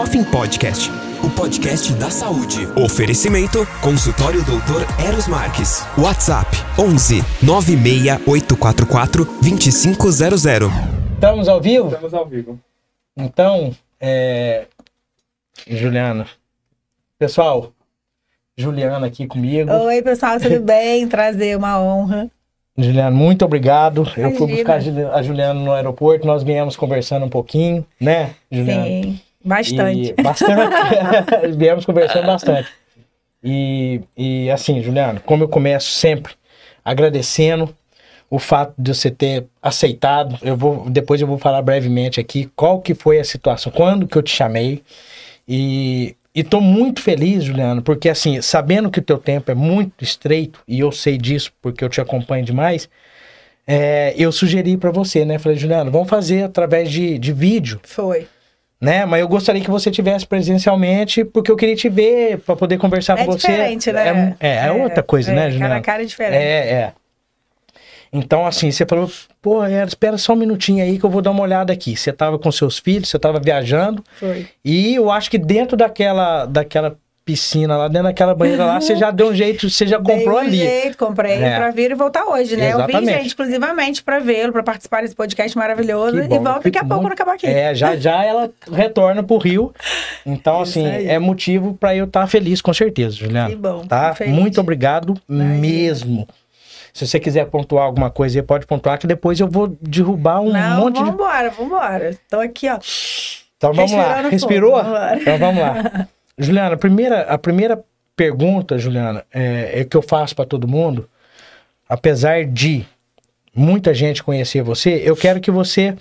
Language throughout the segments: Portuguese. Huffing Podcast, o podcast da saúde. Oferecimento, consultório Dr. Eros Marques. WhatsApp 11 96844 2500. Estamos ao vivo? Estamos ao vivo. Então, Juliana. Pessoal, Juliana aqui comigo. Oi, pessoal, tudo bem? Prazer, uma honra. Juliana, muito obrigado. Imagina. Eu fui buscar a Juliana no aeroporto, nós viemos conversando um pouquinho, né, Juliana? Sim, bastante. E bastante. Viemos conversando bastante. E assim, Juliana, como eu começo sempre agradecendo o fato de você ter aceitado, depois eu vou falar brevemente aqui qual que foi a situação, quando que eu te chamei. E tô muito feliz, Juliana, porque assim, sabendo que o teu tempo é muito estreito, e eu sei disso porque eu te acompanho demais, eu sugeri para você, né? Falei, Juliana, vamos fazer através de vídeo. Foi. Né? Mas eu gostaria que você tivesse presencialmente, porque eu queria te ver, para poder conversar com você. É diferente, né? É outra coisa, né, Juliana? Cara a cara é diferente. Então, assim, você falou, pô, espera só um minutinho aí que eu vou dar uma olhada aqui. Você tava com seus filhos, você tava viajando. Foi. E eu acho que dentro daquela piscina lá, dentro daquela banheira lá, você já deu um jeito, você já comprou ali. Comprei pra vir e voltar hoje, né? Exatamente. Eu vim, gente, exclusivamente pra vê-lo, pra participar desse podcast maravilhoso. Bom, e volto daqui a pouco, quando acabar aqui. Já ela retorna pro Rio. Então, assim, é motivo pra eu estar feliz, com certeza, Juliana. Que bom. Tá? Muito obrigado mesmo. Se você quiser pontuar alguma coisa, pode pontuar, que depois eu vou derrubar um monte de... Vambora. Tô aqui, ó. Então vamos lá. Respirou? Então vamos lá. Juliana, a primeira pergunta, Juliana, é que eu faço para todo mundo. Apesar de muita gente conhecer você, eu quero que você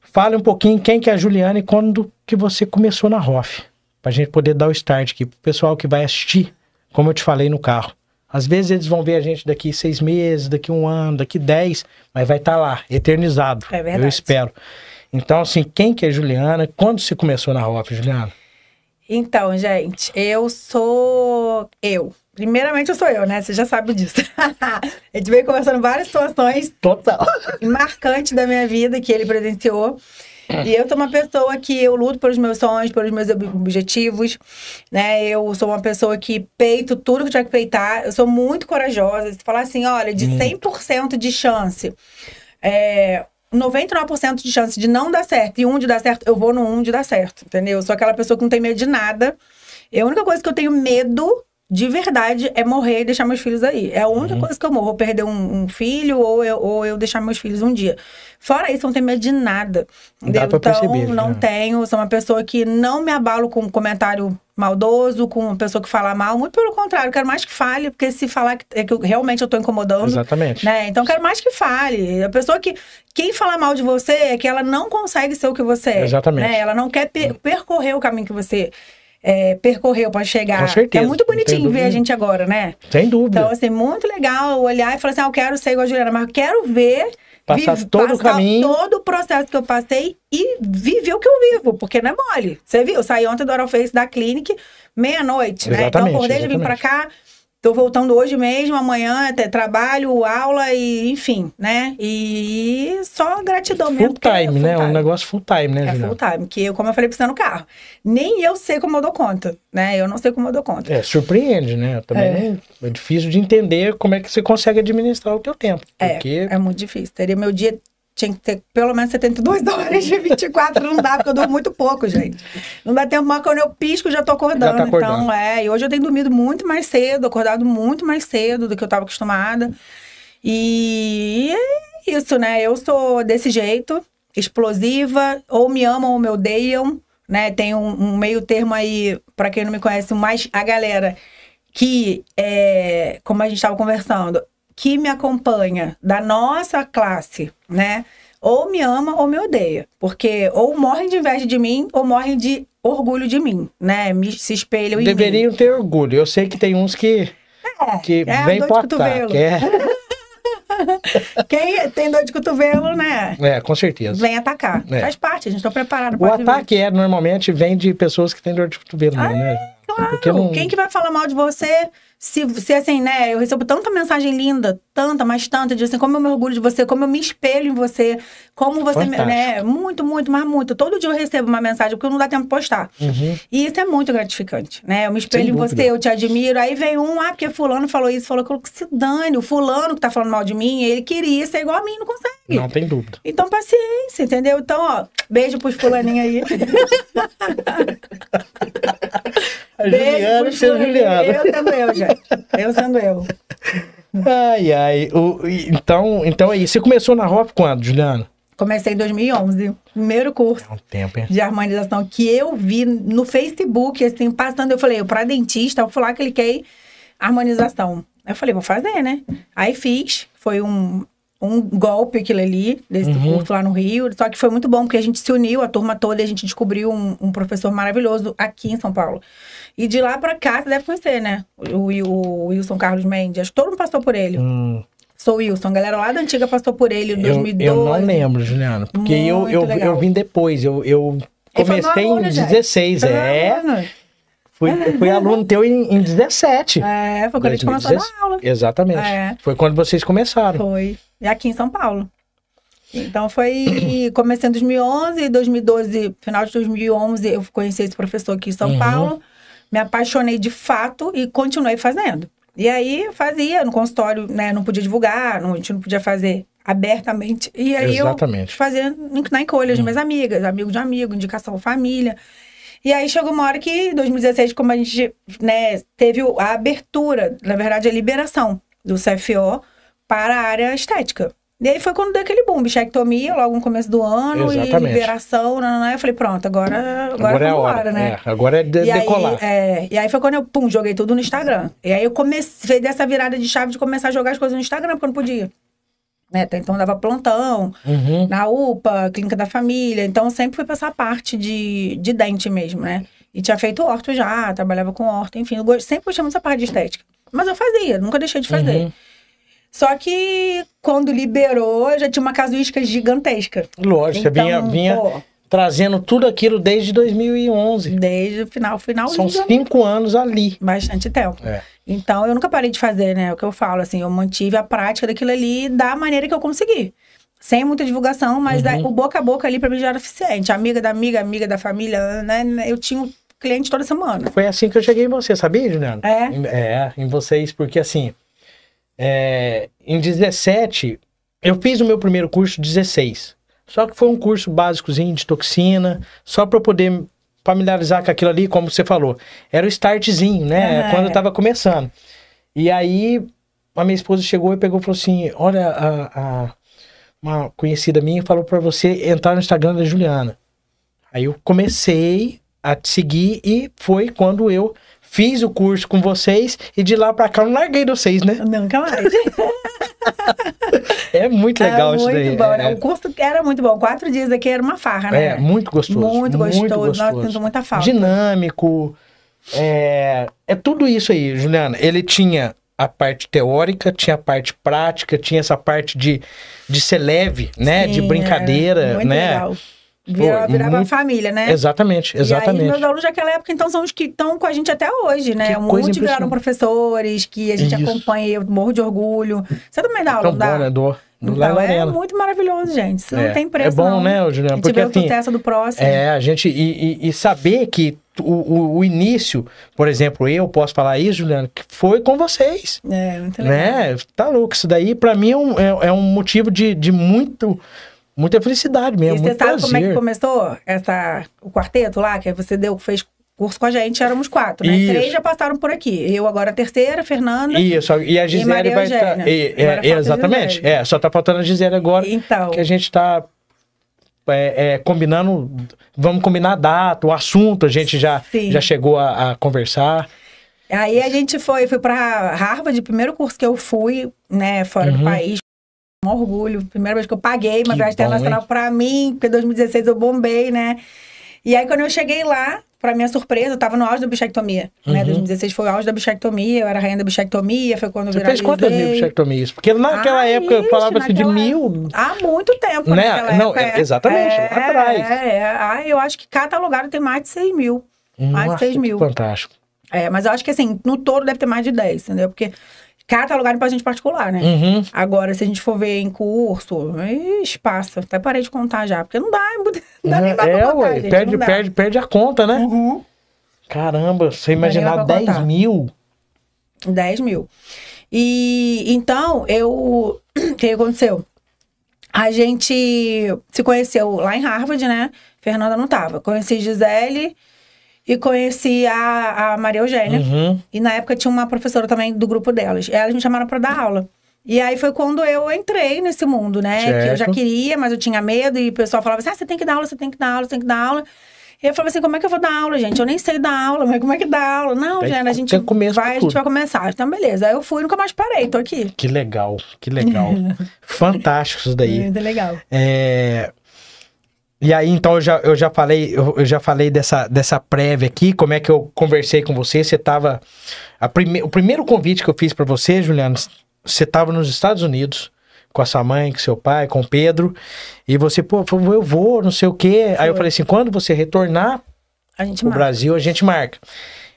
fale um pouquinho quem que é a Juliana e quando que você começou na Hoff. Pra gente poder dar o start aqui pro pessoal que vai assistir, como eu te falei no carro. Às vezes eles vão ver a gente daqui 6 meses, daqui 1 ano, daqui 10, mas vai estar lá, eternizado. É verdade. Eu espero. Então, assim, quem que é Juliana? Quando você começou na Hoff, Juliana? Então, gente, eu sou eu. Primeiramente, eu sou eu, né? Você já sabe disso. A gente veio conversando várias situações marcantes da minha vida que ele presenciou. E eu sou uma pessoa que eu luto pelos meus sonhos, pelos meus objetivos, né? Eu sou uma pessoa que peito tudo que eu tinha que peitar. Eu sou muito corajosa. Se falar assim, olha, de 100% de chance, 99% de chance de não dar certo e 1% de dar certo, eu vou no 1% de dar certo, entendeu? Eu sou aquela pessoa que não tem medo de nada. E a única coisa que eu tenho medo, de verdade, é morrer e deixar meus filhos aí. É a única coisa que eu morro. Ou perder um filho, ou eu deixar meus filhos um dia. Fora isso, eu não tenho medo de nada. Dá pra perceber, não tenho. Sou uma pessoa que não me abalo com um comentário maldoso, com uma pessoa que fala mal. Muito pelo contrário, eu quero mais que fale. Porque se falar que realmente eu tô incomodando... Exatamente. Né? Então, eu quero mais que fale. A pessoa que... Quem fala mal de você é que ela não consegue ser o que você é. Exatamente. Né? Ela não quer percorrer o caminho que você... percorreu para chegar. Com certeza. É muito bonitinho ver a gente agora, né? Sem dúvida. Então, assim, muito legal olhar e falar assim, eu quero ser igual a Juliana, mas eu quero ver... Passar o caminho. Todo o processo que eu passei e viver o que eu vivo, porque não é mole. Você viu, eu saí ontem do Oral Face da Clinic, meia-noite, né? Então, acordei, vim pra cá, tô voltando hoje mesmo, amanhã, trabalho, aula e enfim, né? E só gratidão mesmo. Full time, né? É um negócio full time, né, Juliana? É full time, que como eu falei, precisa no carro. Nem eu sei como eu dou conta, né? Eu não sei como eu dou conta. Surpreende, né? Também é difícil de entender como é que você consegue administrar o teu tempo. Porque... É muito difícil. Teria meu dia... Tinha que ter pelo menos 72 horas de 24, não dá, porque eu durmo muito pouco, gente. Não dá tempo, mas quando eu pisco, já tô acordando. Já tá acordando. Então, e hoje eu tenho dormido muito mais cedo, acordado muito mais cedo do que eu tava acostumada. E é isso, né? Eu sou desse jeito, explosiva, ou me amam ou me odeiam, né? Tem um meio termo aí, pra quem não me conhece, mas a galera que, como a gente tava conversando... que me acompanha, da nossa classe, né? Ou me ama ou me odeia. Porque ou morrem de inveja de mim, ou morrem de orgulho de mim, né? Se espelham em mim. Deveriam ter orgulho. Eu sei que tem uns que vem pra cá. Quem tem dor de cotovelo, né? Com certeza. Vem atacar. Faz parte, a gente tá preparado. O ataque normalmente vem de pessoas que têm dor de cotovelo, né? Claro, não... quem que vai falar mal de você? Se assim, né, eu recebo tanta mensagem linda, tanta, mas tanta, de assim, como eu me orgulho de você, como eu me espelho em você, como você, né, muito. Todo dia eu recebo uma mensagem, porque não dá tempo de postar. Uhum. E isso é muito gratificante, né, eu me espelho em você, eu te admiro, aí vem um, ah, porque fulano falou isso, falou aquilo, que se dane, o fulano que tá falando mal de mim, ele queria ser igual a mim, não consegue. Não tem dúvida. Então, paciência, entendeu? Então, ó, beijo pros fulaninhos aí. Beijo Juliana. Eu sendo eu, gente. Eu sendo eu. Ai, ai. Então é isso. Você começou na Hop quando, Juliana? Comecei em 2011. Primeiro curso. É um tempo, hein? De harmonização que eu vi no Facebook, assim, passando. Eu falei, pra dentista, eu fui lá, cliquei harmonização. Eu falei, vou fazer, né? Aí fiz. Foi um golpe aquilo ali, desse curso lá no Rio. Só que foi muito bom, porque a gente se uniu, a turma toda, e a gente descobriu um professor maravilhoso aqui em São Paulo. E de lá pra cá, você deve conhecer, né? O Wilson Carlos Mendes. Acho que todo mundo passou por ele. Sou Wilson. A galera lá da antiga passou por ele em 2012. Eu não lembro, Juliana. Porque eu vim depois. Eu comecei em 16, Fui aluno teu em 17. É, foi quando a gente começou a dar aula. Exatamente. É. Foi quando vocês começaram. Foi. E aqui em São Paulo. Então foi... Comecei em 2011, 2012, final de 2011, eu conheci esse professor aqui em São Paulo. Me apaixonei de fato e continuei fazendo. E aí eu fazia no consultório, né? Não podia divulgar, a gente não podia fazer abertamente. E aí eu fazia na encolha de minhas amigas, amigo de amigo, indicação família... E aí chegou uma hora que, em 2016, como a gente, né, teve a abertura, na verdade, a liberação do CFO para a área estética. E aí foi quando deu aquele boom, bichectomia, logo no começo do ano, e liberação, eu falei, pronto, agora é a hora, né? É, agora é decolar. E aí foi quando eu, joguei tudo no Instagram. E aí eu comecei dessa virada de chave de começar a jogar as coisas no Instagram, porque eu não podia. Né? Então dava plantão na UPA, clínica da família, então sempre fui pra essa parte de dente mesmo, né? E tinha feito orto já, trabalhava com orto, enfim, sempre gostei muito dessa parte de estética, mas eu fazia, nunca deixei de fazer. Só que quando liberou, já tinha uma casuística gigantesca. Lógico, então, vinha trazendo tudo aquilo desde 2011. Desde o final. São 5 anos ali. Bastante tempo. É. Então, eu nunca parei de fazer, né? O que eu falo, assim, eu mantive a prática daquilo ali da maneira que eu consegui. Sem muita divulgação, mas o boca a boca ali pra mim já era suficiente. Amiga da amiga, amiga da família, né? Eu tinha um cliente toda semana. Foi assim que eu cheguei em você, sabia, Juliana? Em vocês, porque assim, em 17, eu fiz o meu primeiro curso 16. Só que foi um curso básicozinho de toxina, só para eu poder familiarizar com aquilo ali, como você falou. Era o startzinho, né? Quando eu tava começando. E aí, a minha esposa chegou e falou assim, olha, uma conhecida minha falou para você entrar no Instagram da Juliana. Aí eu comecei a te seguir e foi quando eu fiz o curso com vocês e de lá pra cá eu não larguei de vocês, né? Nunca mais. É muito legal isso daí. Muito bom, né? O curso era muito bom. 4 dias aqui era uma farra, né? É, muito gostoso. Muito gostoso. Nós temos muita falta. Dinâmico. É tudo isso aí, Juliana. Ele tinha a parte teórica, tinha a parte prática, tinha essa parte de ser leve, né? Sim, de brincadeira, muito legal. Virava muito... família, né? Exatamente. E aí, meus alunos daquela época, então, são os que estão com a gente até hoje, né? Que um monte viraram professores, que a gente acompanha, eu morro de orgulho. Você também dá aula, não dá? Então, é muito maravilhoso, gente. Isso não tem preço, não. É bom, né, Juliana? A gente vê o sucesso do próximo. A gente... E saber que o início, por exemplo, eu posso falar isso, Juliana, que foi com vocês. Muito legal. Né? Tá louco. Isso daí, pra mim, é um motivo de muito... Muita felicidade mesmo, muito prazer. E você sabe como é que começou o quarteto lá, que você fez curso com a gente, éramos 4, né? Isso. 3 já passaram por aqui. Eu agora a terceira, Fernanda. Isso, e a Gisele e Maria vai estar... Exatamente, só tá faltando a Gisele agora, então, que a gente tá combinando, vamos combinar a data, o assunto, a gente já chegou a conversar. Aí a gente foi pra Harvard, primeiro curso que eu fui, né, fora do país. Um orgulho, primeira vez que eu paguei uma viagem internacional pra mim, porque em 2016 eu bombei, né? E aí quando eu cheguei lá, pra minha surpresa, eu tava no auge da bichectomia, né? 2016 foi o auge da bichectomia, eu era rainha da bichectomia, foi quando eu viralizei. Você fez quantas mil bichectomias? Porque naquela época falava-se de 1000... Há muito tempo, né? Exatamente, atrás. Eu acho que cada lugar tem mais de 6 mil. Mais de 6 mil. Fantástico. É, mas eu acho que assim, no todo deve ter mais de 10, entendeu? Porque cada lugar é pra gente particular, né? Uhum. Agora, se a gente for ver em curso, passa. Até parei de contar já, porque não dá nem pra contar, ué, gente, perde a conta, né? Uhum. Caramba, você imaginar 10 mil? 10 mil. E então, o que aconteceu? A gente se conheceu lá em Harvard, né? Fernanda não tava. Conheci Gisele e conheci a Maria Eugênia. Uhum. E na época tinha uma professora também do grupo delas. Elas me chamaram pra dar aula. E aí foi quando eu entrei nesse mundo, né? Certo. Que eu já queria, mas eu tinha medo. E o pessoal falava assim, ah, você tem que dar aula, você tem que dar aula, você tem que dar aula. E eu falava assim, como é que eu vou dar aula, gente? Eu nem sei dar aula, mas como é que dá aula? Não, Jana, a gente vai começar. Então, beleza. Aí eu fui e nunca mais parei, tô aqui. Que legal, que legal. Fantástico isso daí. Muito legal. É... E aí, então, eu já falei dessa prévia aqui, como é que eu conversei com você. Você tava... O primeiro convite que eu fiz pra você, Juliana, você tava nos Estados Unidos, com a sua mãe, com seu pai, com o Pedro, e você, pô, eu vou, não sei o quê. Aí eu falei assim, quando você retornar pro Brasil, a gente marca.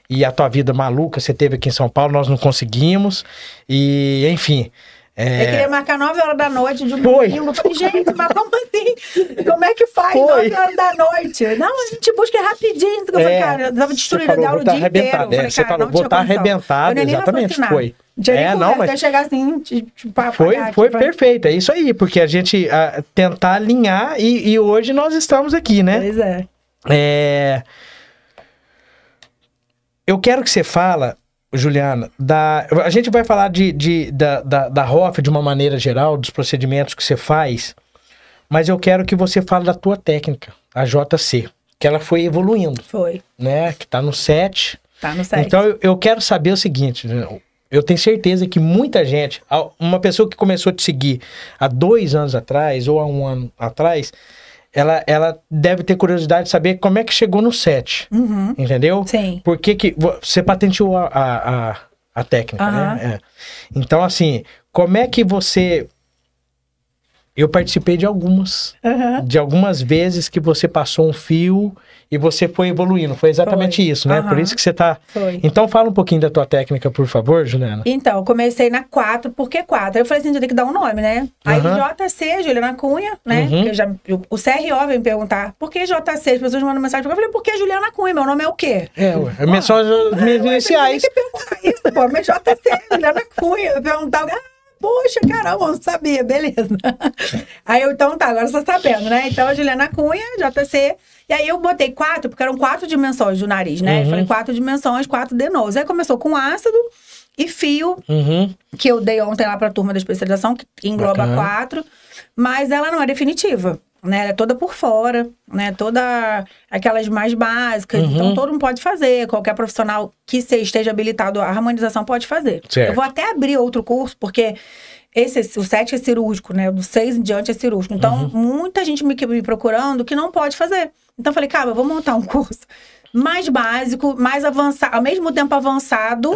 E a tua vida maluca, você teve aqui em São Paulo, nós não conseguimos, e enfim... É... Eu queria marcar 9h de domingo. Eu falei, gente, mas como assim? Como é que faz 9h? Não, a gente busca rapidinho. Eu falei, cara, eu tava destruindo a aula o dia inteiro. Falei, você falou, vou estar arrebentado, exatamente, foi. Não, mas... chegar assim, tipo, foi perfeito, é isso aí, porque a gente tentar alinhar e hoje nós estamos aqui, né? Pois é. Eu quero que você fala, Juliana, a gente vai falar da ROF de uma maneira geral, dos procedimentos que você faz, mas eu quero que você fale da tua técnica, a JC, que ela foi evoluindo. Foi. Né? Que tá no 7. Tá no 7. Então, eu quero saber o seguinte, eu tenho certeza que muita gente, uma pessoa que começou a te seguir há 2 anos atrás, ou há 1 ano atrás... Ela deve ter curiosidade de saber como é que chegou no 7. Uhum. Entendeu? Sim. Por que você patenteou a técnica, uhum, né? É. Então, assim, como é que você... Eu participei de algumas. Uhum. De algumas vezes que você passou um fio e você foi evoluindo. Foi exatamente isso, né? Uhum. Por isso que você tá... Foi. Então, fala um pouquinho da tua técnica, por favor, Juliana. Então, eu comecei na 4. Por que 4? Eu falei assim, eu tenho que dar um nome, né? Aí, JC, Juliana Cunha, né? Uhum. O CRO veio me perguntar, por que JC? As pessoas mandam mensagem pra mim. Eu falei, por que Juliana Cunha? Meu nome é o quê? É menções iniciais. Isso, pô. Mas JC, Juliana Cunha. Perguntar... Poxa, caramba, não sabia, beleza. Aí eu, então tá, agora você tá sabendo, né? Então, a Juliana Cunha, JC. E aí eu botei 4, porque eram 4 dimensões do nariz, né? Uhum. Eu falei 4 dimensões, 4 denosos. Aí começou com ácido e fio, que eu dei ontem lá pra turma da especialização, que engloba 4. Mas ela não é definitiva, né? Ela é toda por fora, né? Toda aquelas mais básicas. Então, todo mundo pode fazer. Qualquer profissional que você esteja habilitado à harmonização pode fazer. Certo. Eu vou até abrir outro curso, porque o 7 é cirúrgico, né? Do 6 em diante é cirúrgico. Então, muita gente me procurando que não pode fazer. Então, eu falei, cara, eu vou montar um curso mais básico, mais avançado, ao mesmo tempo avançado,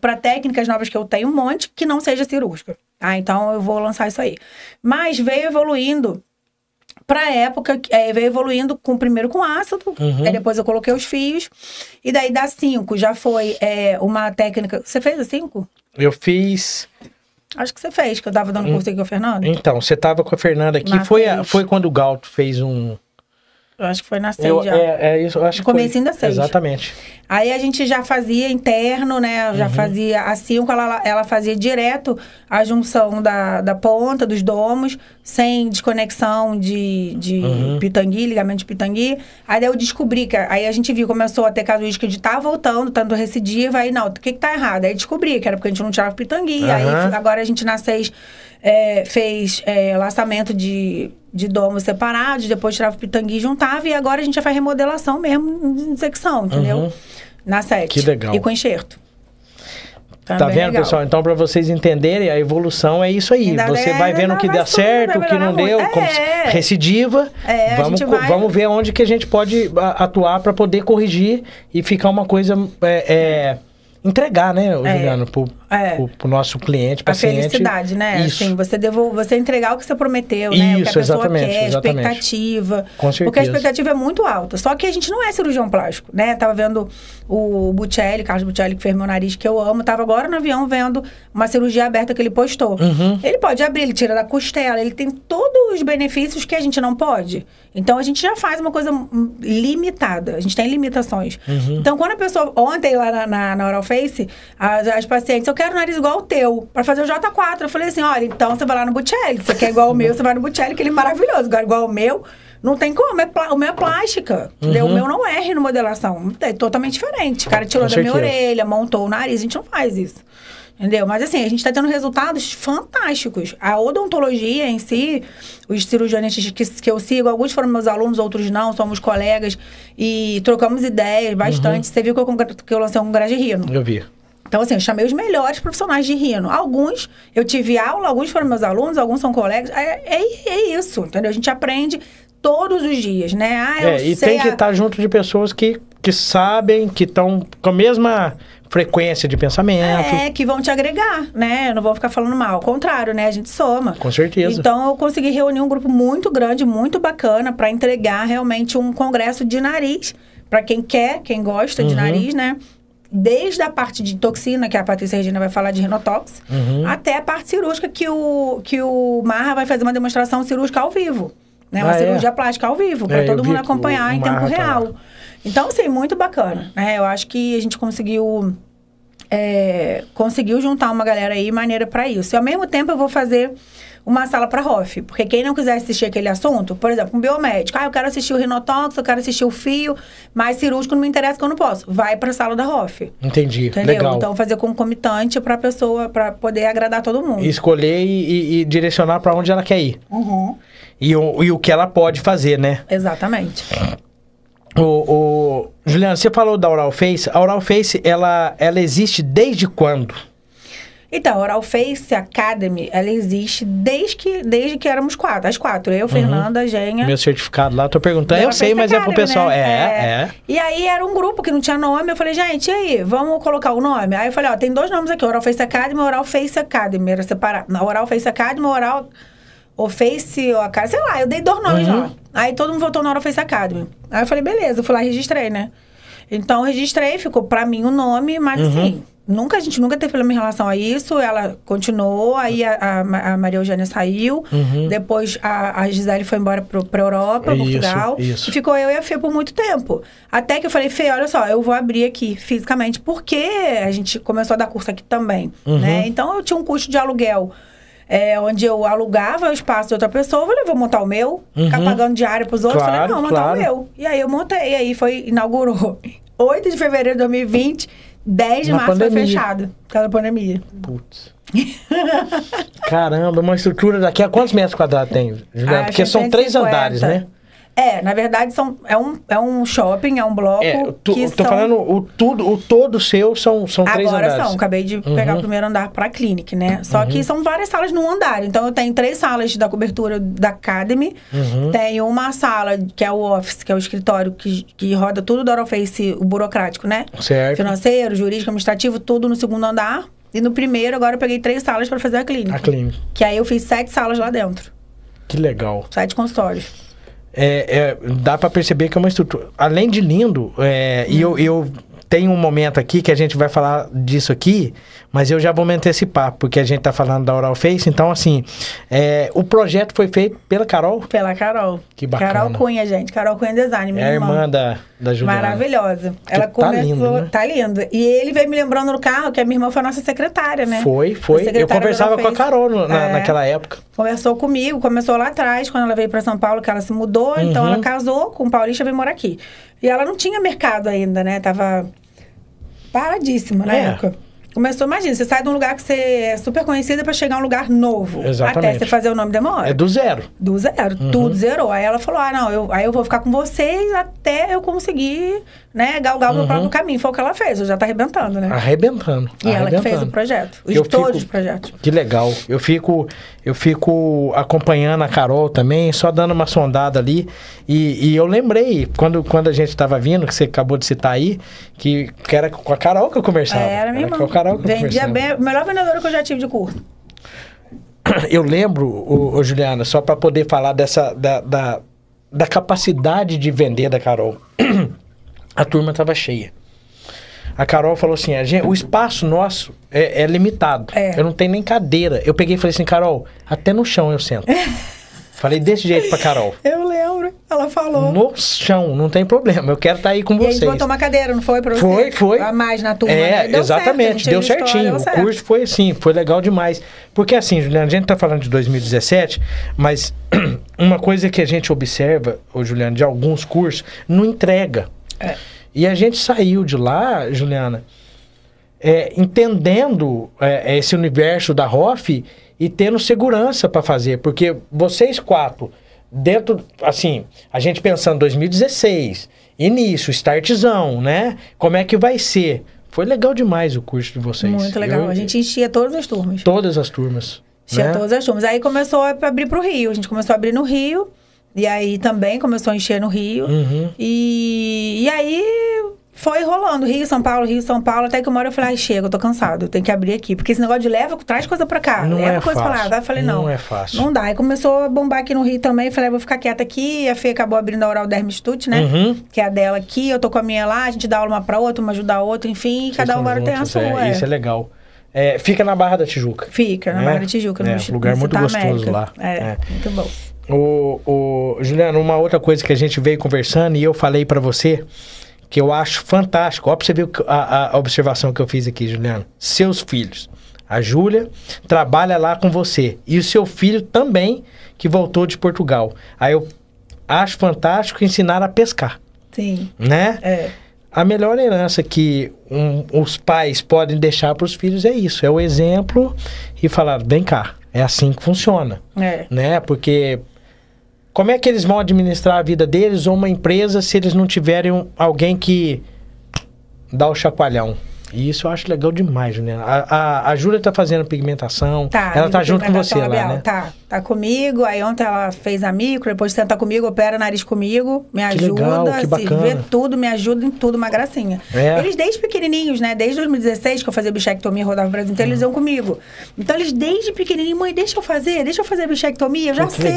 para técnicas novas que eu tenho, um monte, que não seja cirúrgica. Ah, então, eu vou lançar isso aí. Mas veio evoluindo... Pra época, veio evoluindo primeiro com ácido, aí depois eu coloquei os fios. E daí da 5 já foi uma técnica... Você fez a 5? Eu fiz... Acho que você fez, que eu tava dando curso aqui com a Fernanda. Então, você tava com a Fernanda aqui. Foi quando o Galto fez um... Eu acho que foi na 6 já. Isso, eu acho que foi. Comecinho da 6. Exatamente. Aí a gente já fazia interno, né? Eu já fazia a 5, ela fazia direto a junção da ponta, dos domos, sem desconexão de pitangui, ligamento de pitangui. Aí eu descobri, aí a gente viu, começou a ter casuística de estar voltando, tanto recidiva, aí não, o que tá errado? Aí descobri que era porque a gente não tirava pitangui. Aí agora a gente na 6 fez laçamento de domos separados, depois tirava o pitangui e juntava, e agora a gente já faz remodelação mesmo, secção, entendeu? Na 7. Que legal. E com enxerto. Tá vendo, legal, pessoal? Então, para vocês entenderem, a evolução é isso aí. Você vai vendo o que dá certo, o que não deu, como recidiva. Vamos ver onde que a gente pode atuar para poder corrigir e ficar uma coisa... entregar, né, Juliano, pro nosso cliente, paciente. A felicidade, né? Isso. Assim, você entregar o que você prometeu, né? Isso, o que a pessoa quer, exatamente. Expectativa. Com certeza. Porque a expectativa é muito alta. Só que a gente não é cirurgião plástico, né? Tava vendo o Butchelli, Carlos Butchelli, que fez meu nariz, que eu amo. Tava agora no avião vendo uma cirurgia aberta que ele postou. Uhum. Ele pode abrir, ele tira da costela, ele tem todos os benefícios que a gente não pode. Então, a gente já faz uma coisa limitada. A gente tem limitações. Uhum. Então, quando a pessoa... Ontem, lá na Oral Face, as pacientes... Eu quero o nariz igual o teu, pra fazer o J4. Eu falei assim, olha, então você vai lá no Butchelli. Se você quer igual o meu, você vai no Butchelli, que ele é maravilhoso. Agora, igual o meu, não tem como. O meu é plástica. Uhum. O meu não é rinomodelação. É totalmente diferente. O cara tirou da minha orelha, montou o nariz. A gente não faz isso. Entendeu? Mas assim, a gente tá tendo resultados fantásticos. A odontologia em si, os cirurgiões que eu sigo, alguns foram meus alunos, outros não, somos colegas. E trocamos ideias bastante. Uhum. Você viu que eu lancei um congresso de rino? Eu vi. Então, assim, eu chamei os melhores profissionais de rino. Alguns, eu tive aula, alguns foram meus alunos, alguns são colegas. É isso, entendeu? A gente aprende todos os dias, né? E tem que estar junto de pessoas que sabem, que estão com a mesma frequência de pensamento. Que vão te agregar, né? Não vão ficar falando mal. Ao contrário, né? A gente soma. Com certeza. Então, eu consegui reunir um grupo muito grande, muito bacana, para entregar realmente um congresso de nariz. Para quem gosta de nariz, né? Desde a parte de toxina, que a Patrícia Regina vai falar de rinotox, até a parte cirúrgica, que o Marra vai fazer uma demonstração cirúrgica ao vivo. Né? Uma cirurgia plástica ao vivo, para todo mundo acompanhar em tempo real. Tá, então, assim, muito bacana. Né? Eu acho que a gente conseguiu juntar uma galera aí maneira para isso. E, ao mesmo tempo, eu vou fazer uma sala para HOF. Porque quem não quiser assistir aquele assunto, por exemplo, um biomédico. Eu quero assistir o rinotóxico, eu quero assistir o fio, mas cirúrgico não me interessa que eu não posso. Vai para a sala da HOF. Entendi, entendeu? Legal. Então, fazer concomitante para a pessoa, para poder agradar todo mundo. Escolher e direcionar para onde ela quer ir. Uhum. E o que ela pode fazer, né? Exatamente. Juliana, você falou da Oral Face. A Oral Face, ela existe desde quando? Então, a Oral Face Academy, ela existe desde que éramos quatro. As quatro, eu, Fernanda, Eugênia... Meu certificado lá, tô perguntando, eu sei, mas Academy, é pro pessoal. Né? E aí, era um grupo que não tinha nome, eu falei, gente, e aí, vamos colocar o nome? Aí eu falei, tem dois nomes aqui, Oral Face Academy e Oral Face Academy, era separado. Oral Face Academy, sei lá, eu dei dois nomes lá. Aí todo mundo voltou na Oral Face Academy. Aí eu falei, beleza, eu fui lá e registrei, né? Então, registrei, ficou pra mim o nome, mas assim... A gente nunca teve problema em relação a isso. Ela continuou, aí a Maria Eugênia saiu. Depois a Gisele foi embora pra Europa, Portugal. E ficou eu e a Fê por muito tempo. Até que eu falei, Fê, olha só, eu vou abrir aqui fisicamente. Porque a gente começou a dar curso aqui também, né? Então, eu tinha um custo de aluguel. Onde eu alugava o espaço de outra pessoa. Eu falei, vou montar o meu. Ficar pagando diário pros outros. Claro, eu falei, não, vou montar o meu. E aí, eu montei. E aí, inaugurou. 8 de fevereiro de 2020. 10 de março foi fechado, por causa da pandemia. Putz. Caramba, uma estrutura daqui a quantos metros quadrados tem, Juliana? Porque são 3 andares, né? Na verdade, é um shopping, é um bloco. Falando, o todo seu são 3 andares. Agora acabei de pegar o primeiro andar para a clínica, né? Só que são várias salas num andar. Então, eu tenho 3 salas da cobertura da Academy. Tenho uma sala, que é o office, que é o escritório que roda tudo do Oral Face, o burocrático, né? Certo. Financeiro, jurídico, administrativo, tudo no segundo andar. E no primeiro, agora eu peguei 3 salas para fazer a clínica. A clínica. Que aí eu fiz 7 salas lá dentro. Que legal. 7 consultórios. Dá para perceber que é uma estrutura, além de lindo, e eu tenho um momento aqui que a gente vai falar disso aqui, mas eu já vou me antecipar, porque a gente tá falando da Oral Face, então assim, o projeto foi feito pela Carol? Pela Carol. Que bacana. Carol Cunha, gente, Carol Cunha Design, minha irmã. É a irmã da Juliana. Maravilhosa. Ela começou... Tá lindo, né? Tá lindo. E ele veio me lembrando no carro que a minha irmã foi a nossa secretária, né? Foi. Eu conversava com a Carol naquela época. Conversou comigo, começou lá atrás, quando ela veio para São Paulo, que ela se mudou. Então, ela casou com um paulista e veio morar aqui. E ela não tinha mercado ainda, né? Tava paradíssima na época. Começou, imagina, você sai de um lugar que você é super conhecida para chegar a um lugar novo. Exatamente. Até você fazer o nome demora. É do zero. Do zero, tudo zerou. Aí ela falou, aí eu vou ficar com vocês até eu conseguir, né, galgar o meu próprio caminho. Foi o que ela fez, eu já tá arrebentando, né? Arrebentando. E ela que fez o projeto, todos os projetos. Que legal. Eu fico acompanhando a Carol também, só dando uma sondada ali. E eu lembrei, quando a gente tava vindo, que você acabou de citar aí, que era com a Carol que eu conversava. Era minha irmã. Carol que vendia bem, a melhor vendedora que eu já tive de curso. Eu lembro, Juliana, só para poder falar dessa, da capacidade de vender da Carol. A turma estava cheia. A Carol falou assim, o espaço nosso é limitado. É. Eu não tenho nem cadeira. Eu peguei e falei assim, Carol, até no chão eu sento. Falei desse jeito pra Carol. Eu lembro. Ela falou. No chão, não tem problema. Eu quero estar aí com vocês. E a gente botou uma cadeira, não foi? Pra você? Foi. A mais na turma. É, né? Exatamente. Deu certinho. O curso foi assim, foi legal demais. Porque assim, Juliana, a gente tá falando de 2017, mas uma coisa que a gente observa, Juliana, de alguns cursos, não entrega. É. E a gente saiu de lá, Juliana, entendendo esse universo da Hoff e tendo segurança para fazer, porque vocês quatro, dentro, assim, a gente pensando em 2016, início, startzão, né? Como é que vai ser? Foi legal demais o curso de vocês. Muito legal, a gente enchia todas as turmas. Todas as turmas. Enchia todas as turmas. Aí começou a abrir para o Rio, a gente começou a abrir no Rio. E aí também começou a encher no Rio. Uhum. E aí foi rolando. Rio, São Paulo. Até que uma hora eu falei, chega, eu tô cansado. Eu tenho que abrir aqui. Porque esse negócio de traz coisa pra cá. Não leva coisa pra lá. Daí eu falei, não é fácil. Não dá. Aí começou a bombar aqui no Rio também. Eu falei, vou ficar quieta aqui. E a Fê acabou abrindo a Oral Institute, né? Uhum. Que é a dela aqui. Eu tô com a minha lá. A gente dá aula uma pra outra, uma ajuda a outra. Enfim, vocês cada hora tem a sua. Isso é legal. Fica na Barra da Tijuca. Fica na Barra da Tijuca. Um lugar muito gostoso lá. Muito bom. Juliana, uma outra coisa que a gente veio conversando e eu falei pra você que eu acho fantástico. Ó, pra você ver a observação que eu fiz aqui, Juliana. Seus filhos. A Júlia trabalha lá com você. E o seu filho também, que voltou de Portugal. Aí eu acho fantástico ensinar a pescar. Sim. Né? É. A melhor herança que os pais podem deixar pros filhos é isso. É o exemplo e falar, vem cá, é assim que funciona. É. Né? Porque... como é que eles vão administrar a vida deles ou uma empresa se eles não tiverem alguém que dá o chacoalhão? E isso eu acho legal demais, né? A Júlia tá fazendo pigmentação, ela tá junto com você labial, lá, né? Tá comigo, aí ontem ela fez a micro, depois senta comigo, opera nariz comigo, me ajuda, legal, vê tudo, me ajuda em tudo, uma gracinha. É. Eles desde pequenininhos, né? Desde 2016 que eu fazia bichectomia, rodava o Brasil inteiro, eles iam comigo. Então eles desde pequenininho, mãe, deixa eu fazer bichectomia, eu já sei.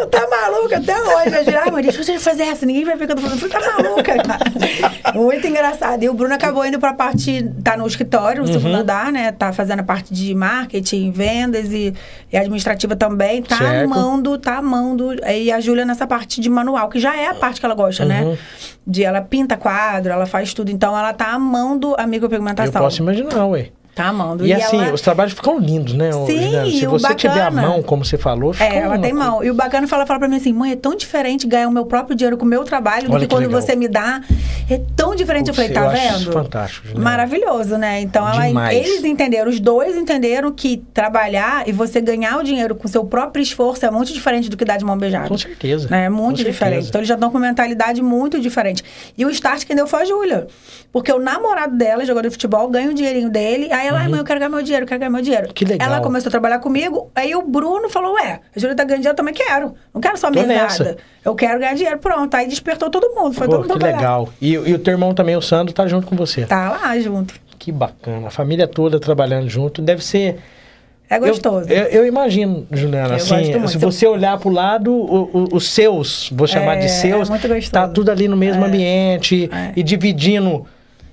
Eu tá maluca até hoje, né? Ai, mãe, deixa eu fazer essa, ninguém vai ver o que eu tô fazendo. Eu falei, tá maluca, cara. Muito engraçado. E o Bruno acabou indo pra parte, tá no escritório, no segundo andar, né? Tá fazendo a parte de marketing, vendas e administrativa também. Tá amando. E a Júlia nessa parte de manual, que já é a parte que ela gosta, né? Ela pinta quadro, ela faz tudo. Então, ela tá amando a micropigmentação. Eu posso imaginar, ué. Tá amando. E assim, ela... os trabalhos ficam lindos, né? Sim, né? Se você tiver a mão, como você falou, fica ela tem mão. E o bacana é falar pra mim assim, mãe, é tão diferente ganhar o meu próprio dinheiro com o meu trabalho do que quando você me dá. É tão diferente. Eu falei, tá vendo? Acho isso fantástico, né? Maravilhoso, né? Então, eles entenderam, os dois entenderam que trabalhar e você ganhar o dinheiro com o seu próprio esforço é muito diferente do que dar de mão beijada. Com certeza. Né? É muito diferente. Então, eles já estão com uma mentalidade muito diferente. E o start que deu foi a Júlia. Porque o namorado dela, jogador de futebol, ganha o dinheirinho dele, aí ela, mãe, eu quero ganhar meu dinheiro, eu quero ganhar meu dinheiro. Que legal. Ela começou a trabalhar comigo, aí o Bruno falou, a Júlia tá ganhando dinheiro, eu também quero. Não quero só mesada. Eu quero ganhar dinheiro, pronto. Aí despertou todo mundo, foi todo mundo trabalhar. Que legal. E o teu irmão também, o Sandro, tá junto com você? Tá lá junto. Que bacana. A família toda trabalhando junto. Deve ser... é gostoso. Eu imagino, Juliana, assim, se você olhar pro lado, os seus, vou chamar de seus, tá tudo ali no mesmo ambiente e dividindo...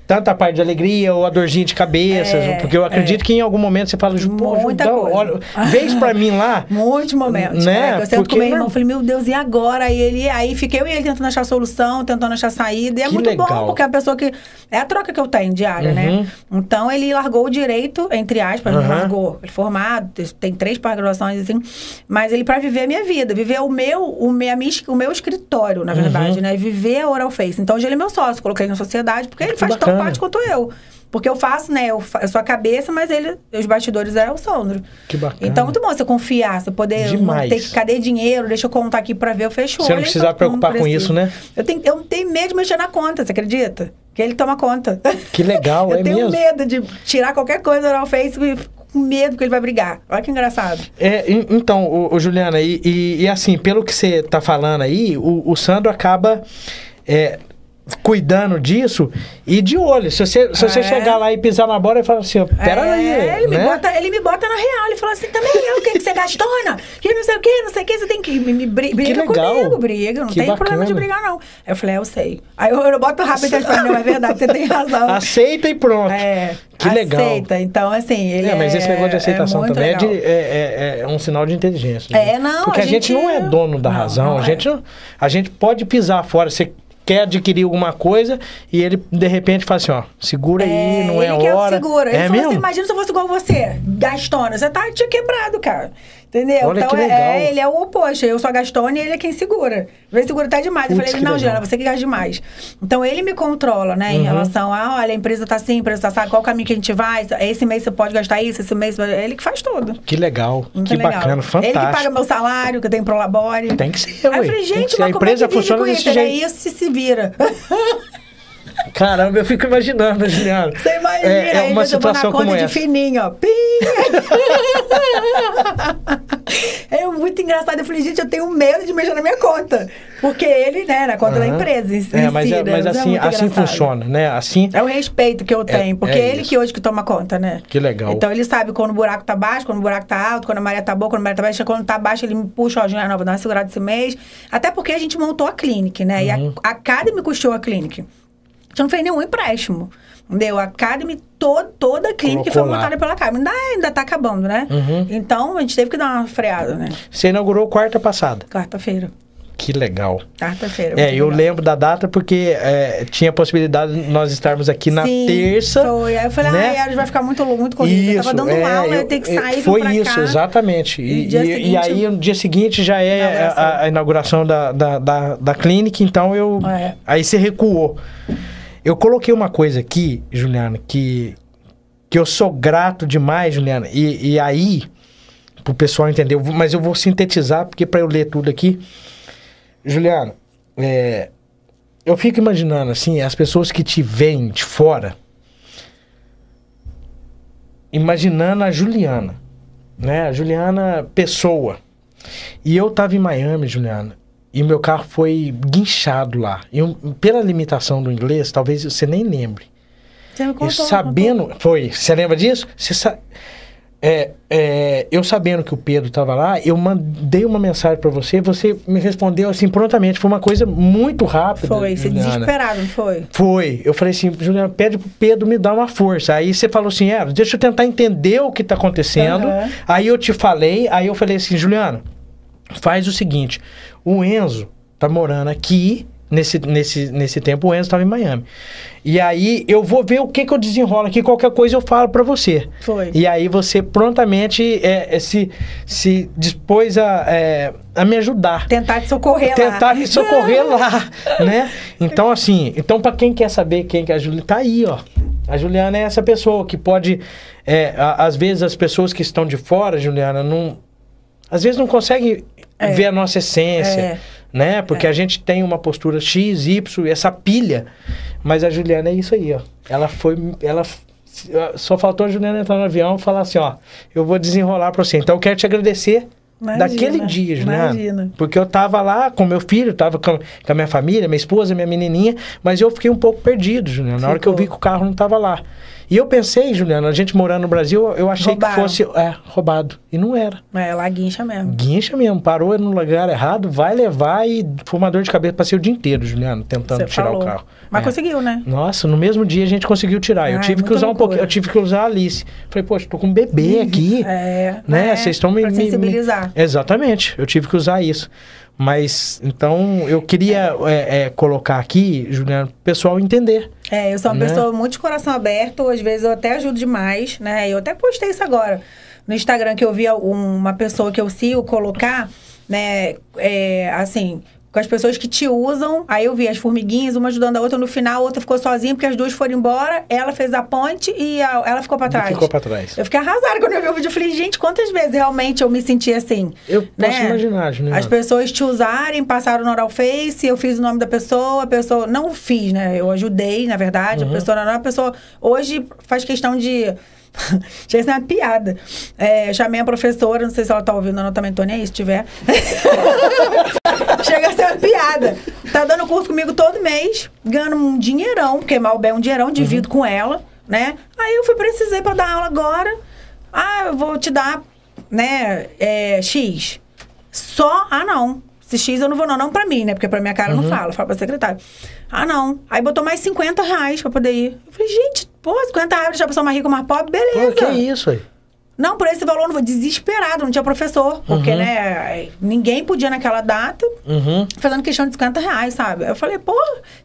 tanto a parte de alegria ou a dorzinha de cabeça, porque eu acredito que em algum momento você fala, pô, olha, vez pra mim lá. Muitos momentos, né? Eu sento com meu irmão, falei, meu Deus, e agora? E ele, aí fiquei eu e ele tentando achar solução, tentando achar saída, e é muito bom, porque é a pessoa que... é a troca que eu tenho diária, né? Então, ele largou o direito, entre aspas, não largou. Ele formado, tem 3 pós-graduações, assim, mas ele pra viver a minha vida, viver o meu escritório, na verdade, né? Viver a Oral Face. Então, hoje ele é meu sócio, coloquei na sociedade, porque ele faz tão parte quanto eu. Porque eu faço, né? Eu sou a cabeça, mas os bastidores é o Sandro. Que bacana. Então, muito bom você confiar, você poder... demais. Não ter que... cadê dinheiro? Deixa eu contar aqui pra ver, eu fecho o olho. Você não precisar preocupar com isso, né? Eu tenho medo de mexer na conta, você acredita? Porque ele toma conta. Que legal, é mesmo? Eu tenho medo de tirar qualquer coisa do Facebook com medo que ele vai brigar. Olha que engraçado. Então, Juliana, e assim, pelo que você tá falando aí, o Sandro acaba... cuidando disso e de olho. Se você chegar lá e pisar na bola e falar assim, peraí. Ele me bota na real, ele fala assim, também eu, que você é gastona? Que não sei o que, você tem que briga comigo, briga. Não tem problema de brigar, não. Eu falei, eu sei. Aí eu boto rápido e falo, não, é verdade, você tem razão. Aceita e pronto. É. Que legal. Aceita, então assim, ele é... Mas esse negócio de aceitação também é um sinal de inteligência. Né? Porque a gente não é dono da razão, a gente pode pisar fora, você quer adquirir alguma coisa e ele, de repente, fala assim, ó, segura aí, não é hora. Ele quer o segura. Ele falou assim, imagina se eu fosse igual você, gastona, você tá tinha quebrado, cara. Entendeu? Olha, então, ele é o oposto. Eu sou a gastona e ele é quem segura. Às vezes segura até demais. Putz, eu falei, não, Juliana, você que gasta demais. Então, ele me controla, né? Em relação a, olha, a empresa tá assim, a empresa tá, sabe qual caminho que a gente vai? Esse mês você pode gastar isso, esse mês... Ele que faz tudo. Que legal. Muito que legal. Bacana, fantástico. Ele que paga meu salário, que eu tenho prolabore. Tem que ser, ué. Aí eu falei, gente, mas como é que vive com isso? É isso e se vira. Caramba, eu fico imaginando, Juliana. Você imagina, é uma situação como essa. De fininho, ó. Pim! É muito engraçado. Eu falei, gente, eu tenho medo de mexer na minha conta. Porque ele, né, na conta da empresa. Mas assim funciona, né? Assim... É o respeito que eu tenho. Porque é ele que hoje que toma conta, né? Que legal. Então, ele sabe quando o buraco tá baixo, quando o buraco tá alto, quando a Maria tá boa, quando a Maria tá baixa. Quando tá baixo, ele me puxa, ó, Juliana, vou dar uma segurada esse mês. Até porque a gente montou a clínica, né? E a Academy custou a clínica. A gente não fez nenhum empréstimo. Entendeu? A Academy, toda a clínica foi montada pela Academy. Ainda tá acabando, né? Então, a gente teve que dar uma freada, né? Você inaugurou quarta passada? Quarta-feira. Que legal. Quarta-feira. Eu lembro da data porque tinha a possibilidade de nós estarmos aqui na terça. Foi. Aí eu falei, né? A gente vai ficar muito corrido. Isso, eu tava dando aula, eu tenho que sair pra cá. Foi isso, exatamente. E aí, no dia seguinte, já é a inauguração da clínica. Então, aí você recuou. Eu coloquei uma coisa aqui, Juliana, que eu sou grato demais, Juliana. E aí, pro pessoal entender, mas eu vou sintetizar, porque para eu ler tudo aqui... Juliana, eu fico imaginando, assim, as pessoas que te veem de fora, imaginando a Juliana, né? A Juliana pessoa. E eu tava em Miami, Juliana. E meu carro foi guinchado lá. Eu, pela limitação do inglês, talvez você nem lembre. Você me contou. Foi. Você lembra disso? Eu sabendo que o Pedro estava lá, eu mandei uma mensagem para você. Você me respondeu assim prontamente. Foi uma coisa muito rápida. Foi. Você desesperado, não foi? Foi. Eu falei assim, Juliana, pede pro Pedro me dar uma força. Aí você falou assim, deixa eu tentar entender o que está acontecendo. Aí eu te falei. Aí eu falei assim, Juliana, faz o seguinte... O Enzo tá morando aqui, nesse tempo o Enzo tava em Miami. E aí eu vou ver o que eu desenrolo aqui, qualquer coisa eu falo pra você. Foi. E aí você prontamente se dispôs a me ajudar. Tentar te socorrer lá. Tentar me socorrer lá, né? Então assim, pra quem quer saber quem que é a Juliana, tá aí, ó. A Juliana é essa pessoa que pode... às vezes as pessoas que estão de fora, Juliana, às vezes não consegue... ver a nossa essência, né? Porque a gente tem uma postura X, Y, essa pilha. Mas a Juliana é isso aí, ó. Ela só faltou a Juliana entrar no avião e falar assim, ó, eu vou desenrolar pra você. Então eu quero te agradecer daquele dia, Juliana. Imagina. Porque eu tava lá com meu filho, tava com a minha família, minha esposa, minha menininha, mas eu fiquei um pouco perdido, Juliana. Na hora que eu vi que o carro não tava lá. E eu pensei, Juliana, a gente morando no Brasil, eu achei que fosse roubado. E não era. Lá guincha mesmo. Guincha mesmo. Parou no lugar errado, vai levar e foi uma dor de cabeça. Passei o dia inteiro, Juliana, tentando tirar o carro. Mas conseguiu, né? Nossa, no mesmo dia a gente conseguiu tirar. Eu tive que usar um pouquinho, eu tive que usar a Alice. Falei, poxa, tô com um bebê aqui. Né? Vocês estão me sensibilizar. Exatamente. Eu tive que usar isso. Mas, então, eu queria colocar aqui, Juliana, pro pessoal entender. Eu sou uma pessoa muito de coração aberto, às vezes eu até ajudo demais, né? Eu até postei isso agora no Instagram, que eu vi uma pessoa que eu sigo colocar, né, assim... Com as pessoas que te usam, aí eu vi as formiguinhas, uma ajudando a outra, no final a outra ficou sozinha, porque as duas foram embora, ela fez a ponte e ela ficou pra trás. Eu fiquei arrasada quando eu vi o vídeo, eu falei, gente, quantas vezes realmente eu me senti assim? Eu posso imaginar, né? As pessoas te usarem, passaram no Oral Face, eu fiz o nome da pessoa, a pessoa... Não fiz, né? Eu ajudei, na verdade, a pessoa... Hoje faz questão de... Tinha que ser uma piada. É, chamei a professora, não sei se ela tá ouvindo, ela também tô nem aí, se tiver. Chega a ser uma piada. Tá dando curso comigo todo mês, ganhando um dinheirão, porque mal bem um dinheirão, divido com ela, né? Aí eu fui, precisei pra dar aula agora. Ah, eu vou te dar, né, X. Só, ah não. Se X eu não vou, não pra mim, né? Porque pra minha cara eu não falo, falo pra secretária. Ah, não. Aí botou mais 50 reais pra poder ir. Eu falei, gente, pô, 50 reais já pra pessoa mais rica, mais pobre, beleza. Pô, que é isso aí? Não, por esse valor eu não vou. Desesperado, não tinha professor. Porque, né, ninguém podia naquela data, fazendo questão de 50 reais, sabe? Eu falei, pô,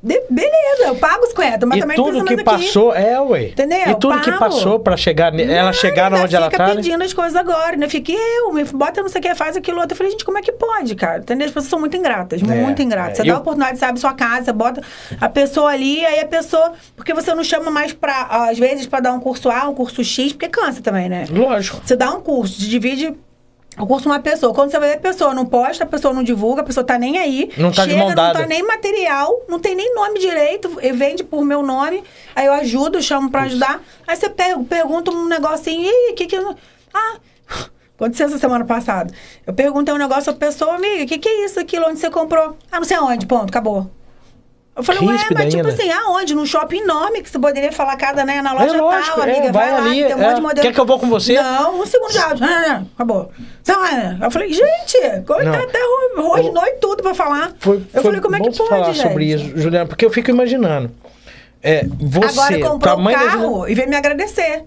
beleza, eu pago os 50, mas e também tudo não precisa que mais passou, aqui. Entendeu? E tudo que passou pra chegar, ela chegar onde ela tá, né? Pedindo as coisas agora, né? Fiquei eu, me bota não sei o que, faz aquilo, outro. Eu falei, gente, como é que pode, cara? Entendeu? As pessoas são muito ingratas, muito ingratas. Você dá a oportunidade, você abre sua casa, você bota a pessoa ali, aí a pessoa... Porque você não chama mais pra, às vezes, pra dar um curso A, um curso X, porque cansa também, né? Lógico. Você dá um curso, divide o curso uma pessoa. Quando você vai ver, a pessoa não posta, a pessoa não divulga, a pessoa tá nem aí. Não tá chega, de mão dada. Não tá nem material, não tem nem nome direito, vende por meu nome. Aí eu ajudo, chamo pra ajudar. Aí você pergunta um negocinho, e que eu... Ah, aconteceu essa semana passada. Eu perguntei um negócio à pessoa, amiga, que é isso, aquilo, onde você comprou? Ah, não sei aonde, ponto, acabou. Eu falei, ué, mas tipo assim, aonde? Num shopping enorme que você poderia falar cada, né, na loja lógico, tal, amiga, vai ali, lá, tem um monte de modelo. Quer que eu vou com você? Não, um segundo já, acabou. Eu falei, gente, tá até hoje, noite tudo pra falar. Eu falei, como é que pode, falar sobre isso, Juliana, porque eu fico imaginando. É, você, agora comprou o carro e veio me agradecer.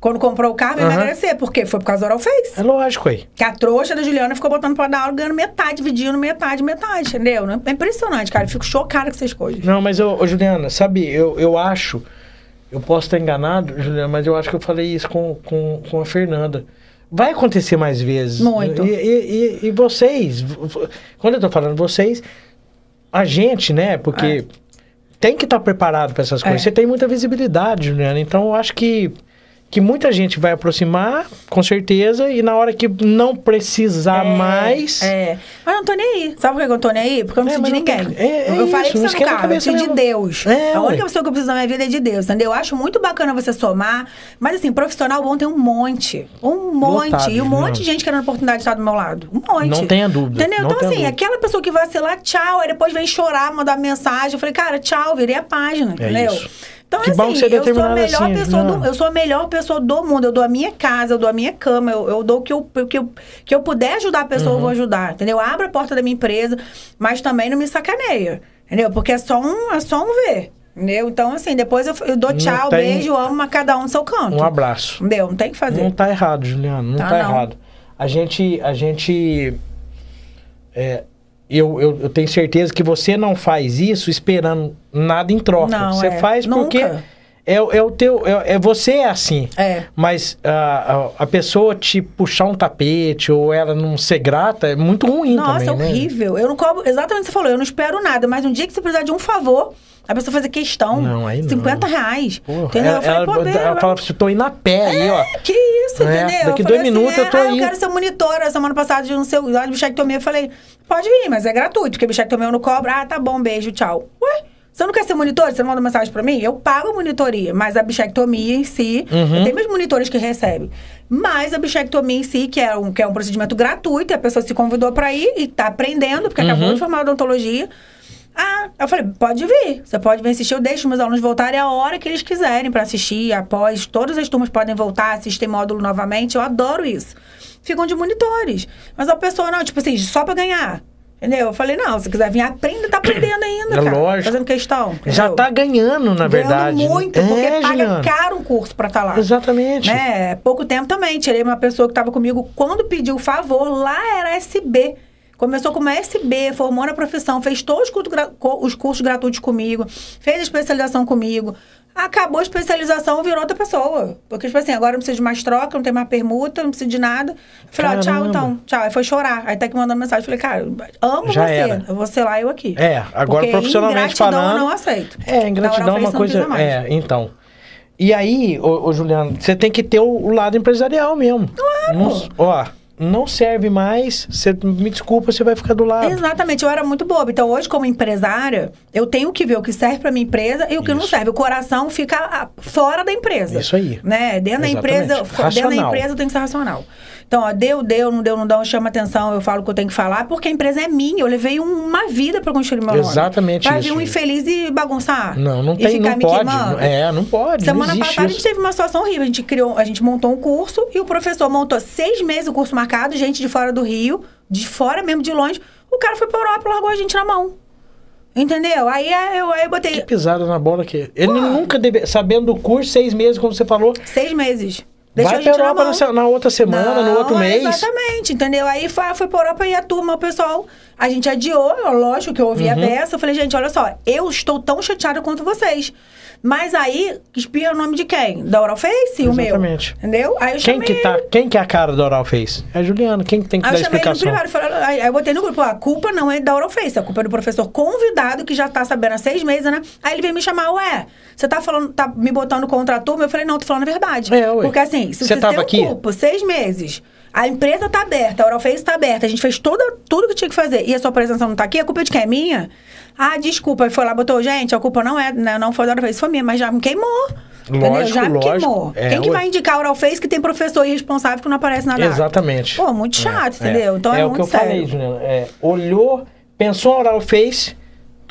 Quando comprou o carro, veio me agradecer. Por quê? Foi por causa do Oral Face. É lógico aí. Que a trouxa da Juliana ficou botando pra dar aula, ganhando metade, dividindo metade, entendeu? É impressionante, cara. Eu fico chocada com essas coisas. Não, mas, Juliana, sabe, eu acho... Eu posso estar enganado, Juliana, mas eu acho que eu falei isso com a Fernanda. Vai acontecer mais vezes. Muito. E vocês... Quando eu tô falando vocês, a gente, né? Porque tem que estar preparado pra essas coisas. Você tem muita visibilidade, Juliana. Então, eu acho que muita gente vai aproximar, com certeza, e na hora que não precisar mais... Mas eu não tô nem aí. Sabe por que eu não tô nem aí? Porque eu não preciso de ninguém. Eu falei que você não cabe, eu preciso de Deus. A única pessoa que eu preciso na minha vida é de Deus, entendeu? Eu acho muito bacana você somar, mas assim, profissional bom tem um monte. Um monte. Lotado, e um monte de gente querendo oportunidade de estar do meu lado. Um monte. Não tenha dúvida. Entendeu? Não então assim, aquela pessoa que vai vacilar, tchau, aí depois vem chorar, mandar mensagem. Eu falei, cara, tchau, virei a página, entendeu? Isso. Então, que assim, eu sou a melhor pessoa do mundo. Eu dou a minha casa, eu dou a minha cama, eu dou o que eu puder ajudar a pessoa, eu vou ajudar, entendeu? Abro a porta da minha empresa, mas também não me sacaneia, entendeu? Porque é só um ver, entendeu? Então, assim, depois eu dou tchau, beijo, amo a cada um no seu canto. Um abraço. Entendeu? Não tem o que fazer. Não tá errado, Juliana, não tá errado. Eu tenho certeza que você não faz isso esperando nada em troca. Não, você faz porque é o teu... você é assim. É. Mas a pessoa te puxar um tapete ou ela não ser grata é muito ruim. Nossa, também, é horrível. Né? Eu não cobro... Exatamente o que você falou. Eu não espero nada. Mas um dia que você precisar de um favor... A pessoa fazer questão, R$50. Porra, entendeu? Eu falei, ela fala assim, tô indo a pé aí, ó. Que isso, entendeu? Daqui 2 minutos eu tô indo. Eu quero ser monitora, semana passada, de bichectomia, eu falei, pode vir, mas é gratuito, porque bichectomia eu não cobro. Ah, tá bom, beijo, tchau. Ué? Você não quer ser monitor? Você não manda mensagem pra mim? Eu pago a monitoria, mas a bichectomia em si... Tem meus monitores que recebem. Mas a bichectomia em si, que é um procedimento gratuito, e a pessoa se convidou pra ir e tá aprendendo, porque acabou de formar odontologia. Ah, eu falei, pode vir. Você pode vir assistir. Eu deixo meus alunos voltarem a hora que eles quiserem pra assistir. Após, todas as turmas podem voltar, assistem módulo novamente. Eu adoro isso. Ficam de monitores. Mas a pessoa, não, tipo assim, só pra ganhar. Entendeu? Eu falei, não, se quiser vir, tá aprendendo ainda, cara. Lógico. Fazendo questão. Entendeu? Já tá ganhando, na verdade. Ganhando muito, porque paga caro um curso pra estar lá. Exatamente. Né? Pouco tempo também. Tirei uma pessoa que tava comigo, quando pediu o favor, lá era SB. Começou como SB, formou na profissão, fez todos os cursos gratuitos comigo, fez a especialização comigo. Acabou a especialização, virou outra pessoa. Porque, tipo assim, agora não preciso de mais troca, não tem mais permuta, não preciso de nada. Falei, ó, tchau, então, tchau. Aí foi chorar. Aí tá que mandando mensagem. Falei, cara, amo já você. Era. Você lá, eu aqui. Agora porque profissionalmente falando... eu não aceito. Ingratidão é uma coisa... então... E aí, Juliana, você tem que ter o lado empresarial mesmo. Claro. Ó... não serve mais, você me desculpa, você vai ficar do lado. Exatamente, eu era muito boba. Então, hoje, como empresária, eu tenho que ver o que serve para minha empresa e o que não serve. O coração fica fora da empresa. Isso aí. Né? Dentro da empresa, dentro da empresa, eu tenho que ser racional. Então, ó, deu, não deu, chama atenção, eu falo o que eu tenho que falar, porque a empresa é minha. Eu levei uma vida para construir meu nome. Exatamente. Vai vir um infeliz e bagunçar? Não, não tem, não pode. É, não pode. Semana passada a gente teve uma situação horrível. A gente montou um curso e o professor montou 6 meses o curso marcado, gente de fora do Rio, de fora mesmo, de longe. O cara foi pra Europa e largou a gente na mão. Entendeu? Aí eu botei... Que pisada na bola que... Ele nunca deve... Sabendo do curso, 6 meses, como você falou. 6 meses. Vai pra Europa na outra semana, no outro mês. Exatamente, entendeu? Aí foi pra Europa e a turma, o pessoal... A gente adiou, lógico que eu ouvi a peça. Eu falei, gente, olha só, eu estou tão chateada quanto vocês. Mas aí, espia o nome de quem? Da Oral Face? Exatamente. O meu? Exatamente. Entendeu? Aí eu chamei... Quem que é a cara da Oral Face? É a Juliana. Quem que tem que dar explicação? Aí eu botei no grupo, a culpa não é da Oral Face, a culpa é do professor convidado, que já tá sabendo há 6 meses, né? Aí ele veio me chamar, ué, você tá falando, tá me botando contra a turma? Eu falei, não, tô falando a verdade. É, ué. Porque assim, se você tem um grupo, 6 meses... A empresa tá aberta, a Oral Face tá aberta, a gente fez tudo que tinha que fazer. E a sua apresentação não tá aqui, a culpa de quem é minha? Ah, desculpa. E foi lá, botou, gente, a culpa não é, não foi da Oral Face, foi minha, mas já me queimou. Lógico, já me queimou. É, quem que vai indicar a Oral Face que tem professor irresponsável que não aparece na data? Exatamente. Pô, muito chato, entendeu? Então é muito sério. É o que eu falei, Juliana. Olhou, pensou na Oral Face,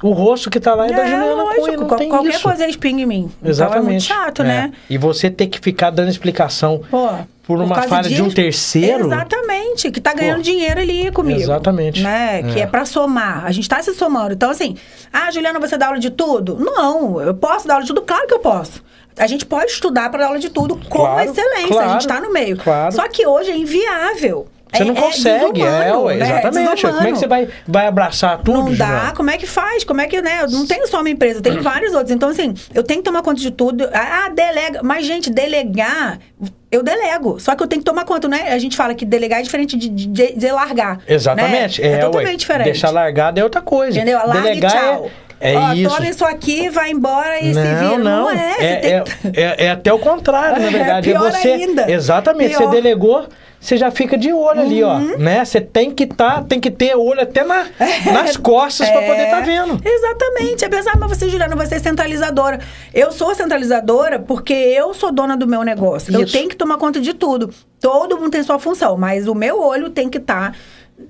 o rosto que tá lá é da Juliana Cunha, não tem qualquer coisa espinga em mim. Exatamente. Então é muito chato, né? E você ter que ficar dando explicação... Pô. Por uma falha de um terceiro? Exatamente, que tá ganhando dinheiro ali comigo. Exatamente. Né? Que é pra somar. A gente tá se somando. Então, assim, ah, Juliana, você dá aula de tudo? Não, eu posso dar aula de tudo? Claro que eu posso. A gente pode estudar pra dar aula de tudo com excelência. Claro, a gente tá no meio. Claro. Só que hoje é inviável. Você não consegue, desumano, exatamente. Desumano. Como é que você vai abraçar tudo? Não dá, João? Como é que faz? Como é que, né? Eu não tenho só uma empresa, eu tenho vários outros. Então, assim, eu tenho que tomar conta de tudo. Ah, delega. Mas, gente, delegar, eu delego. Só que eu tenho que tomar conta, né? A gente fala que delegar é diferente de largar. Exatamente. Né? É totalmente diferente. Deixar largado é outra coisa. Entendeu? Larga e tchau. Ó, isso. Toma isso aqui, vai embora e se vira. Não é. É até o contrário, na verdade. Pior você, ainda. Exatamente. Pior. Você delegou... Você já fica de olho ali, ó, né? Você tem que ter olho até nas costas pra poder tá vendo. Exatamente. É pensar, mas você, Juliana, você é centralizadora. Eu sou centralizadora porque eu sou dona do meu negócio. Isso. Eu tenho que tomar conta de tudo. Todo mundo tem sua função, mas o meu olho tem que estar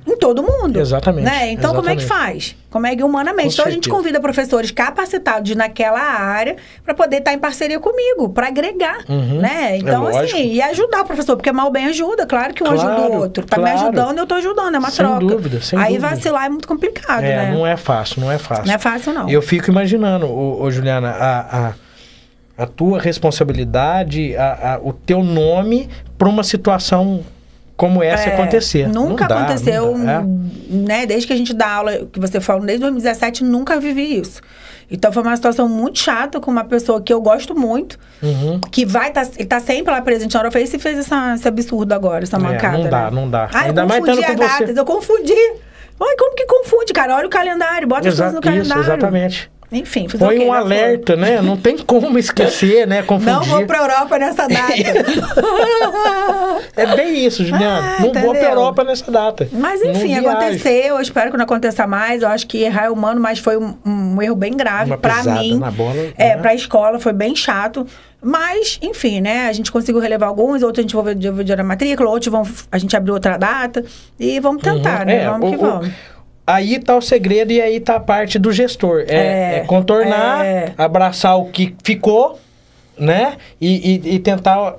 em todo mundo. Exatamente. Né? Então, como é que faz? Como é que humanamente? Então, a gente convida professores capacitados naquela área pra poder estar em parceria comigo, pra agregar, né? Então, assim, e ajudar o professor, porque mal bem ajuda. Claro que um ajuda o outro. Tá me ajudando, eu tô ajudando. É uma troca. Sem dúvida, sem dúvida. Aí vacilar é muito complicado, né? Não é fácil, não é fácil. Não é fácil, não. Eu fico imaginando, Juliana, a tua responsabilidade, o teu nome pra uma situação... Como essa acontecer. Nunca aconteceu, né? Desde que a gente dá aula, que você falou, desde 2017, nunca vivi isso. Então, foi uma situação muito chata com uma pessoa que eu gosto muito, que vai tá sempre lá presente na Oral Face e fez esse absurdo agora, essa mancada. Não dá, né? Não dá. Ai, ainda mais tendo com você. Eu confundi. Ai, como que confunde, cara? Olha o calendário, bota as coisas no calendário. Isso, exatamente. Enfim, fazer foi um alerta, né? Não tem como esquecer, né? Confundir. Não vou pra Europa nessa data. É bem isso, Juliana. Não entendeu? Vou pra Europa nessa data. Mas enfim, aconteceu. Eu espero que não aconteça mais. Eu acho que errar é humano, mas foi um erro bem grave pra mim. Na bola, pra escola foi bem chato. Mas, enfim, né? A gente conseguiu relevar alguns, outros a gente vai ver a matrícula, outros a gente abriu outra data. E vamos tentar, né? Vamos que vamos. Aí tá o segredo e aí tá a parte do gestor. É contornar, abraçar o que ficou, né? E tentar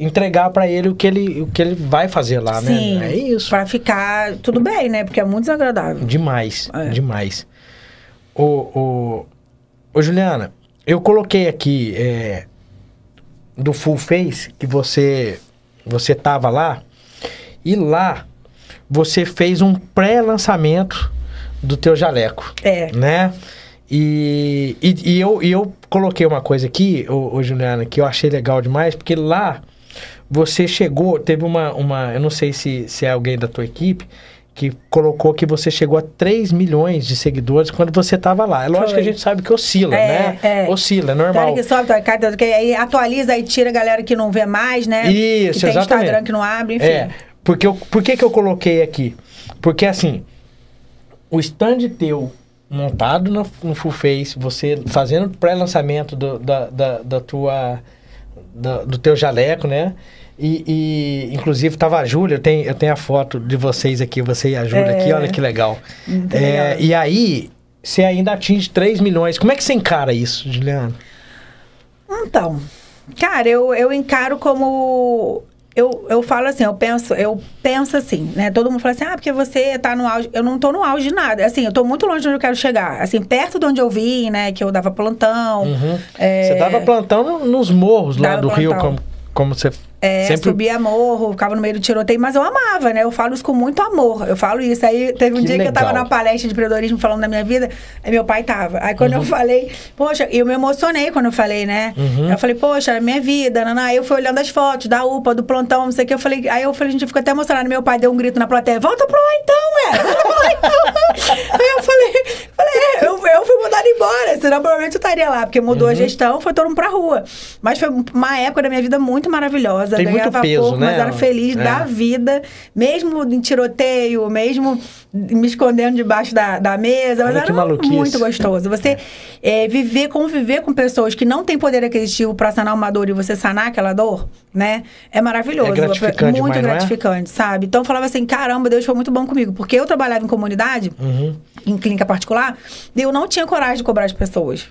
entregar pra ele o que ele vai fazer lá, sim, né? É isso. Pra ficar tudo bem, né? Porque é muito desagradável. Demais, demais. Ô, Juliana, eu coloquei aqui do Full Face, que você tava lá, e lá... Você fez um pré-lançamento do teu jaleco, né? E eu coloquei uma coisa aqui, Juliana, que eu achei legal demais, porque lá você chegou, teve uma eu não sei se é alguém da tua equipe, que colocou que você chegou a 3 milhões de seguidores quando você estava lá. É lógico que a gente sabe que oscila, né? Oscila, é normal. Que sobe, aí atualiza, aí tira a galera que não vê mais, né? Isso, exatamente. Que tem Instagram que não abre, enfim. Porque por que eu coloquei aqui? Porque assim, o stand teu montado no Full Face, você fazendo pré-lançamento do teu jaleco, né? E inclusive tava a Júlia, eu tenho a foto de vocês aqui, você e a Júlia aqui, olha que legal. Legal. E aí, você ainda atinge 3 milhões. Como é que você encara isso, Juliana? Então, cara, eu encaro como... Eu falo assim, eu penso assim, né? Todo mundo fala assim, ah, porque você tá no auge. Eu não tô no auge de nada. Assim, eu tô muito longe de onde eu quero chegar. Assim, perto de onde eu vim, né? Que eu dava plantão. Uhum. Você dava plantão nos morros lá do plantão. Rio, como você... sempre... subia morro, ficava no meio do tiroteio, mas eu amava, né? Eu falo isso com muito amor, eu falo isso. Aí teve um dia que eu tava numa palestra de empreendedorismo falando da minha vida, aí meu pai tava. Aí quando eu falei, poxa, eu me emocionei quando eu falei, né? Eu falei, poxa, minha vida, naná. Aí eu fui olhando as fotos da UPA, do plantão, não sei o que, aí eu falei, a gente ficou até emocionado. Meu pai deu um grito na plateia, volta pra lá então, volta pra lá então. Aí eu falei, eu fui mandada embora, senão provavelmente eu estaria lá, porque mudou a gestão, foi todo mundo pra rua. Mas foi uma época da minha vida muito maravilhosa. Tem muito peso, pouco, né? Mas era feliz da vida, mesmo em tiroteio, mesmo me escondendo debaixo da mesa. Mas era muito gostoso. Você conviver com pessoas que não têm poder aquisitivo para sanar uma dor e você sanar aquela dor, né? É maravilhoso. É gratificante, muito gratificante, sabe? Então eu falava assim, caramba, Deus foi muito bom comigo. Porque eu trabalhava em comunidade, em clínica particular, e eu não tinha coragem de cobrar as pessoas.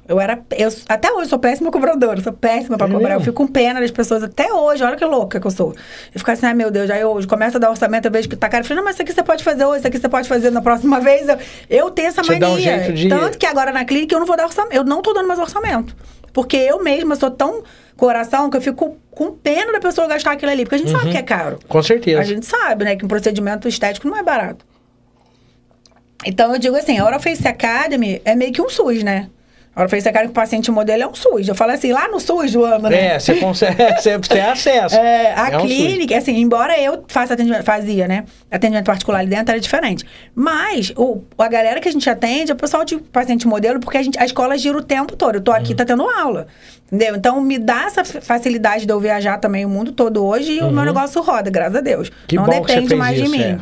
Até hoje eu sou péssima cobradora, eu sou péssima para cobrar. Eu fico com pena das pessoas até hoje, olha que louca que eu sou. Eu ficava assim, ai meu Deus, aí hoje começa a dar orçamento, eu vejo que tá cara, eu falei, não, mas isso aqui você pode fazer hoje, isso aqui você pode fazer na próxima vez. Eu tenho essa mania. Dá um jeito de... Tanto que agora na clínica eu não vou dar orçamento, eu não tô dando mais orçamento. Porque eu mesma sou tão coração que eu fico com pena da pessoa gastar aquilo ali, porque a gente sabe que é caro. Com certeza. A gente sabe, né, que um procedimento estético não é barato. Então eu digo assim, a Oral Face Academy é meio que um SUS, né? A hora que você quer que o paciente modelo é um SUS. Eu falo assim, lá no SUS, Joana, né? Você consegue, você tem acesso. A clínica, assim, embora eu faça atendimento, fazia, né? Atendimento particular ali dentro era diferente. Mas a galera que a gente atende é o pessoal de paciente modelo, porque a escola gira o tempo todo. Eu tô aqui, tá tendo aula. Entendeu? Então, me dá essa facilidade de eu viajar também o mundo todo hoje e o meu negócio roda, graças a Deus. Que não depende mais de mim.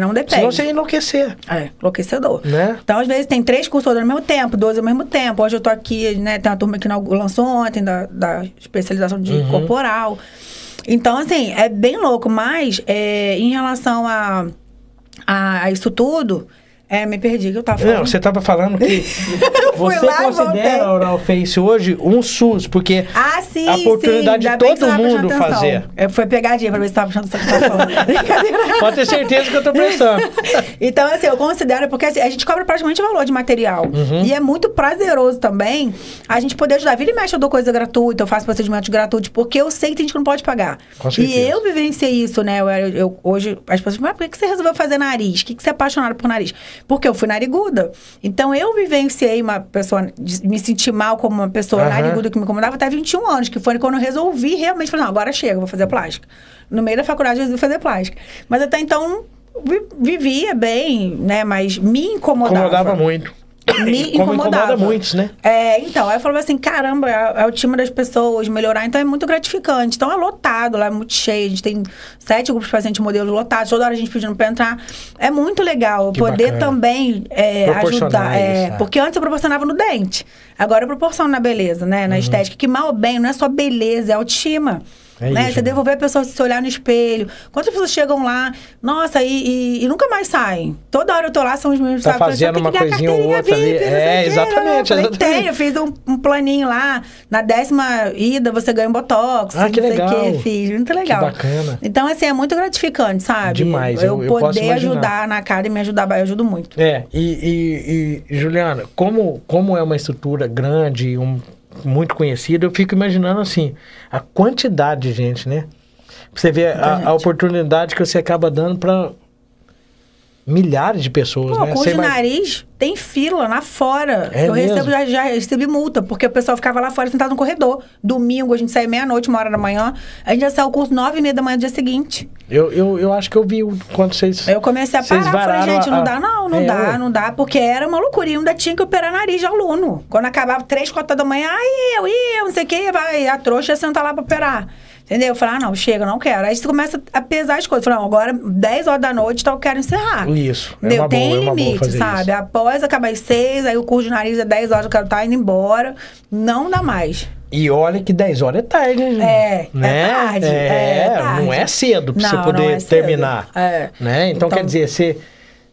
Não depende. Senão você ia enlouquecer. Enlouquecedor. Né? Então, às vezes, tem 3 cursos ao mesmo tempo, 12 ao mesmo tempo. Hoje eu tô aqui, né? Tem uma turma que lançou ontem da especialização de corporal. Então, assim, é bem louco. Mas, em relação a isso tudo... me perdi, que eu tava falando. Não, você tava falando que você considera a Oral Face hoje um SUS, porque a oportunidade de todo mundo fazer. Foi pegadinha pra ver se tava achando que você tava falando. Pode ter certeza que eu tô pensando. Então, assim, eu considero, porque assim, a gente cobra praticamente valor de material. E é muito prazeroso também a gente poder ajudar. Vira e mexe, eu dou coisa gratuita, eu faço procedimentos gratuitos, porque eu sei que tem gente que não pode pagar. E eu vivenciei isso, né? Eu hoje, as pessoas falam, mas por que você resolveu fazer nariz? O que você é apaixonado por nariz? Porque eu fui nariguda. Então, eu vivenciei uma pessoa... Me senti mal como uma pessoa nariguda que me incomodava até 21 anos. Que foi quando eu resolvi realmente falar, não, agora chega, vou fazer plástica. No meio da faculdade, eu resolvi fazer plástica. Mas até então, vivia bem, né? Mas me incomodava. Incomodava muito. Me incomodava. Incomoda muitos, né? Então, aí eu falava assim, caramba, é o time das pessoas, melhorar, então é muito gratificante. Então é lotado lá, é muito cheio, a gente tem 7 grupos de pacientes modelos lotados, toda hora a gente pedindo pra entrar. É muito legal que poder bacana. Também ajudar. Porque antes eu proporcionava no dente, agora eu proporciono na beleza, né? Na estética, que mal ou bem, não é só beleza, é autoestima. Né? Você devolver a pessoa se olhar no espelho. Quantas pessoas chegam lá, nossa, e nunca mais saem. Toda hora eu tô lá, são os meus... Tá fazendo uma coisinha ou outra ali. Exatamente. Eu fiz um planinho lá, na 10ª ida você ganha um botox. Ah, que legal. Não sei o que, fiz. Muito legal. Que bacana. Então, assim, é muito gratificante, sabe? Demais, eu poder ajudar na cara e me ajudar, eu ajudo muito. E Juliana, como é uma estrutura grande, muito conhecido, eu fico imaginando assim, a quantidade de gente, né? Você vê a oportunidade que você acaba dando para milhares de pessoas, né? Curso de nariz, tem fila lá fora. Eu recebo, já recebi multa, porque o pessoal ficava lá fora sentado no corredor. Domingo, a gente sai meia-noite, 1h da manhã. A gente já saiu o curso 9h30 da manhã do dia seguinte. Eu acho que eu vi quando vocês... Eu comecei a parar, falei, gente, não dá, porque era uma loucura. E ainda tinha que operar nariz de aluno. Quando acabava 3, 4 da manhã, não sei o que, a trouxa ia sentar lá pra operar. Entendeu? Eu falei, ah, não, chega, não quero. Aí você começa a pesar as coisas. Eu falei, não, agora 10 horas da noite, tá, eu quero encerrar. Isso. É uma tem boa, limite, sabe? Isso. Após acabar às 6, aí o curso de nariz é 10 horas, eu quero estar indo embora. Não dá mais. E olha que 10 horas é tarde, gente. É, né? É tarde. É, é tarde. Não é cedo pra não, você poder é terminar. É. Né? Então, quer dizer, você...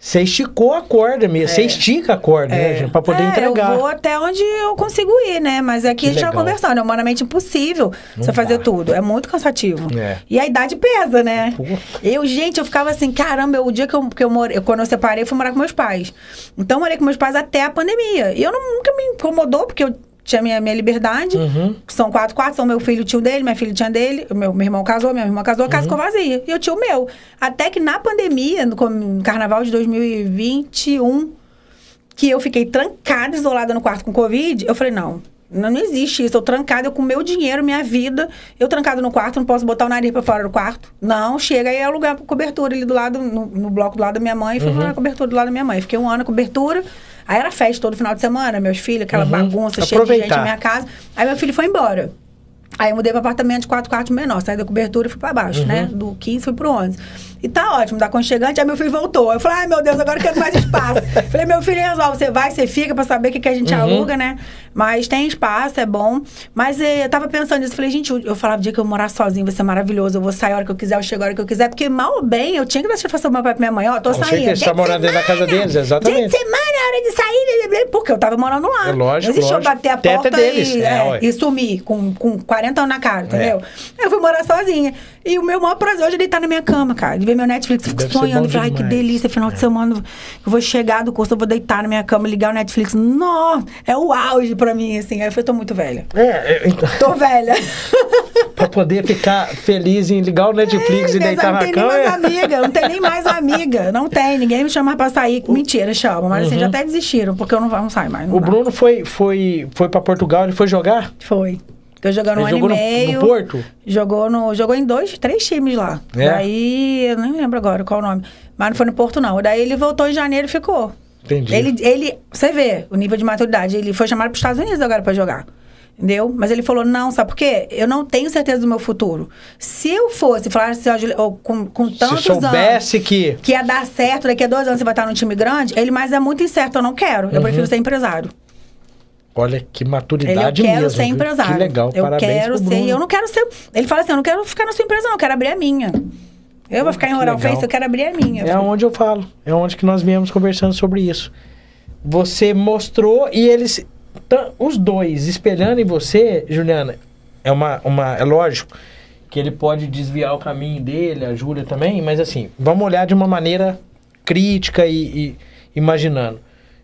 Você esticou a corda mesmo, você estica a corda, né, gente, pra poder entregar. Eu vou até onde eu consigo ir, né? Mas aqui que a gente tá conversando, é humanamente impossível você fazer tudo. É muito cansativo. É. E a idade pesa, né? Porra. Gente, eu ficava assim, caramba, o dia que eu morei, quando eu separei, eu fui morar com meus pais. Então, eu morei com meus pais até a pandemia. E eu nunca me incomodou, porque eu tinha minha liberdade. Uhum. São quatro quartos, são meu filho, o tio dele, minha filha, tinha dele. Meu irmão casou, minha irmã casou, a casa ficou vazia. E eu tinha o meu. Até que na pandemia, no carnaval de 2021, que eu fiquei trancada, isolada no quarto com Covid, eu falei, não existe isso. Eu trancada, eu com meu dinheiro, minha vida, eu trancada no quarto, não posso botar o nariz pra fora do quarto. Não, chega aí alugar cobertura ali do lado, no bloco do lado da minha mãe. Fui alugar cobertura do lado da minha mãe. Fiquei um ano na cobertura. Aí era festa todo final de semana, meus filhos, aquela bagunça, cheia de gente na minha casa. Aí meu filho foi embora. Aí eu mudei para apartamento de 4 quartos menor. Saí da cobertura e fui para baixo, né? Do 15 fui pro 11. E tá ótimo, tá aconchegante. Aí meu filho voltou. Eu falei, ai meu Deus, agora eu quero mais espaço. Falei, meu filho, resolve, você vai, você fica, para saber o que a gente aluga, né? Mas tem espaço, é bom. Mas eu tava pensando nisso, falei, gente, eu falava, o dia que eu morar sozinho vai ser maravilhoso. Eu vou sair a hora que eu quiser, eu chego a hora que eu quiser. Porque mal ou bem, eu tinha que dar satisfação pro meu pai e pra minha mãe. Ó, tô saindo. Você tá morando dentro da casa deles, exatamente. Dia de semana é hora de sair, blá, blá, porque eu tava morando lá. É lógico, existe eu bater a porta deles, e sumir com 40 anos na cara, entendeu? Eu fui morar sozinha. E o meu maior prazer hoje é deitar na minha cama, cara. De ver meu Netflix, eu fico sonhando. Falei, ai, que delícia, final de semana eu vou chegar do curso, eu vou deitar na minha cama, ligar o Netflix. Nossa, é o auge pra mim, assim. Aí eu falei, tô muito velha. Então... Tô velha. Pra poder ficar feliz em ligar o Netflix e deitar na cama. Não tem nem mais amiga. Não tem, ninguém me chama pra sair. Mentira, chama. Mas assim, já até desistiram, porque eu não saio mais. Não dá. Bruno foi pra Portugal, ele foi jogar? Foi. Eu jogou no ano e meio. No Porto? Jogou em 2, 3 times lá. Daí, eu nem lembro agora qual o nome. Mas não foi no Porto, não. Daí ele voltou em janeiro e ficou. Entendi. Ele, você vê o nível de maturidade. Ele foi chamado para os Estados Unidos agora para jogar. Entendeu? Mas ele falou, não, sabe por quê? Eu não tenho certeza do meu futuro. Se eu fosse, falar assim, ó, com tantos anos... Se soubesse que ia dar certo, daqui a 2 anos você vai estar num time grande, mas é muito incerto, eu não quero. Eu prefiro ser empresário. Olha que maturidade mesmo. Eu quero ser empresário. Que legal, parabéns pro Bruno. Eu não quero ser... Ele fala assim, eu não quero ficar na sua empresa não, eu quero abrir a minha. Eu vou ficar em Oral Face, eu quero abrir a minha. É onde eu falo, é onde que nós viemos conversando sobre isso. Você mostrou e eles... Os dois espelhando em você, Juliana, é lógico que ele pode desviar o caminho dele, a Júlia também, mas assim, vamos olhar de uma maneira crítica e imaginando.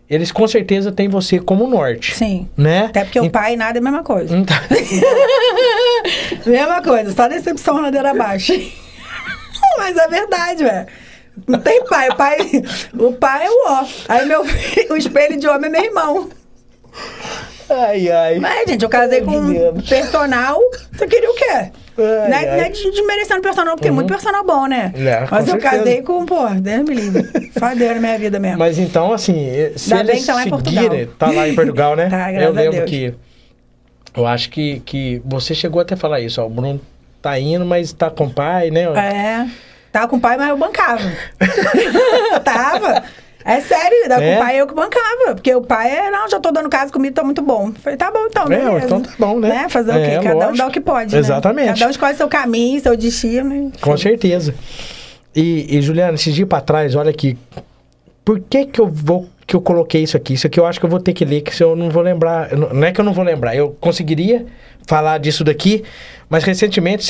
Eles com certeza têm você como norte. Sim. Né? Até porque o pai e nada é a mesma coisa. Então... mesma coisa, só decepção na ladeira abaixo. Mas é verdade, velho. Não tem pai. O pai é o ó. Aí meu filho, o espelho de homem é meu irmão. Ai, ai. Mas, gente, eu casei com um personal. Você queria o quê? Não é desmerecendo personal, porque é muito personal bom, né? Mas eu casei com, Deus me livre. Fadeira na minha vida mesmo. Mas então, assim, se eles seguirem, tá lá em Portugal, né? Tá, graças a Deus. Eu lembro que, eu acho que você chegou até a falar isso, ó, o Bruno tá indo, mas tá com o pai, né? Tava com o pai, mas eu bancava. Tava. É sério, com o pai eu que bancava. Porque o pai já tô dando casa comigo, tá muito bom. Falei, tá bom então, beleza. Então tá bom, né? Fazer o quê? Cada um dá o que pode, exatamente. Né? Cada um escolhe seu caminho, seu destino. Com certeza. E Juliana, esses dias pra trás, olha aqui. Por que que eu coloquei isso aqui? Isso aqui eu acho que eu vou ter que ler, que se eu não vou lembrar... Não é que eu não vou lembrar, eu conseguiria falar disso daqui. Mas recentemente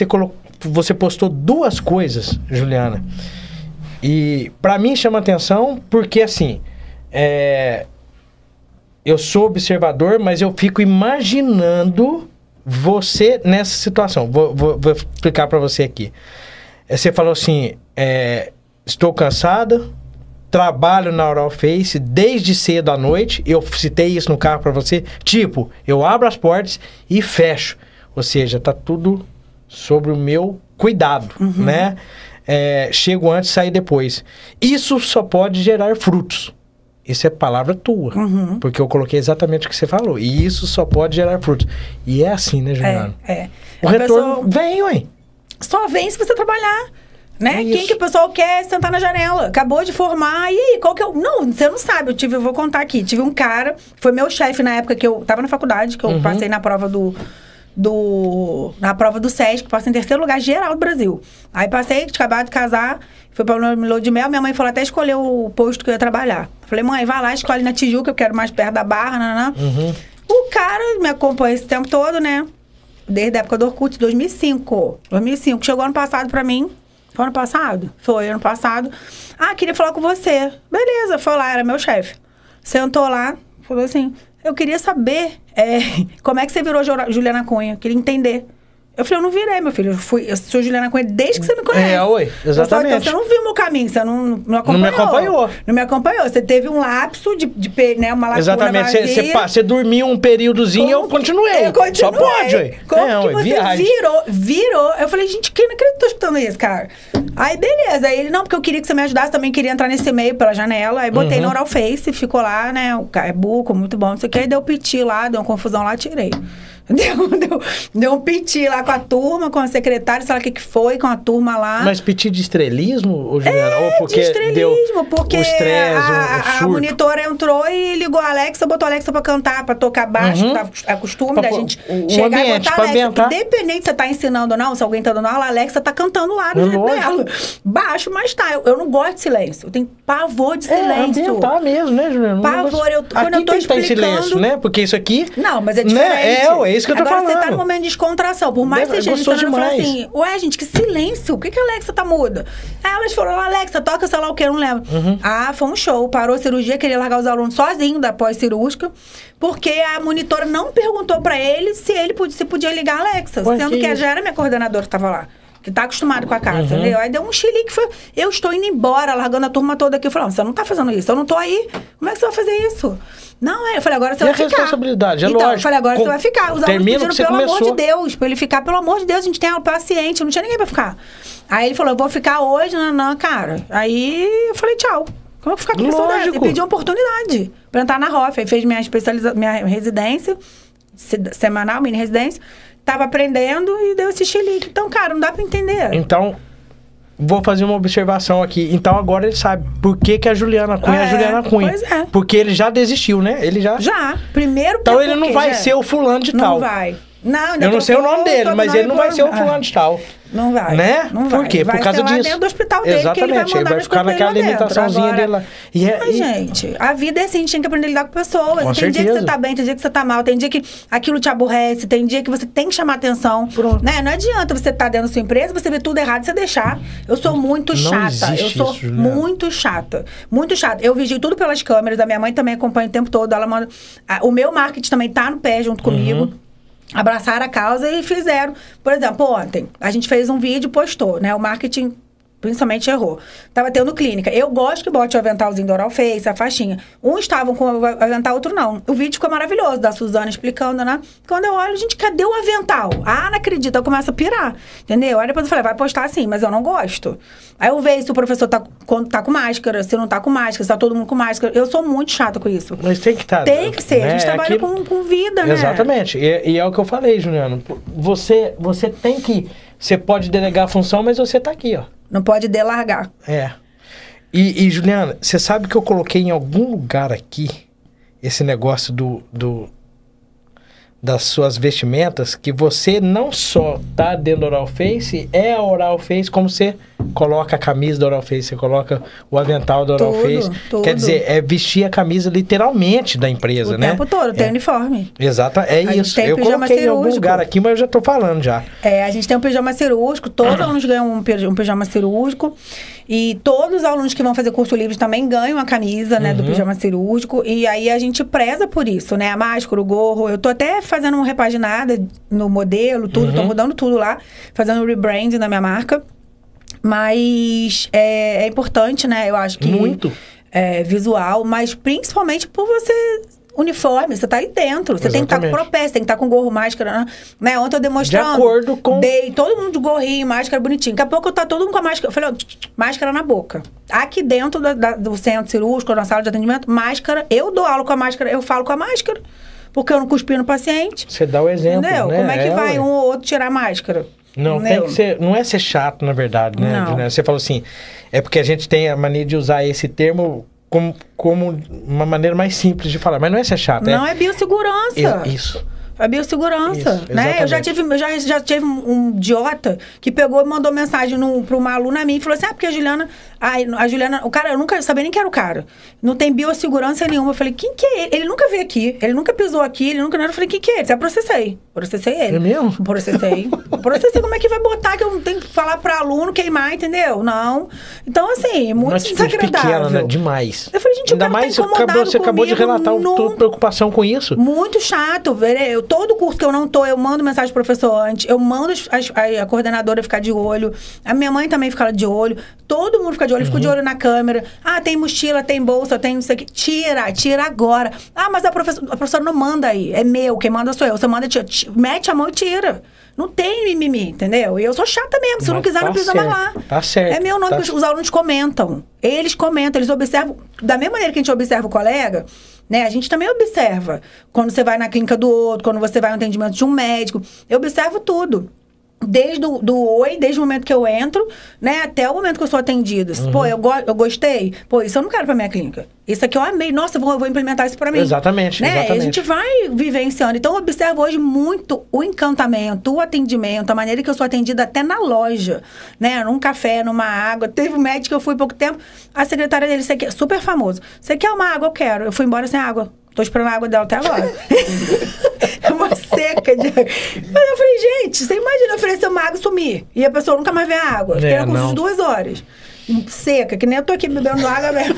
você postou 2 coisas, Juliana. E pra mim chama atenção porque, assim, eu sou observador, mas eu fico imaginando você nessa situação. Vou explicar pra você aqui. Você falou assim, estou cansada, trabalho na Oral Face desde cedo à noite. Eu citei isso no carro pra você. Tipo, eu abro as portas e fecho. Ou seja, tá tudo sobre o meu cuidado, né? Chego antes e saio depois. Isso só pode gerar frutos. Isso é palavra tua. Porque eu coloquei exatamente o que você falou. E isso só pode gerar frutos. E é assim, né, Juliana? O retorno pessoa... vem, ué. só vem se você trabalhar, né? Isso. Quem que o pessoal quer sentar na janela? Acabou de formar, e aí, qual que é o... Não, você não sabe, eu vou contar aqui. Tive um cara, foi meu chefe na época que eu tava na faculdade, que eu passei na prova na prova do SESC, passei em terceiro lugar geral do Brasil. Aí passei, acabado de casar, fui pra Lua de Mel, minha mãe falou até escolher o posto que eu ia trabalhar. Falei, mãe, vai lá, escolhe na Tijuca, eu quero mais perto da Barra, nanã. O cara me acompanha esse tempo todo, né? Desde a época do Orkut, 2005. 2005. Chegou ano passado pra mim. Foi ano passado? Foi ano passado. Ah, queria falar com você. Beleza, foi lá, era meu chefe. Sentou lá, falou assim, eu queria saber como é que você virou Juliana Cunha. Queria entender. Eu falei, eu não virei, meu filho. Eu sou Juliana Cunha desde que você me conhece. É, oi, exatamente. Então, você não viu o meu caminho, você não acompanhou. Não me acompanhou. Não me acompanhou. Você teve um lapso né, uma lapso. Exatamente. Você dormiu um períodozinho e eu continuei. Eu continuei. Só pode, ué. Como que você viagem. Virou. Eu falei, gente, que não acredito que eu tô escutando isso, cara. Aí, beleza. Aí ele, não, porque eu queria que você me ajudasse, também queria entrar nesse meio pela janela. Aí botei no Oral Face, ficou lá, né, o cara é buco, muito bom, não sei o que. Aí deu piti lá, deu uma confusão lá, tirei. Deu um piti lá com a turma, com a secretária, sei lá o que foi, com a turma lá. Mas piti de estrelismo, ou Juliana? É, ou porque de estrelismo, porque o estresse, a monitora entrou e ligou a Alexa, botou a Alexa pra cantar, pra tocar baixo, que tá costume da gente chegar e botar a Alexa. Porque independente se você tá ensinando ou não, se alguém tá dando aula, a Alexa tá cantando lá no jeito dela. Baixo, mas tá. Eu não gosto de silêncio. Eu tenho pavor de silêncio. É ambiental mesmo, né, Juliana? Pavor. Quando eu tô explicando... Aqui tem silêncio, né? Porque isso aqui... Não, mas é diferente. É isso que eu tô falando. Agora você tá num momento de descontração. Por mais que seja, você fala assim, ué, gente, que silêncio. Por que a Alexa tá muda? Aí elas falaram, Alexa, toca sei lá o que, eu não lembro. Ah, foi um show. Parou a cirurgia, queria largar os alunos sozinho da pós-cirúrgica, porque a monitora não perguntou pra ele se ele podia ligar a Alexa. Pois sendo que já era minha coordenadora que tava lá. Que tá acostumado com a casa, entendeu? Aí deu um xilique que foi... Eu estou indo embora, largando a turma toda aqui. Eu falei, não, você não tá fazendo isso. Eu não tô aí. Como é que você vai fazer isso? Não, eu falei, agora você vai ficar. E a responsabilidade, é lógico. Então, eu falei, agora você vai ficar. Os alunos pediram, pelo amor de Deus, pra ele ficar. Pelo amor de Deus, a gente tem aula paciente. Não tinha ninguém pra ficar. Aí ele falou, eu vou ficar hoje, cara. Aí eu falei, tchau. Como é que eu vou ficar com pessoa dessa? E pedi uma oportunidade pra entrar na ROF. Aí fez minha residência, semanal, mini residência. Tava aprendendo e deu esse xilique. Então, cara, não dá pra entender. Então, vou fazer uma observação aqui. Então, agora ele sabe por que que a Juliana Cunha é Juliana Cunha. Pois é. Porque ele já desistiu, né? Ele já... Primeiro... Então, ele não vai ser o fulano de tal. Não vai. Não, eu não sei o nome dele, mas ele não vai ser o fulano de tal. Não vai. Né? Não vai. Por quê? Por causa disso. Vai ser lá dentro do hospital dele. Exatamente. Ele vai ficar naquela limitaçãozinha dele lá. Mas, gente, a vida é assim. A gente tem que aprender a lidar com pessoas. Tem dia que você tá bem, tem dia que você tá mal. Tem dia que aquilo te aborrece. Tem dia que você tem que chamar atenção. Pronto. Né? Não adianta você estar dentro da sua empresa, você ver tudo errado e você deixar. Eu sou muito chata. Eu sou muito chata. Muito chata. Eu vigio tudo pelas câmeras. A minha mãe também acompanha o tempo todo. Ela manda... O meu marketing também tá no pé junto comigo. Abraçaram a causa e fizeram. Por exemplo, ontem, a gente fez um vídeo e postou, né? O marketing principalmente errou. Tava tendo clínica. Eu gosto que bote o aventalzinho do Oral Face, a faixinha. Uns estavam com o avental, outro não. O vídeo ficou maravilhoso, da Suzana explicando, né? Quando eu olho, gente, cadê o avental? Ah, não acredito. Eu começo a pirar, entendeu? Aí depois eu falei, vai postar assim, mas eu não gosto. Aí eu vejo se o professor tá, quando tá com máscara, se não tá com máscara, se tá todo mundo com máscara. Eu sou muito chata com isso. Mas tem que estar. Tem que ser. Né? A gente trabalha aquilo... com vida, né? Exatamente. E é o que eu falei, Juliana. Você tem que... Você pode delegar a função, mas você tá aqui, ó. Não pode delargar. É. E Juliana, você sabe que eu coloquei em algum lugar aqui esse negócio das suas vestimentas, que você não só tá dentro do Oral Face, é a Oral Face, como você coloca a camisa do Oral Face, você coloca o avental do Oral Face. Tudo. Quer dizer, é vestir a camisa literalmente da empresa, né? O tempo todo, tem uniforme. Exato, é isso. Eu coloquei em algum lugar aqui, mas eu já tô falando já. É, a gente tem um pijama cirúrgico, todos os alunos ganham um pijama cirúrgico. E todos os alunos que vão fazer curso livre também ganham a camisa, né, do pijama cirúrgico. E aí a gente preza por isso, né? A máscara, o gorro. Eu tô até fazendo uma repaginada no modelo, tudo. Tô mudando tudo lá. Fazendo rebranding na minha marca. Mas é importante, né? Eu acho que... Muito. É, visual, mas principalmente por você... Uniforme, você tá ali dentro. Você tem que estar com propé, você tem que estar com gorro, máscara, né? Ontem eu demonstrando. De acordo com... Dei todo mundo de gorrinho, máscara, bonitinho. Daqui a pouco eu tá todo mundo com a máscara. Eu falei, ó, máscara na boca. Aqui dentro do centro cirúrgico, na sala de atendimento, máscara. Eu dou aula com a máscara, eu falo com a máscara. porque eu não cuspi no paciente. Você dá o exemplo, entendeu? Né? Como é que vai um ou outro tirar a máscara? Não, tem que ser, não é ser chato, na verdade, né? Não. Você falou assim, é porque a gente tem a mania de usar esse termo como uma maneira mais simples de falar, mas não é ser chato. Não, é biossegurança. Isso. A biossegurança, isso, né? Eu já tive um idiota que pegou e mandou mensagem para uma aluna minha e falou assim, ah, porque a Juliana, o cara, eu nunca sabia nem que era o cara. Não tem biossegurança nenhuma. Eu falei, quem que é ele? Ele nunca veio aqui, ele nunca pisou aqui, ele nunca... Eu falei, quem que é ele? Eu processei. Processei ele. É mesmo? Processei. Processei, como é que vai botar que eu não tenho que falar para aluno queimar, entendeu? Não. Então, assim, muito desagradável. Pequena, né? Demais. Eu falei, gente, ainda o cara mais tá incomodado comigo. Você acabou de relatar a tua preocupação com isso. Muito chato, velho. Todo curso que eu não tô, eu mando mensagem pro professor antes, eu mando a coordenadora ficar de olho, a minha mãe também fica de olho, todo mundo fica de olho, fica de olho na câmera. Ah, tem mochila, tem bolsa, tem não sei o que. Tira agora. Ah, mas a professora não manda aí, é meu, quem manda sou eu. Você manda, mete a mão e tira. Não tem mimimi, entendeu? E eu sou chata mesmo, se não quiser, não precisa mais lá. Tá certo. É meu nome que os alunos comentam. Eles comentam, eles observam. Da mesma maneira que a gente observa o colega, né? A gente também observa. Quando você vai na clínica do outro, quando você vai no atendimento de um médico. Eu observo tudo. Desde desde o momento que eu entro, né? Até o momento que eu sou atendida. Pô, eu gostei. Pô, isso eu não quero pra minha clínica. Isso aqui eu amei. Nossa, eu vou implementar isso pra mim. Exatamente, né? Exatamente. A gente vai vivenciando. Então, eu observo hoje muito o encantamento, o atendimento, a maneira que eu sou atendida até na loja, né? Num café, numa água. Teve um médico que eu fui há pouco tempo. A secretária dele, super famoso. Você quer uma água? Eu quero. Eu fui embora sem água. Tô esperando a água dela até agora. É uma seca de água. Mas eu falei, gente, você imagina oferecer uma água e sumir. E a pessoa nunca mais vê a água. Fiquei na curso de 2 horas. Seca, que nem eu tô aqui bebendo água mesmo.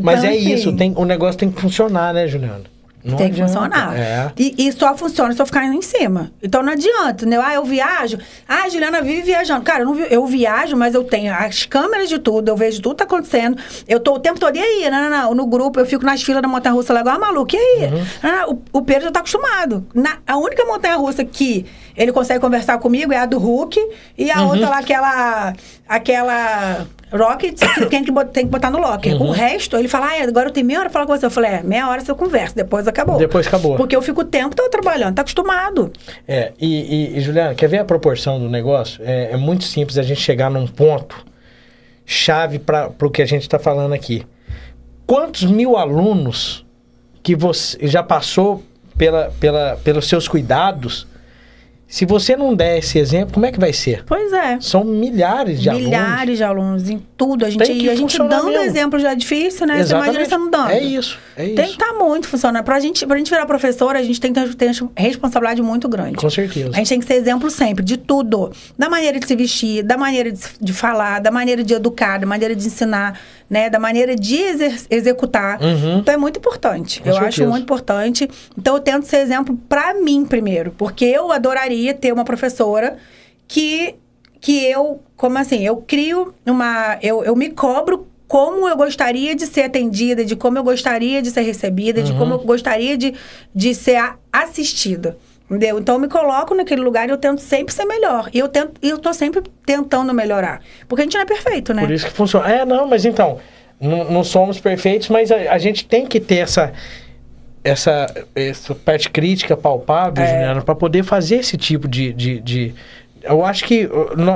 Mas então, isso, o negócio tem que funcionar, né, Juliana? Não tem que funcionar. É. E só funciona se eu ficar indo em cima. Então não adianta, né? Ah, eu viajo. Ah, a Juliana vive viajando. Cara, eu viajo, mas eu tenho as câmeras de tudo. Eu vejo tudo que tá acontecendo. Eu tô o tempo todo, e aí? No grupo, eu fico nas filas da montanha-russa lá igual a maluca. E aí? O Pedro já tá acostumado. A única montanha-russa que ele consegue conversar comigo é a do Hulk. E a outra lá, aquela... Rocket, tem que botar no locker. O resto, ele fala, agora eu tenho meia hora pra falar com você. Eu falei, meia hora eu converso, depois acabou. Depois acabou. Porque eu fico o tempo todo trabalhando, tá acostumado. E Juliana, quer ver a proporção do negócio? É muito simples a gente chegar num ponto chave para o que a gente tá falando aqui. Quantos mil alunos que você já passou pelos seus cuidados... Se você não der esse exemplo, como é que vai ser? Pois é. São milhares de alunos. Milhares de alunos em tudo. A gente dando exemplo já é difícil, né? Exatamente. Você imagina você não dando. É isso. Tem que estar muito funcionando. Pra gente virar professora, a gente tem que ter responsabilidade muito grande. Com certeza. A gente tem que ser exemplo sempre, de tudo. Da maneira de se vestir, da maneira de falar, da maneira de educar, da maneira de ensinar, né? Da maneira de executar. Então é muito importante. Eu acho muito importante. Então eu tento ser exemplo pra mim primeiro. Porque eu adoraria ter uma professora que eu, como assim, eu crio uma... Eu me cobro como eu gostaria de ser atendida, de como eu gostaria de ser recebida, de como eu gostaria de ser assistida, entendeu? Então, eu me coloco naquele lugar e eu tento sempre ser melhor. E eu tô sempre tentando melhorar. Porque a gente não é perfeito, né? Por isso que funciona. Mas então, não somos perfeitos, mas a gente tem que ter essa parte crítica palpável, Juliana, para poder fazer esse tipo de... Eu acho que...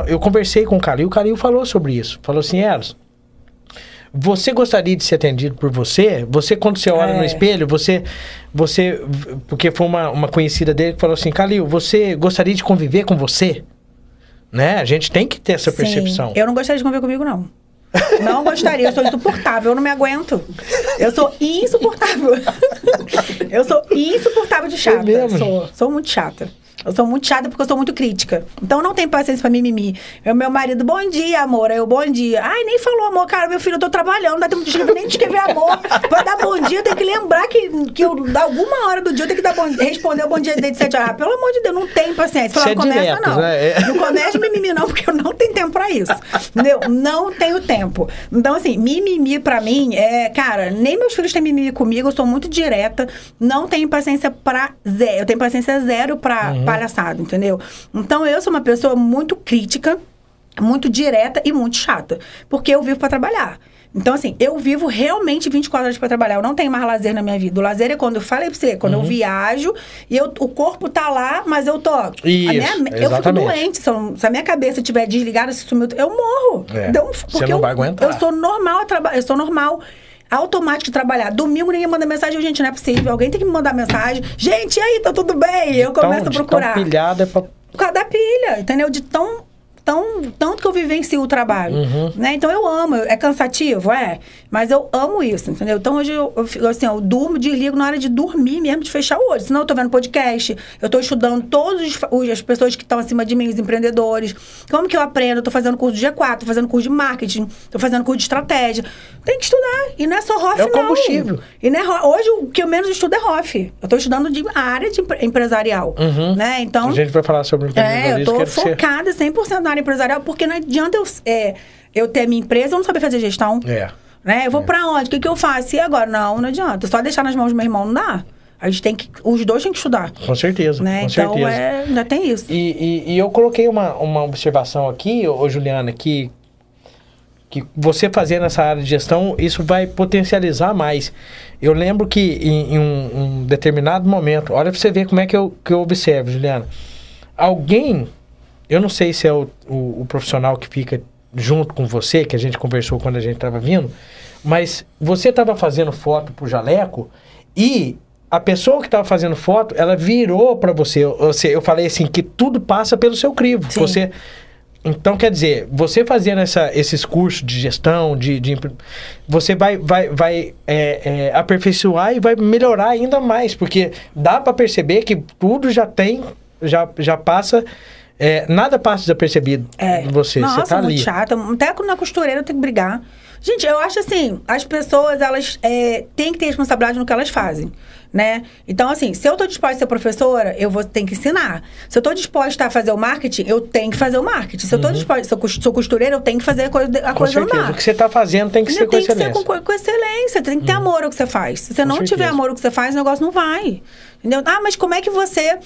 Eu conversei com o Calil falou sobre isso. Falou assim, Eros, você gostaria de ser atendido por você? Você, quando você olha no espelho, você porque foi uma conhecida dele que falou assim, Calil, você gostaria de conviver com você? Né? A gente tem que ter essa percepção. Eu não gostaria de conviver comigo, não. Não gostaria, eu sou insuportável, eu não me aguento. Eu sou insuportável. Eu sou insuportável de chata. Sou muito chata. Eu sou muito chata porque eu sou muito crítica. Então, eu não tenho paciência pra mimimi. Meu marido, bom dia, amor. Aí eu, bom dia. Ai, nem falou amor. Cara, meu filho, eu tô trabalhando. Não dá tempo de nem de escrever amor. Pra dar bom dia, eu tenho que lembrar que alguma hora do dia eu tenho que dar bom dia. Responder o bom dia desde 7 horas. Ah, pelo amor de Deus, não tem paciência. Falar, não começa direto, não. Né? Não começa mimimi não, porque eu não tenho tempo pra isso. Entendeu? Não tenho tempo. Então, assim, mimimi pra mim é... Cara, nem meus filhos têm mimimi comigo. Eu sou muito direta. Não tenho paciência pra zero. Eu tenho paciência zero pra... palhaçada, entendeu? Então, eu sou uma pessoa muito crítica, muito direta e muito chata. Porque eu vivo pra trabalhar. Então, assim, eu vivo realmente 24 horas pra trabalhar. Eu não tenho mais lazer na minha vida. O lazer é quando eu falei pra você, quando eu viajo e o corpo tá lá, mas eu tô... eu fico doente. Se a minha cabeça estiver desligada, se sumiu, eu morro. É. Então, porque você não vai aguentar. Eu sou normal, eu sou normal. Automático trabalhar. Domingo ninguém manda mensagem. Gente, não é possível. Alguém tem que me mandar mensagem. Gente, e aí? Tá tudo bem? Eu começo a procurar. Tão pilhada é pra... Por causa da pilha, entendeu? De tanto que eu vivencio o trabalho. Né? Então, eu amo. É cansativo, é. Mas eu amo isso, entendeu? Então, hoje, eu durmo, desligo na hora de dormir mesmo, de fechar o olho. Senão, eu tô vendo podcast, eu tô estudando todas as pessoas que estão acima de mim, os empreendedores. Como que eu aprendo? Eu tô fazendo curso de G4, tô fazendo curso de marketing, tô fazendo curso de estratégia. Tem que estudar. E não é só HOF, não. É o combustível. E não é, hoje, o que eu menos estudo é HOF. Eu tô estudando a área de empresarial. Né? Então, a gente vai falar sobre empreendedorismo. É, eu tô focada 100% na área empresarial, porque não adianta eu ter a minha empresa, eu não saber fazer gestão. Né? Eu vou pra onde? O que eu faço? E agora? Não adianta. Só deixar nas mãos do meu irmão não dá. A gente tem que... Os dois têm que estudar. Com certeza, né? Então, ainda tem isso. E eu coloquei uma observação aqui, ô Juliana, que você fazer nessa área de gestão, isso vai potencializar mais. Eu lembro que em um determinado momento... Olha pra você ver como é que eu observo, Juliana. Alguém... Eu não sei se é o profissional que fica junto com você, que a gente conversou quando a gente estava vindo, mas você estava fazendo foto pro jaleco e a pessoa que estava fazendo foto, ela virou para você. Eu falei assim, que tudo passa pelo seu crivo. Você, então, quer dizer, você fazendo esses cursos de gestão, você vai aperfeiçoar e vai melhorar ainda mais, porque dá para perceber que tudo já passa... nada passa desapercebido de você. Nossa, você tá muito ali. Chata. Até na costureira eu tenho que brigar. Gente, eu acho assim, as pessoas, elas têm que ter responsabilidade no que elas fazem, né? Então, assim, se eu tô disposta a ser professora, eu tenho que ensinar. Se eu tô disposta a fazer o marketing, eu tenho que fazer o marketing. Se eu tô disposta, se eu sou costureira, eu tenho que fazer a coisa no marketing. O que você tá fazendo tem que ser com excelência. Tem que ser com excelência, tem que ter amor ao que você faz. Se você não tiver amor ao que você faz, o negócio não vai. Entendeu? Ah, mas como é que você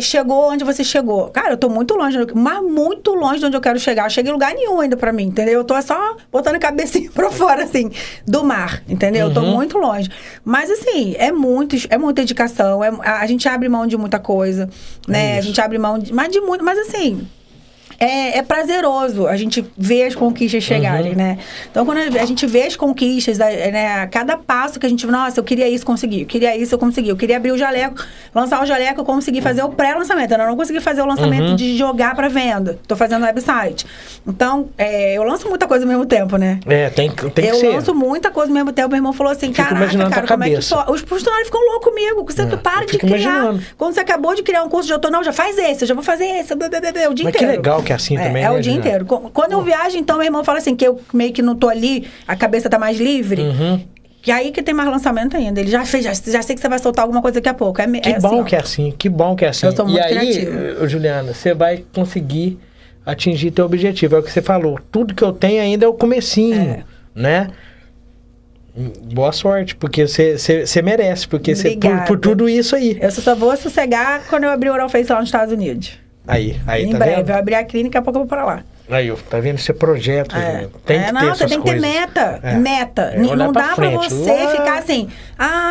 chegou onde você chegou? Cara, eu tô muito longe, mas muito longe de onde eu quero chegar. Eu cheguei em lugar nenhum ainda pra mim, entendeu? Eu tô só botando a cabecinha pra fora, assim, do mar, entendeu? Eu tô muito longe. Mas, assim, é muita dedicação, a gente abre mão de muita coisa, né? A gente abre mão de muito, mas assim... É prazeroso a gente ver as conquistas chegarem, né? Então, quando a gente vê as conquistas, né? A cada passo que a gente... Nossa, eu queria isso, consegui. Eu queria isso, eu consegui. Eu queria abrir o jaleco, lançar o jaleco, eu consegui fazer o pré-lançamento. Eu não consegui fazer o lançamento de jogar pra venda. Tô fazendo website. Então, eu lanço muita coisa ao mesmo tempo, né? Tem que ser. Eu lanço muita coisa ao mesmo tempo. Meu irmão falou assim, caraca, cara, como é que... Os funcionários ficam loucos comigo. Você para de criar. Imaginando. Quando você acabou de criar um curso, já faz esse, eu já vou fazer esse, o dia inteiro. Mas que legal que assim também, o dia inteiro. Quando eu viajo, então, meu irmão fala assim, que eu meio que não tô ali, a cabeça tá mais livre. Que aí que tem mais lançamento ainda. Ele já fez, já sei que você vai soltar alguma coisa daqui a pouco. Que bom que é assim. Eu sou muito criativa. Aí, Juliana, você vai conseguir atingir teu objetivo. É o que você falou. Tudo que eu tenho ainda é o comecinho, né? Boa sorte, porque você merece. Porque você, por tudo isso aí. Eu só vou sossegar quando eu abrir o Oral Face lá nos Estados Unidos. Aí, em breve, eu abri a clínica, daqui a pouco eu vou pra lá. Aí, tá vendo? Esse projeto, tem que ter essas coisas. Não, você tem que ter meta, não dá pra você ficar assim,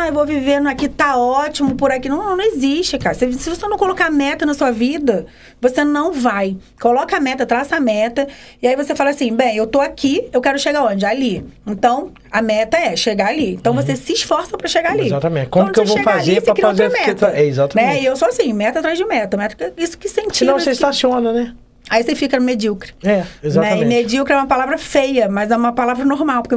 eu vou vivendo aqui, tá ótimo, por aqui. Não, não existe, cara. Se você não colocar meta na sua vida, você não vai. Coloca a meta, traça a meta, e aí você fala assim, bem, eu tô aqui, eu quero chegar onde? Ali. Então, a meta é chegar ali. Então, você se esforça pra chegar ali. Exatamente. Como que eu vou fazer pra fazer... Exatamente. E eu sou assim, meta atrás de meta. Isso que sentiu. Senão você estaciona, né? Aí você fica medíocre. Exatamente. Né? E medíocre é uma palavra feia, mas é uma palavra normal, porque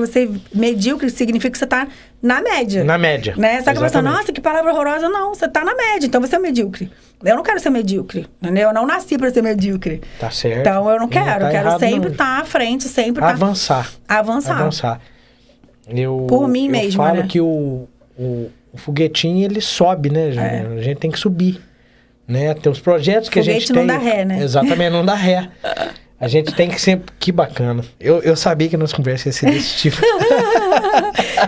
medíocre significa que você tá na média. Na média. Né? Só que você fala, nossa, que palavra horrorosa. Não, você tá na média, então você é medíocre. Eu não quero ser medíocre, entendeu? Eu não nasci pra ser medíocre. Tá certo. Então eu não quero, eu quero sempre estar à frente, sempre avançar. Avançar. Por mim mesmo, né? Eu falo que o foguetinho, ele sobe, né, gente? A gente tem que subir. Né? Tem os projetos que a gente tem... não dá ré, né? Exatamente, não dá ré. A gente tem que sempre... Que bacana. Eu sabia que nós conversamos ia ser desse tipo.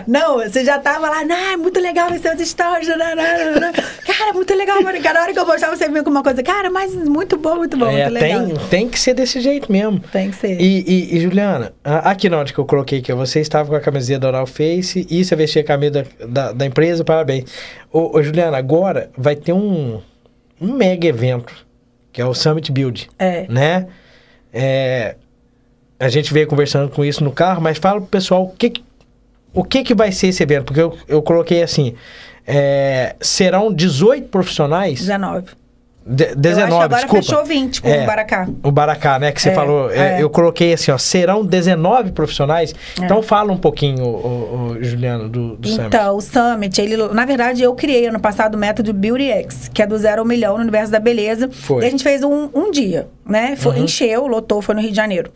Não, você já tava lá... é muito legal ver seus stories. cara, muito legal, mano. Cada hora que eu postava, você vinha com uma coisa, cara, mas muito bom, muito bom, é, muito legal. Tem que ser desse jeito mesmo. Tem que ser. E Juliana, aqui na onde que eu coloquei que você estava com a camiseta da Oral Face e você vestia a camisa da empresa, parabéns. Ô, Juliana, agora vai ter um mega evento, que é o Summit Build, né? A gente veio conversando com isso no carro, mas fala pro pessoal o que vai ser esse evento, porque eu coloquei assim, serão 18 profissionais... 19. 19, agora desculpa. Fechou 20 com o Baracá. O Baracá, né, que você falou, eu coloquei assim, ó, serão 19 profissionais. Então, fala um pouquinho, Juliana, do Summit. Então, o Summit, ele, na verdade, eu criei ano passado o método Beauty X, que é do 0 ao 1 milhão no universo da beleza. Foi. E a gente fez um dia, né, encheu, lotou, foi no Rio de Janeiro.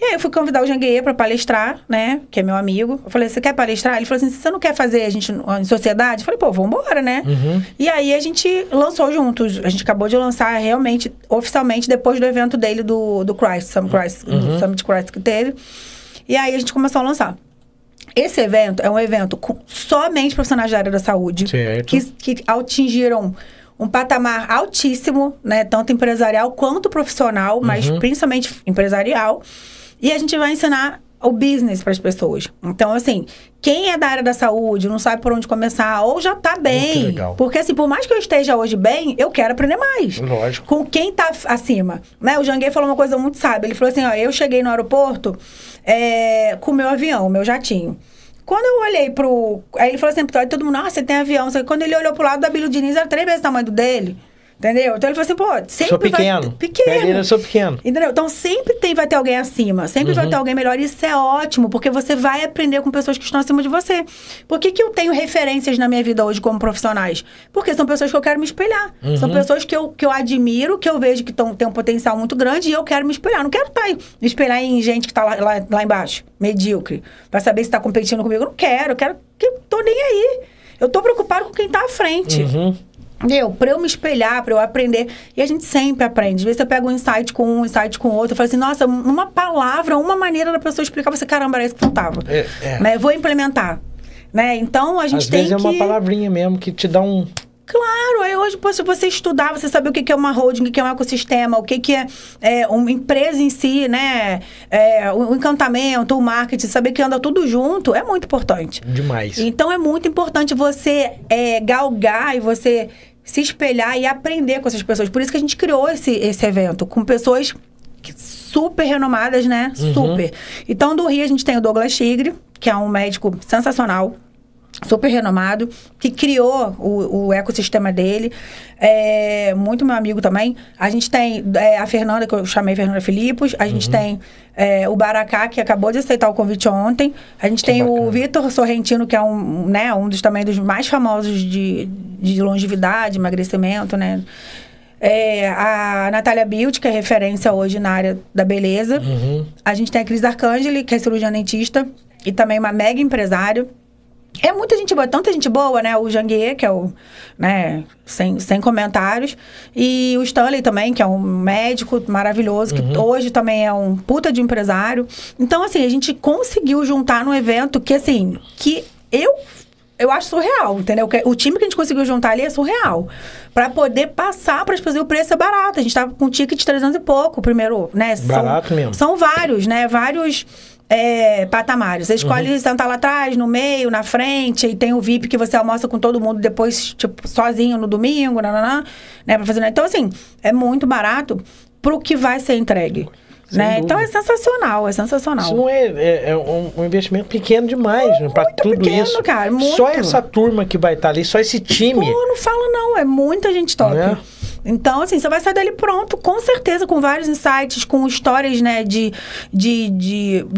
E aí eu fui convidar o Janguê para palestrar, né, que é meu amigo. Eu falei, você quer palestrar? Ele falou assim, você não quer fazer a gente em sociedade? Eu falei, pô, vambora, né? E aí a gente lançou juntos, a gente acabou de lançar realmente, oficialmente, depois do evento dele do Summit Christ que teve. E aí a gente começou a lançar. Esse evento é um evento com somente profissionais da área da saúde. Certo. Que atingiram um patamar altíssimo, né? Tanto empresarial quanto profissional, mas principalmente empresarial. E a gente vai ensinar o business para as pessoas. Então, assim, quem é da área da saúde, não sabe por onde começar, ou já tá bem. Legal. Porque, assim, por mais que eu esteja hoje bem, eu quero aprender mais. Lógico. Com quem tá acima. Né? O Janguê falou uma coisa muito sábia. Ele falou assim, ó, eu cheguei no aeroporto com o meu avião, o meu jatinho. Quando eu olhei pro... Aí ele falou assim, todo mundo, nossa, você tem avião. Só que quando ele olhou pro lado da Bilo Diniz, era 3 vezes o tamanho do dele. Entendeu? Então ele falou assim, pô, sempre sou pequeno. Eu sou pequeno. Entendeu? Então sempre vai ter alguém acima, sempre vai ter alguém melhor. Isso é ótimo, porque você vai aprender com pessoas que estão acima de você. Por que eu tenho referências na minha vida hoje como profissionais? Porque são pessoas que eu quero me espelhar. São pessoas que eu admiro, que eu vejo que têm um potencial muito grande e eu quero me espelhar. Não quero me espelhar em gente que tá lá embaixo, medíocre, pra saber se tá competindo comigo. Eu não quero, eu tô nem aí. Eu tô preocupado com quem tá à frente. Pra eu me espelhar, pra eu aprender. E a gente sempre aprende. Às vezes eu pego um insight com um, insight com outro. Eu falo assim, nossa, uma palavra, uma maneira da pessoa explicar. Você, caramba, era isso que faltava. Né? Vou implementar. Né? Então, a gente às tem que... Às vezes é uma palavrinha mesmo que te dá um... Claro, aí hoje, se você estudar, você saber o que é uma holding, o que é um ecossistema, o que é uma empresa em si, né? O encantamento, o marketing, saber que anda tudo junto é muito importante. Demais. Então, é muito importante você galgar e você... se espelhar e aprender com essas pessoas. Por isso que a gente criou esse evento, com pessoas super renomadas, né? Super. Então, do Rio, a gente tem o Douglas Tigre, que é um médico sensacional, super renomado, que criou o ecossistema dele. Muito meu amigo também. A gente tem a Fernanda, que eu chamei Fernanda Filipos. A gente tem o Baracá, que acabou de aceitar o convite ontem. A gente tem o Vitor Sorrentino, que é um dos mais famosos de longevidade, emagrecimento, né? A Natália Bilt, que é referência hoje na área da beleza. A gente tem a Cris Arcangeli, que é cirurgiã dentista e também uma mega empresária. É muita gente boa, tanta gente boa, né? O Janguê, que é o... né? Sem comentários. E o Stanley também, que é um médico maravilhoso, que hoje também é um puta de empresário. Então, assim, a gente conseguiu juntar num evento que, assim, que eu acho surreal, entendeu? O time que a gente conseguiu juntar ali é surreal. Pra poder passar para as pessoas, o preço é barato. A gente tava com um ticket de 300 e pouco, primeiro, né? Barato mesmo. São vários, né? Vários... patamares. Você escolhe sentar lá atrás, no meio, na frente, e tem o VIP que você almoça com todo mundo depois, tipo, sozinho no domingo, né, pra fazer... Então, assim, é muito barato pro que vai ser entregue. Né? Então é sensacional, é sensacional. Isso não é um investimento pequeno demais, né? Pra tudo pequeno, isso. Cara, muito. Só essa turma que vai estar ali, só esse time. Pô, não fala não, é muita gente top. Né? Então, assim, você vai sair dali pronto, com certeza, com vários insights, com histórias, né, de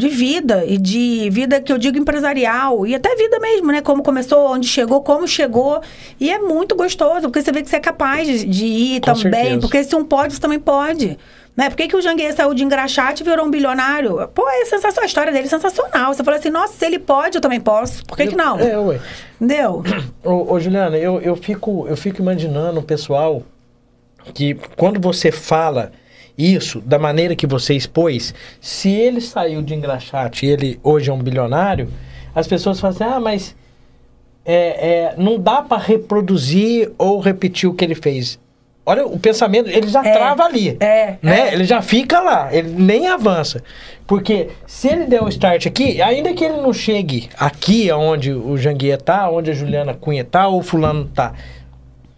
vida, e de vida que eu digo empresarial, e até vida mesmo, né, como começou, onde chegou, como chegou, e é muito gostoso, porque você vê que você é capaz de ir com também, certeza. Porque se um pode, você também pode. Né? Por que que o Janguê saiu de engraxate e virou um bilionário? Pô, é sensacional, a história dele é sensacional. Você fala assim, nossa, se ele pode, eu também posso. Por que que não? Ué. Entendeu? Ô, Juliana, eu fico imaginando o pessoal que quando você fala isso, da maneira que você expôs, se ele saiu de engraxate e ele hoje é um bilionário, as pessoas falam assim, ah, mas... não dá para reproduzir ou repetir o que ele fez. Olha, o pensamento, ele já trava ali. Ele já fica lá, ele nem avança. Porque se ele der o start aqui, ainda que ele não chegue aqui, onde o Janguia tá, onde a Juliana Cunha tá, ou fulano tá,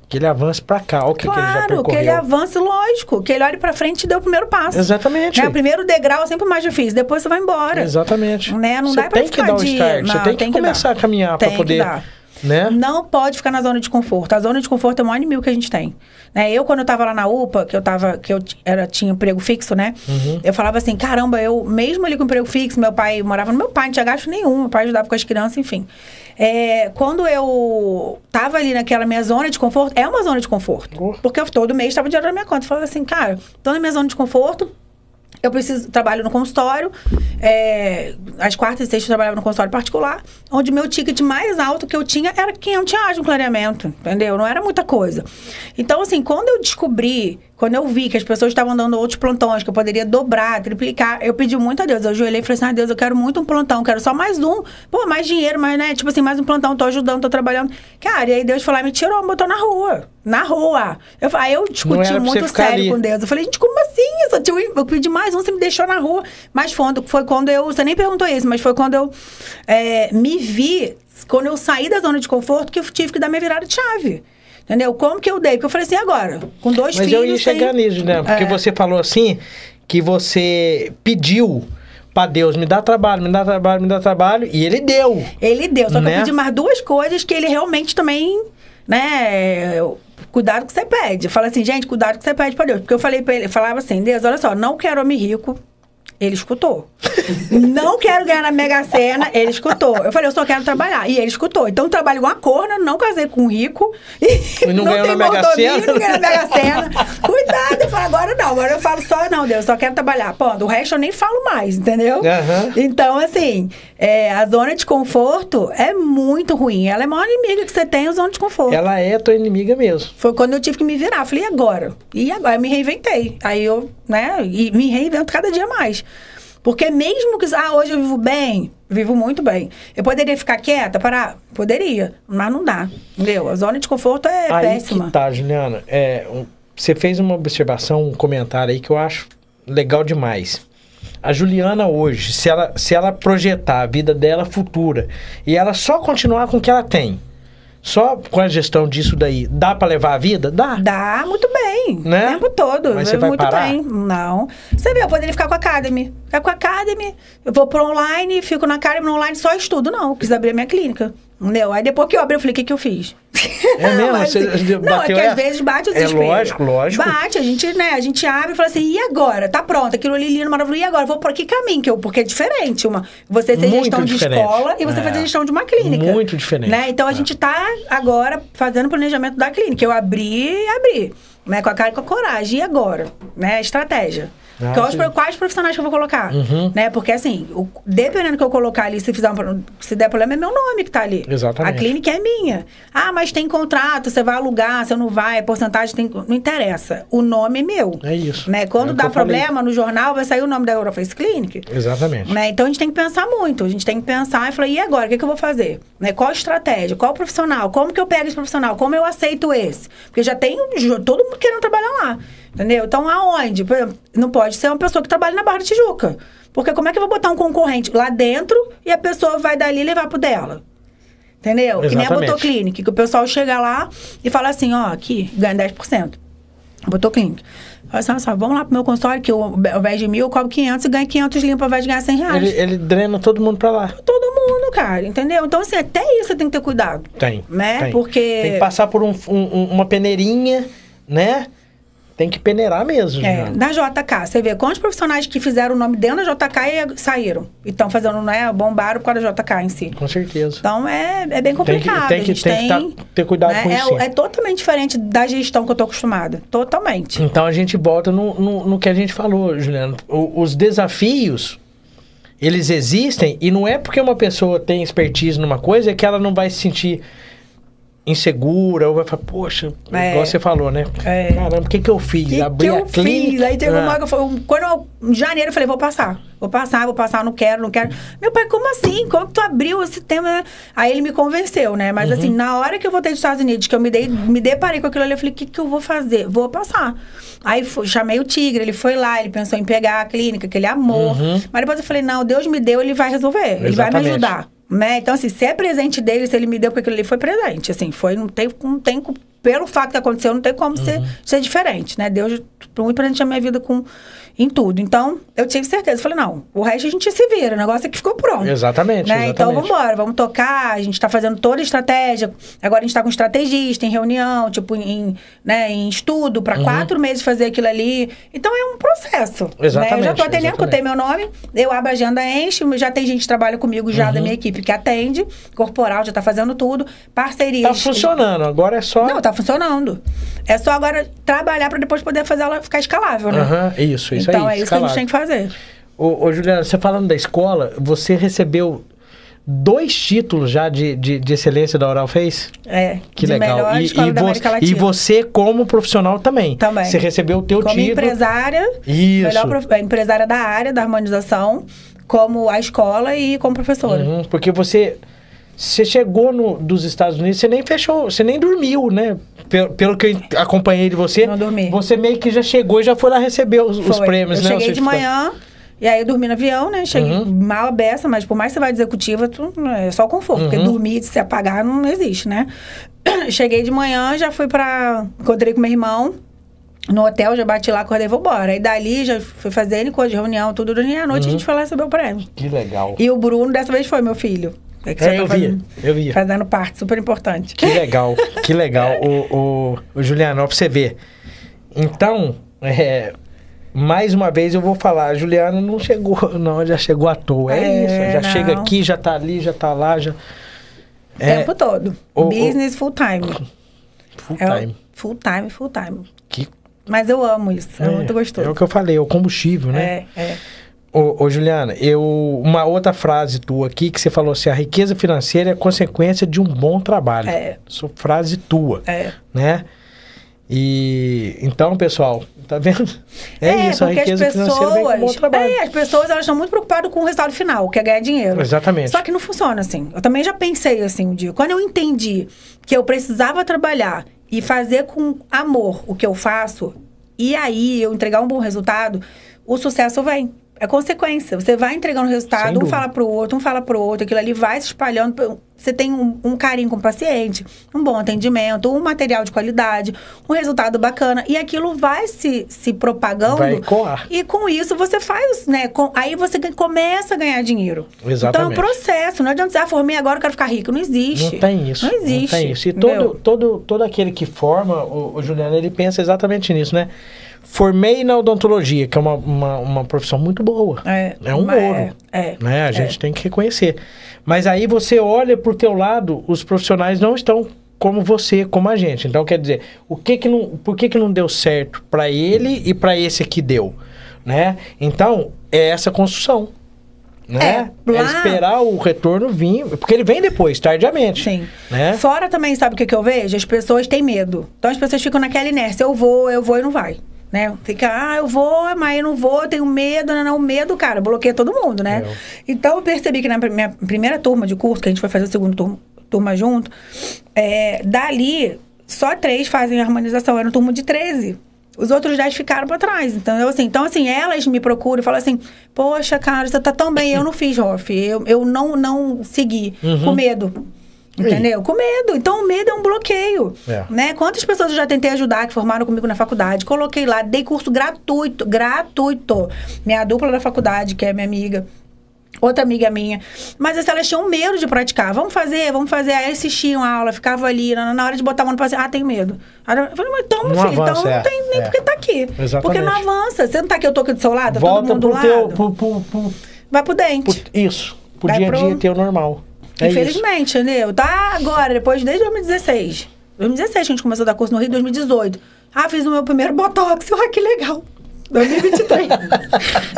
que ele avance pra cá. Olha o que, que ele já percorreu. Que ele avance, lógico. Que ele olhe pra frente e dê o primeiro passo. Exatamente. Né? O primeiro degrau é sempre mais difícil. Depois você vai embora. Exatamente. Né? Não dá pra ficar de... Você tem que dar o start. Você tem que começar a caminhar pra poder... Né? Não pode ficar na zona de conforto. A zona de conforto é o maior inimigo que a gente tem. Né? Eu, quando eu tava lá na UPA, que eu tinha emprego fixo, né? Uhum. Eu falava assim, caramba, eu mesmo ali com emprego fixo, meu pai morava no meu pai, não tinha gasto nenhum, meu pai ajudava com as crianças, enfim. Quando eu tava ali naquela minha zona de conforto, é uma zona de conforto. Uhum. Porque eu todo mês tava dinheiro na minha conta. Eu falava assim, cara, tô na minha zona de conforto, eu preciso, trabalho no consultório, às quartas e sextas eu trabalhava no consultório particular, onde meu ticket mais alto que eu tinha era R$500 no clareamento, entendeu? Não era muita coisa. Então, assim, quando eu vi que as pessoas estavam dando outros plantões, que eu poderia dobrar, triplicar, eu pedi muito a Deus. Eu ajoelhei e falei assim, Deus, eu quero muito um plantão, quero só mais um. Pô, mais dinheiro, mas, né, tipo assim, mais um plantão, tô ajudando, tô trabalhando. Cara, e aí Deus falou, me tirou, me botou na rua. Na rua. Aí eu discuti muito sério com Deus. Eu falei, gente, como assim? Eu pedi mais um, você me deixou na rua. Mas foi quando eu, você nem perguntou isso, mas foi quando eu me vi, quando eu saí da zona de conforto, que eu tive que dar minha virada de chave. Entendeu? Como que eu dei? Porque eu falei assim, agora, com dois filhos... Mas eu ia chegar nisso, né? Porque você falou assim, que você pediu pra Deus, me dá trabalho, me dá trabalho, me dá trabalho, e ele deu. Ele deu, só que eu pedi mais duas coisas que ele realmente também, né... Cuidado que você pede. Fala assim, gente, cuidado que você pede pra Deus. Porque eu falei pra ele, eu falava assim, Deus, olha só, não quero homem rico. Ele escutou. Não quero ganhar na Mega Sena, ele escutou. Eu falei, eu só quero trabalhar. E ele escutou. Então, eu trabalho igual a corna, não casei com um rico. E não ganhou na Mega Sena. Não ganhou na Mega Sena. Cuidado. Eu falo, agora não. Agora eu falo só, não, Deus, só quero trabalhar. Pô, do resto eu nem falo mais, entendeu? Uhum. Então, assim, a zona de conforto é muito ruim. Ela é a maior inimiga que você tem, a zona de conforto. Ela é a tua inimiga mesmo. Foi quando eu tive que me virar. Eu falei, e agora? E agora? Eu me reinventei. Aí eu, né, e me reinvento cada dia mais. Porque mesmo que... Ah, hoje eu vivo bem. Vivo muito bem. Eu poderia ficar quieta, parar? Poderia. Mas não dá. Entendeu? A zona de conforto é péssima. Aí que tá, Juliana. Você fez uma observação, um comentário aí que eu acho legal demais. A Juliana hoje, se ela projetar a vida dela futura e ela só continuar com o que ela tem, só com a gestão disso daí, dá pra levar a vida? Dá? Dá, muito bem. Né? O tempo todo. Mas você vai muito parar? Bem. Não. Você vê, eu poderia ficar com a Academy. Ficar com a Academy, eu vou pro online, fico na Academy, no online só estudo. Não, eu quis abrir a minha clínica. Entendeu? Aí depois que eu abri, eu falei, o que que eu fiz? É mesmo? Mas, você não, é que às vezes bate o desespero. É lógico, lógico. Bate, a gente, né, a gente abre e fala assim, e agora? Tá pronto, aquilo ali lindo, maravilhoso, e agora? Vou por que caminho? Porque é diferente você ser muito gestão diferente. De escola e você fazer gestão de uma clínica. Muito diferente. Né? Então, a gente tá agora fazendo planejamento da clínica. Eu abri, né, com a cara e com a coragem. E agora? Né, estratégia. Quais profissionais que eu vou colocar? Uhum. Né? Porque assim, dependendo do que eu colocar ali, se der problema, é meu nome que tá ali. Exatamente. A clínica é minha. Ah, mas tem contrato, você vai alugar, você não vai, porcentagem tem... Não interessa. O nome é meu. É isso. Né? Quando dá problema no jornal, vai sair o nome da Oral Face Clinic. Exatamente. Né? Então a gente tem que pensar muito. A gente tem que pensar e falar, e agora? O que eu vou fazer? Né? Qual a estratégia? Qual o profissional? Como que eu pego esse profissional? Como eu aceito esse? Porque já tem todo mundo querendo trabalhar lá. Entendeu? Então, aonde? Por exemplo, não pode ser uma pessoa que trabalha na Barra da Tijuca. Porque como é que eu vou botar um concorrente lá dentro e a pessoa vai dali levar pro dela? Entendeu? Exatamente. Que nem a Botoclinic, que o pessoal chega lá e fala assim, ó, aqui, ganha 10%. Botoclinic. Fala assim, nossa, vamos lá pro meu consultório, que ao invés de 1.000, eu cobro 500 e ganho 500 limpo, ao invés de ganhar R$100. Ele drena todo mundo pra lá. Todo mundo, cara, entendeu? Então, assim, até isso você tem que ter cuidado. Tem, né? Tem. Porque... Tem que passar por uma peneirinha, né? Tem que peneirar mesmo. Da JK, você vê quantos profissionais que fizeram o nome dentro da JK e saíram. E estão fazendo, né, bombaram por causa da JK em si. Com certeza. Então, é bem complicado. Tem que ter cuidado, né, com isso. É totalmente diferente da gestão que eu estou acostumada. Totalmente. Então, a gente volta no que a gente falou, Juliana. Os desafios, eles existem. E não é porque uma pessoa tem expertise numa coisa que ela não vai se sentir... insegura, ou vai falar, poxa, igual você falou, né? É. Caramba, o que que eu fiz? Abri a clínica. Aí teve uma hora que eu falei, quando eu, em janeiro, eu falei, vou passar, não quero. Meu pai, como assim? Como que tu abriu esse tema? Aí ele me convenceu, né? Mas assim, na hora que eu voltei dos Estados Unidos, que eu me deparei com aquilo ali, eu falei, o que que eu vou fazer? Vou passar. Aí chamei o Tigre, ele foi lá, ele pensou em pegar a clínica, que ele amou. Mas depois eu falei, não, Deus me deu, ele vai resolver. Exatamente. Ele vai me ajudar. Né? Então, assim, se é presente dele, se ele me deu, porque aquilo ali foi presente, assim, foi, não tem, pelo fato que aconteceu, não tem como ser diferente, né? Deus muito presente na minha vida em tudo. Então, eu tive certeza, eu falei, não, o resto a gente se vira, o negócio é que ficou pronto. Exatamente, né? Exatamente. Então, vamos embora, vamos tocar, a gente tá fazendo toda a estratégia, agora a gente tá com um estrategista, em reunião, tipo, em estudo, pra 4 meses fazer aquilo ali. Então, é um processo. Exatamente. Né? Eu já tô atendendo, contei meu nome, eu abro a agenda, enche, já tem gente que trabalha comigo já da minha equipe, que atende, corporal, já tá fazendo tudo, parcerias. Tá funcionando, agora é só... Não, tá funcionando. É só agora trabalhar para depois poder fazer ela ficar escalável, né? Isso então, é isso escalável. Que a gente tem que fazer. Ô Juliana, você falando da escola, você recebeu 2 títulos já de excelência da Oral Face? É. Que legal. Melhor escola da América Latina. E você como profissional também. Também. Você recebeu o teu título. Como empresária. Isso. Empresária da área da harmonização, como a escola e como professora. Porque você chegou dos Estados Unidos, você nem fechou, você nem dormiu, né? Pelo que eu acompanhei de você. Não dormi. Você meio que já chegou e já foi lá receber os prêmios, né? Eu cheguei de manhã, e aí eu dormi no avião, né? Cheguei mal a beça, mas por mais que você vá de executiva, é só conforto. Porque dormir, se apagar, não existe, né? Cheguei de manhã, já fui encontrei com meu irmão. No hotel, já bati lá, acordei, vou embora. E dali, já fui fazer N coisa de reunião, tudo. E à noite a gente foi lá receber o prêmio. Que legal. E o Bruno, dessa vez, foi meu filho. É que eu via. Fazendo parte, super importante. Que legal, que legal. O Juliana, ó, pra você ver. Então, mais uma vez eu vou falar, a Juliana não chegou, não, já chegou à toa. Já chega aqui, já tá ali, já tá lá. Tempo todo. Business full time. Full time. Full time. Mas eu amo isso, é muito gostoso. É o que eu falei, é o combustível, né? É. Ô Juliana, uma outra frase tua aqui, que você falou assim, a riqueza financeira é consequência de um bom trabalho. É. Isso é frase tua, né? E então, pessoal, tá vendo? Isso, a riqueza financeira vem com um bom trabalho. As pessoas, elas estão muito preocupadas com o resultado final, que é ganhar dinheiro. Exatamente. Só que não funciona assim. Eu também já pensei assim um dia. Quando eu entendi que eu precisava trabalhar e fazer com amor o que eu faço, e aí eu entregar um bom resultado, o sucesso vem. É consequência. Você vai entregando o resultado, um fala pro outro, aquilo ali vai se espalhando. Você tem um carinho com o paciente, um bom atendimento, um material de qualidade, um resultado bacana. E aquilo vai se propagando. Vai ecoar. E com isso você faz, né? Aí você começa a ganhar dinheiro. Exatamente. Então é um processo. Não adianta dizer, formei agora, eu quero ficar rico. Não existe. Não tem isso. Não existe. Não tem isso. E todo aquele que forma, o Juliana, ele pensa exatamente nisso, né? Formei na odontologia, que é uma profissão muito boa. É um ouro. Né? A gente tem que reconhecer. Mas aí você olha pro teu lado, os profissionais não estão como você, como a gente. Então, quer dizer, por que não deu certo para ele e para esse aqui deu? Né? Então, é essa construção. Né? É esperar o retorno vir, porque ele vem depois, tardiamente. Sim. Né? Fora também, sabe o que eu vejo? As pessoas têm medo. Então, as pessoas ficam naquela inércia, eu vou e não vai. Né? Fica, eu vou, mas eu não vou, tenho medo, o medo, cara, bloqueia todo mundo, né? Então, eu percebi que na minha primeira turma de curso, que a gente foi fazer o segundo turma junto, dali, só 3 fazem harmonização, era um turma de 13. Os outros 10 ficaram pra trás, entendeu? Assim, então, assim, elas me procuram e falam assim, poxa, cara, você tá tão bem, eu não fiz, Hoff, eu não segui, com medo. Entendeu? Com medo. Então, o medo é um bloqueio, né? Quantas pessoas eu já tentei ajudar, que formaram comigo na faculdade, coloquei lá, dei curso gratuito. Minha dupla da faculdade, que é minha amiga, outra amiga minha. Mas assim, elas tinham medo de praticar. Vamos fazer. Aí assistiam a aula, ficavam ali, na hora de botar a mão no paciente, tenho medo. Aí eu falei, mas então, meu filho, avança, então não tem nem porque tá aqui. Exatamente. Porque não avança. Você não tá aqui, eu tô aqui do seu lado, volta todo mundo do lado. Vai pro dente. Isso. Pro dia a dia ter o normal. Infelizmente, entendeu? Tá agora, depois, desde 2016. 2016 a gente começou a dar curso no Rio, 2018. Fiz o meu primeiro botox, que legal. 2023.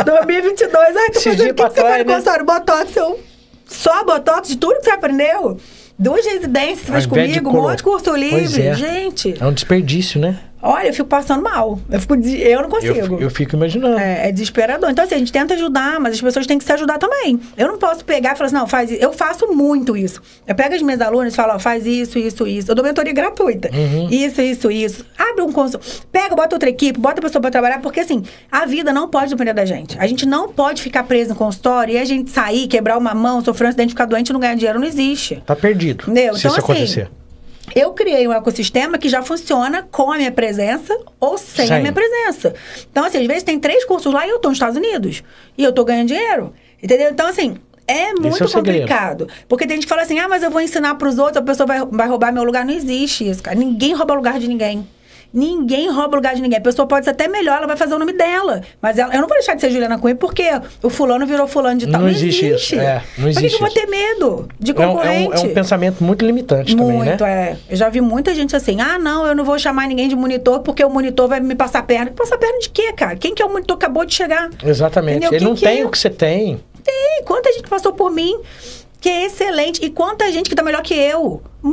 2022, tô fazendo o que você vai gostar, botox. Só botox de tudo que você aprendeu. Duas residências você fez comigo, um monte de curso livre. É. Gente. É um desperdício, né? Olha, eu fico passando mal. Eu não consigo. Eu fico imaginando. É desesperador. Então, assim, a gente tenta ajudar, mas as pessoas têm que se ajudar também. Eu não posso pegar e falar assim, não, faz isso. Eu faço muito isso. Eu pego as minhas alunas e falo, ó, faz isso, isso, isso. Eu dou mentoria gratuita. Uhum. Isso, isso, isso. Abre um consultório. Pega, bota outra equipe, bota a pessoa pra trabalhar, porque, assim, a vida não pode depender da gente. A gente não pode ficar preso no consultório e a gente sair, quebrar uma mão, sofrer um acidente, ficar doente e não ganhar dinheiro. Não existe. Tá perdido. Entendeu? Se então, isso assim, acontecer. Eu criei um ecossistema que já funciona com a minha presença ou sem a minha presença. Então, assim, às vezes tem 3 cursos lá e eu tô nos Estados Unidos. E eu tô ganhando dinheiro. Entendeu? Então, assim, é muito complicado. Porque tem gente que fala assim, ah, mas eu vou ensinar pros outros, a pessoa vai roubar meu lugar. Não existe isso, cara. Ninguém rouba o lugar de ninguém. Ninguém rouba o lugar de ninguém. A pessoa pode ser até melhor, ela vai fazer o nome dela. Mas eu não vou deixar de ser Juliana Cunha porque o fulano virou fulano de tal. Não existe isso. É, não existe. Por que eu vou ter medo de concorrente? É um pensamento muito limitante também, né? Muito, é. Eu já vi muita gente assim, ah, não, eu não vou chamar ninguém de monitor porque o monitor vai me passar perna. Passar perna de quê, cara? Quem que é o monitor que acabou de chegar? Exatamente. Ele não tem o que você tem. Tem. Quanta gente passou por mim que é excelente. E quanta gente que tá melhor que eu. Um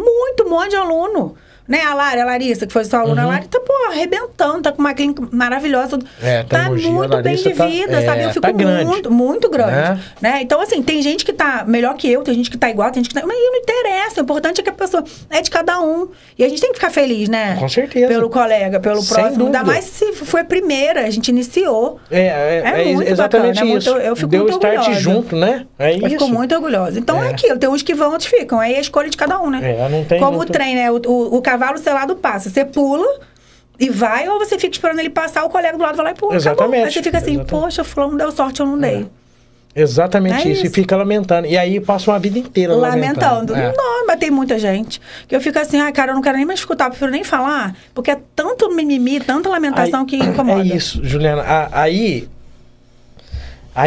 monte de aluno. Né, a Lara, a Larissa, que foi sua aluna, a Lara tá, pô, arrebentando, tá com uma clínica maravilhosa. É, tá muito bem de vida, sabe? Eu fico muito, muito grande. Né? Então, assim, tem gente que tá melhor que eu, tem gente que tá igual, tem gente que tá... Mas não interessa, o importante é que a pessoa é de cada um. E a gente tem que ficar feliz, né? Com certeza. Pelo colega, pelo próximo. Ainda mais se foi a primeira, a gente iniciou. É exatamente isso. Eu fico muito orgulhosa. Deu start junto, né? É isso. Eu fico muito orgulhosa. Então, é aquilo, tem uns que vão, outros ficam. Aí é a escolha de cada um, né? É, não tem... Como o trem, né? O cavalo selado passa. Você pula e vai, ou você fica esperando ele passar, o colega do lado vai lá e pula. Exatamente. Aí você fica assim, poxa, fulano não deu sorte, eu não dei. Exatamente isso. E fica lamentando. E aí passa uma vida inteira lamentando. Não, mas tem muita gente que eu fico assim, ai, cara, eu não quero nem mais escutar, prefiro nem falar, porque é tanto mimimi, tanta lamentação aí, que incomoda. É isso, Juliana. Aí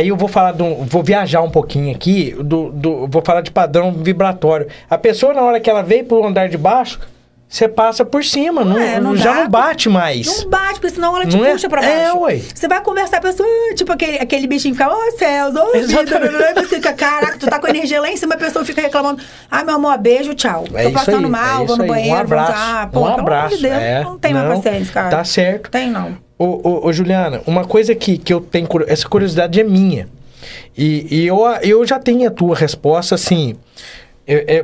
eu vou falar vou viajar um pouquinho aqui, vou falar de padrão vibratório. A pessoa, na hora que ela veio pro andar de baixo, você passa por cima, não já não bate mais. Não bate, porque senão ela te puxa pra baixo. Ué. Você vai conversar com a pessoa, tipo aquele bichinho fica, ô céus, ô vida, você fica, caraca, tu tá com energia lá em cima, a pessoa fica reclamando, ah, meu amor, beijo, tchau. Tô passando mal, vou no banheiro, um abraço, pelo amor de Deus, não tem mais paciência, cara. Tá certo. Tem não. Ô, Juliana, uma coisa que eu tenho, essa curiosidade é minha. E eu já tenho a tua resposta, assim...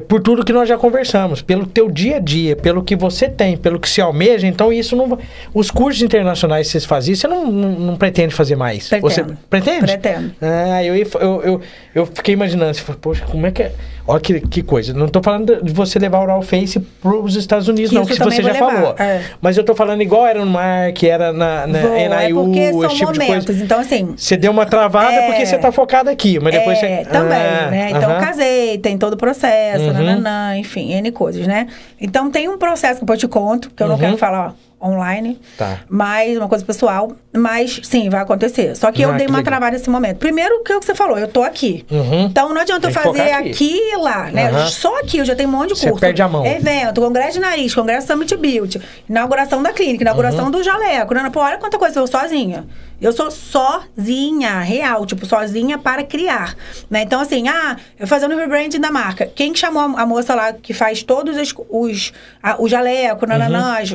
por tudo que nós já conversamos, pelo teu dia a dia, pelo que você tem, pelo que se almeja, então isso não... Os cursos internacionais que vocês faziam, você não pretende fazer mais? Pretendo. Você pretende? Pretendo. Ah, eu fiquei imaginando, você falou, poxa, como é que é? Olha que coisa, não tô falando de você levar o Oral Face pros Estados Unidos, que não, que você já falou. É. Mas eu tô falando igual era no Mark, era na NIU, esse tipo de coisa. Então, assim... Você deu uma travada porque você tá focado aqui, mas depois você... Também, né? Então, eu casei, tem todo o processo. Nananã, enfim, N coisas, né? Então, tem um processo que eu te conto, que eu não quero falar online, mas uma coisa pessoal, mas sim, vai acontecer. Só que eu dei uma travada nesse momento. Primeiro, o que você falou, eu tô aqui. Então, não adianta eu fazer aqui e lá, né? Só aqui, eu já tenho um monte de curso. Você perde a mão. Evento, congresso de nariz, congresso Summit Beauty, inauguração da clínica, inauguração do jaleco. Pô, olha quanta coisa, eu sozinha. Eu sou sozinha, real, tipo, sozinha para criar, né? Então, assim, eu fazendo o rebranding da marca. Quem que chamou a moça lá que faz todos o jaleco,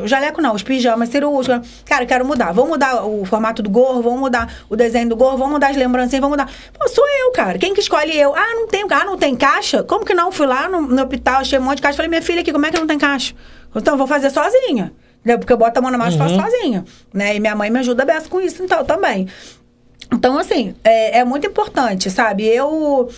o jaleco não, os pijamas cirúrgicos. Cara, eu quero mudar. Vamos mudar o formato do gorro, vamos mudar o desenho do gorro, vamos mudar as lembrancinhas, vamos mudar. Pô, sou eu, cara. Quem que escolhe eu? Não tem caixa? Como que não? Fui lá no hospital, achei um monte de caixa. Falei, minha filha aqui, como é que não tem caixa? Então, eu vou fazer sozinha. Porque eu boto a mão na massa e faço sozinha, né? E minha mãe me ajuda bem com isso, então, também. Então, assim, é muito importante, sabe? Eu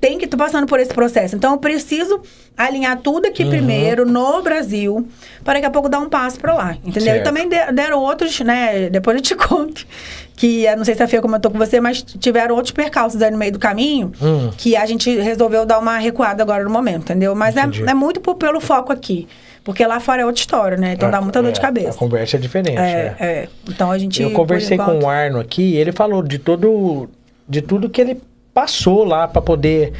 tenho que estar passando por esse processo. Então, eu preciso alinhar tudo aqui primeiro, no Brasil, para daqui a pouco dar um passo para lá, entendeu? Certo. E também deram outros, né? Depois eu te conto. Que, não sei se a Fê comentou com você, mas tiveram outros percalços aí no meio do caminho, que a gente resolveu dar uma recuada agora no momento, entendeu? Mas é muito pelo foco aqui. Porque lá fora é outra história, né? Então dá muita dor de cabeça. A conversa é diferente, Então a gente... Eu conversei com o Arno aqui e ele falou de tudo que ele passou lá para poder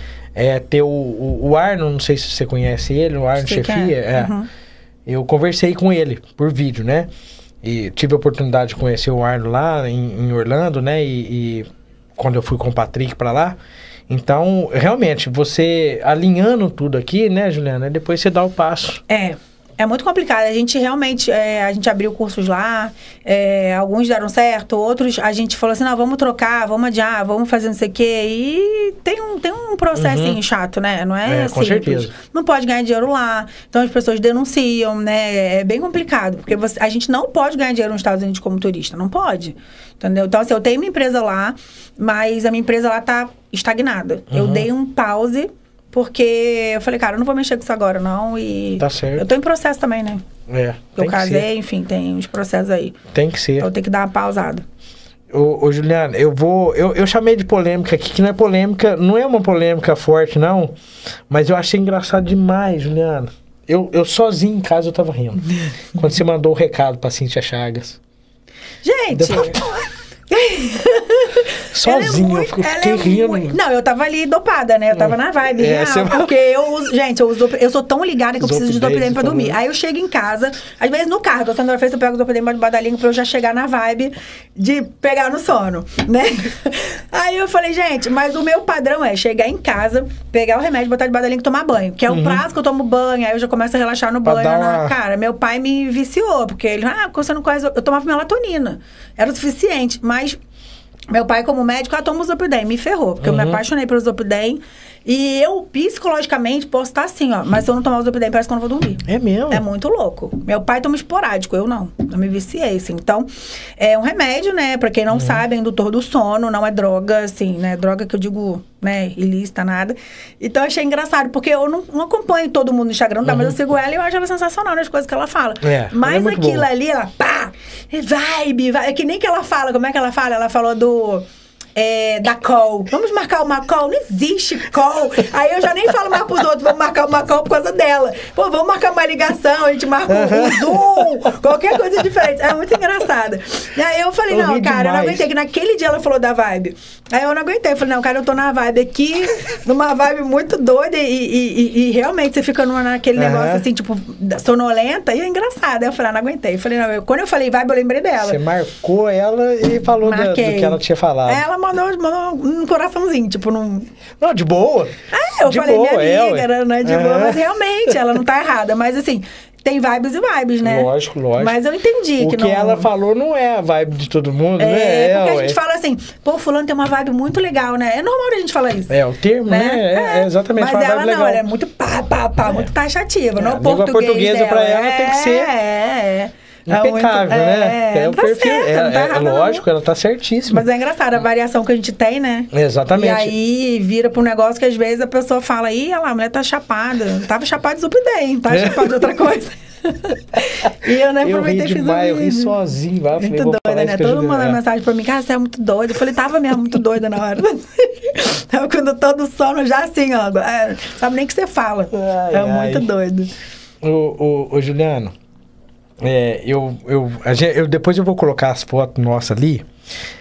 ter o Arno, não sei se você conhece ele, o Arno Chefia. Eu conversei com ele por vídeo, né? E tive a oportunidade de conhecer o Arno lá em Orlando, né? E quando eu fui com o Patrick para lá... Então, realmente, você alinhando tudo aqui, né, Juliana? Depois você dá o passo. É muito complicado. A gente realmente, a gente abriu cursos lá, alguns deram certo, outros a gente falou assim, não, vamos trocar, vamos adiar, vamos fazer não sei o quê. E tem um processinho chato, né? Não é assim. Com certeza. Não pode ganhar dinheiro lá, então as pessoas denunciam, né? É bem complicado, porque a gente não pode ganhar dinheiro nos Estados Unidos como turista, não pode, entendeu? Então, assim, eu tenho uma empresa lá, mas a minha empresa lá tá estagnada. Eu dei um pause... Porque eu falei, cara, eu não vou mexer com isso agora, não. E tá certo. Eu tô em processo também, né? Eu casei, enfim, tem uns processos aí. Tem que ser. Então eu tenho que dar uma pausada. Ô, Juliana, eu chamei de polêmica aqui, que não é polêmica, não é uma polêmica forte, não. Mas eu achei engraçado demais, Juliana. Eu sozinho em casa, eu tava rindo. Quando você mandou o recado pra Cíntia Chagas. Gente... Sozinho, eu fiquei rindo. Não, eu tava ali dopada, né? Eu tava na vibe real, porque eu uso... Gente, eu sou tão ligada que eu preciso de Zolpidem pra dormir. Aí eu chego em casa, às vezes no carro, eu pego o Zolpidem debaixo da língua pra eu já chegar na vibe de pegar no sono, né? Aí eu falei, gente, mas o meu padrão é chegar em casa, pegar o remédio, botar debaixo da língua e tomar banho. Que é o prazo que eu tomo banho, aí eu já começo a relaxar no banho. Cara, meu pai me viciou, porque ele... quando você não conhece... Eu tomava melatonina. Era o suficiente, mas... Meu pai, como médico, toma o Zolpidem. Me ferrou, porque eu me apaixonei pelo Zolpidem. E eu, psicologicamente, posso estar assim, ó. Mas se eu não tomar o Zolpidem, parece que eu não vou dormir. É mesmo? É muito louco. Meu pai toma esporádico, eu não. Eu me viciei, assim. Então, é um remédio, né? Pra quem não sabe, é indutor do sono. Não é droga, assim, né? Droga que eu digo, né? Ilícita, nada. Então, achei engraçado. Porque eu não acompanho todo mundo no Instagram, tá? Mas eu sigo ela e eu acho ela sensacional nas coisas que ela fala. Mas aquilo boa. Ali, ela, pá! Vibe, vibe. É que nem que ela fala. Como é que ela fala? Ela falou da call. Vamos marcar uma call? Não existe call. Aí eu já nem falo mais pros outros, vamos marcar uma call por causa dela. Pô, vamos marcar uma ligação, a gente marca um Zoom, qualquer coisa diferente. É muito engraçada. E aí eu falei, não, cara, eu não aguentei. Que naquele dia ela falou da vibe. Aí eu não aguentei. Eu falei, não, cara, eu tô na vibe aqui, numa vibe muito doida e realmente você fica naquele negócio assim, tipo, sonolenta e é engraçado. Aí eu falei, não aguentei. Eu falei, não, quando eu falei vibe, eu lembrei dela. Você marcou ela e falou do que ela tinha falado. Ela mandou um coraçãozinho, tipo, num... Não, de boa. Eu falei, minha amiga, ela não é de boa, mas realmente, ela não tá errada. Mas, assim, tem vibes e vibes, né? Lógico, lógico. Mas eu entendi que não... O que ela falou não é a vibe de todo mundo, né? Porque a gente fala assim, pô, fulano tem uma vibe muito legal, né? É normal a gente falar isso. O termo, né? É exatamente uma vibe legal. Mas ela não, ela é muito pá, muito taxativa. No português portuguesa pra ela tem que ser... impecável, né? É o perfil. É lógico, ela tá certíssima. Mas é engraçado a variação que a gente tem, né? Exatamente. E aí vira pra um negócio que às vezes a pessoa fala, ih, olha lá, a mulher tá chapada. Não tava chapada de Zolpidem, tá chapada de outra coisa. E eu não aproveitei e fiz um vídeo. Eu ri sozinho. Muito falei, doida, né? Todo mundo mandando mensagem pra mim, cara, você é muito doida. Eu falei, tava mesmo muito doida na hora. Tava quando todo sono já assim, ó. Sabe nem o que você fala. Muito doido. Ô, Juliano. Depois eu vou colocar as fotos nossas ali,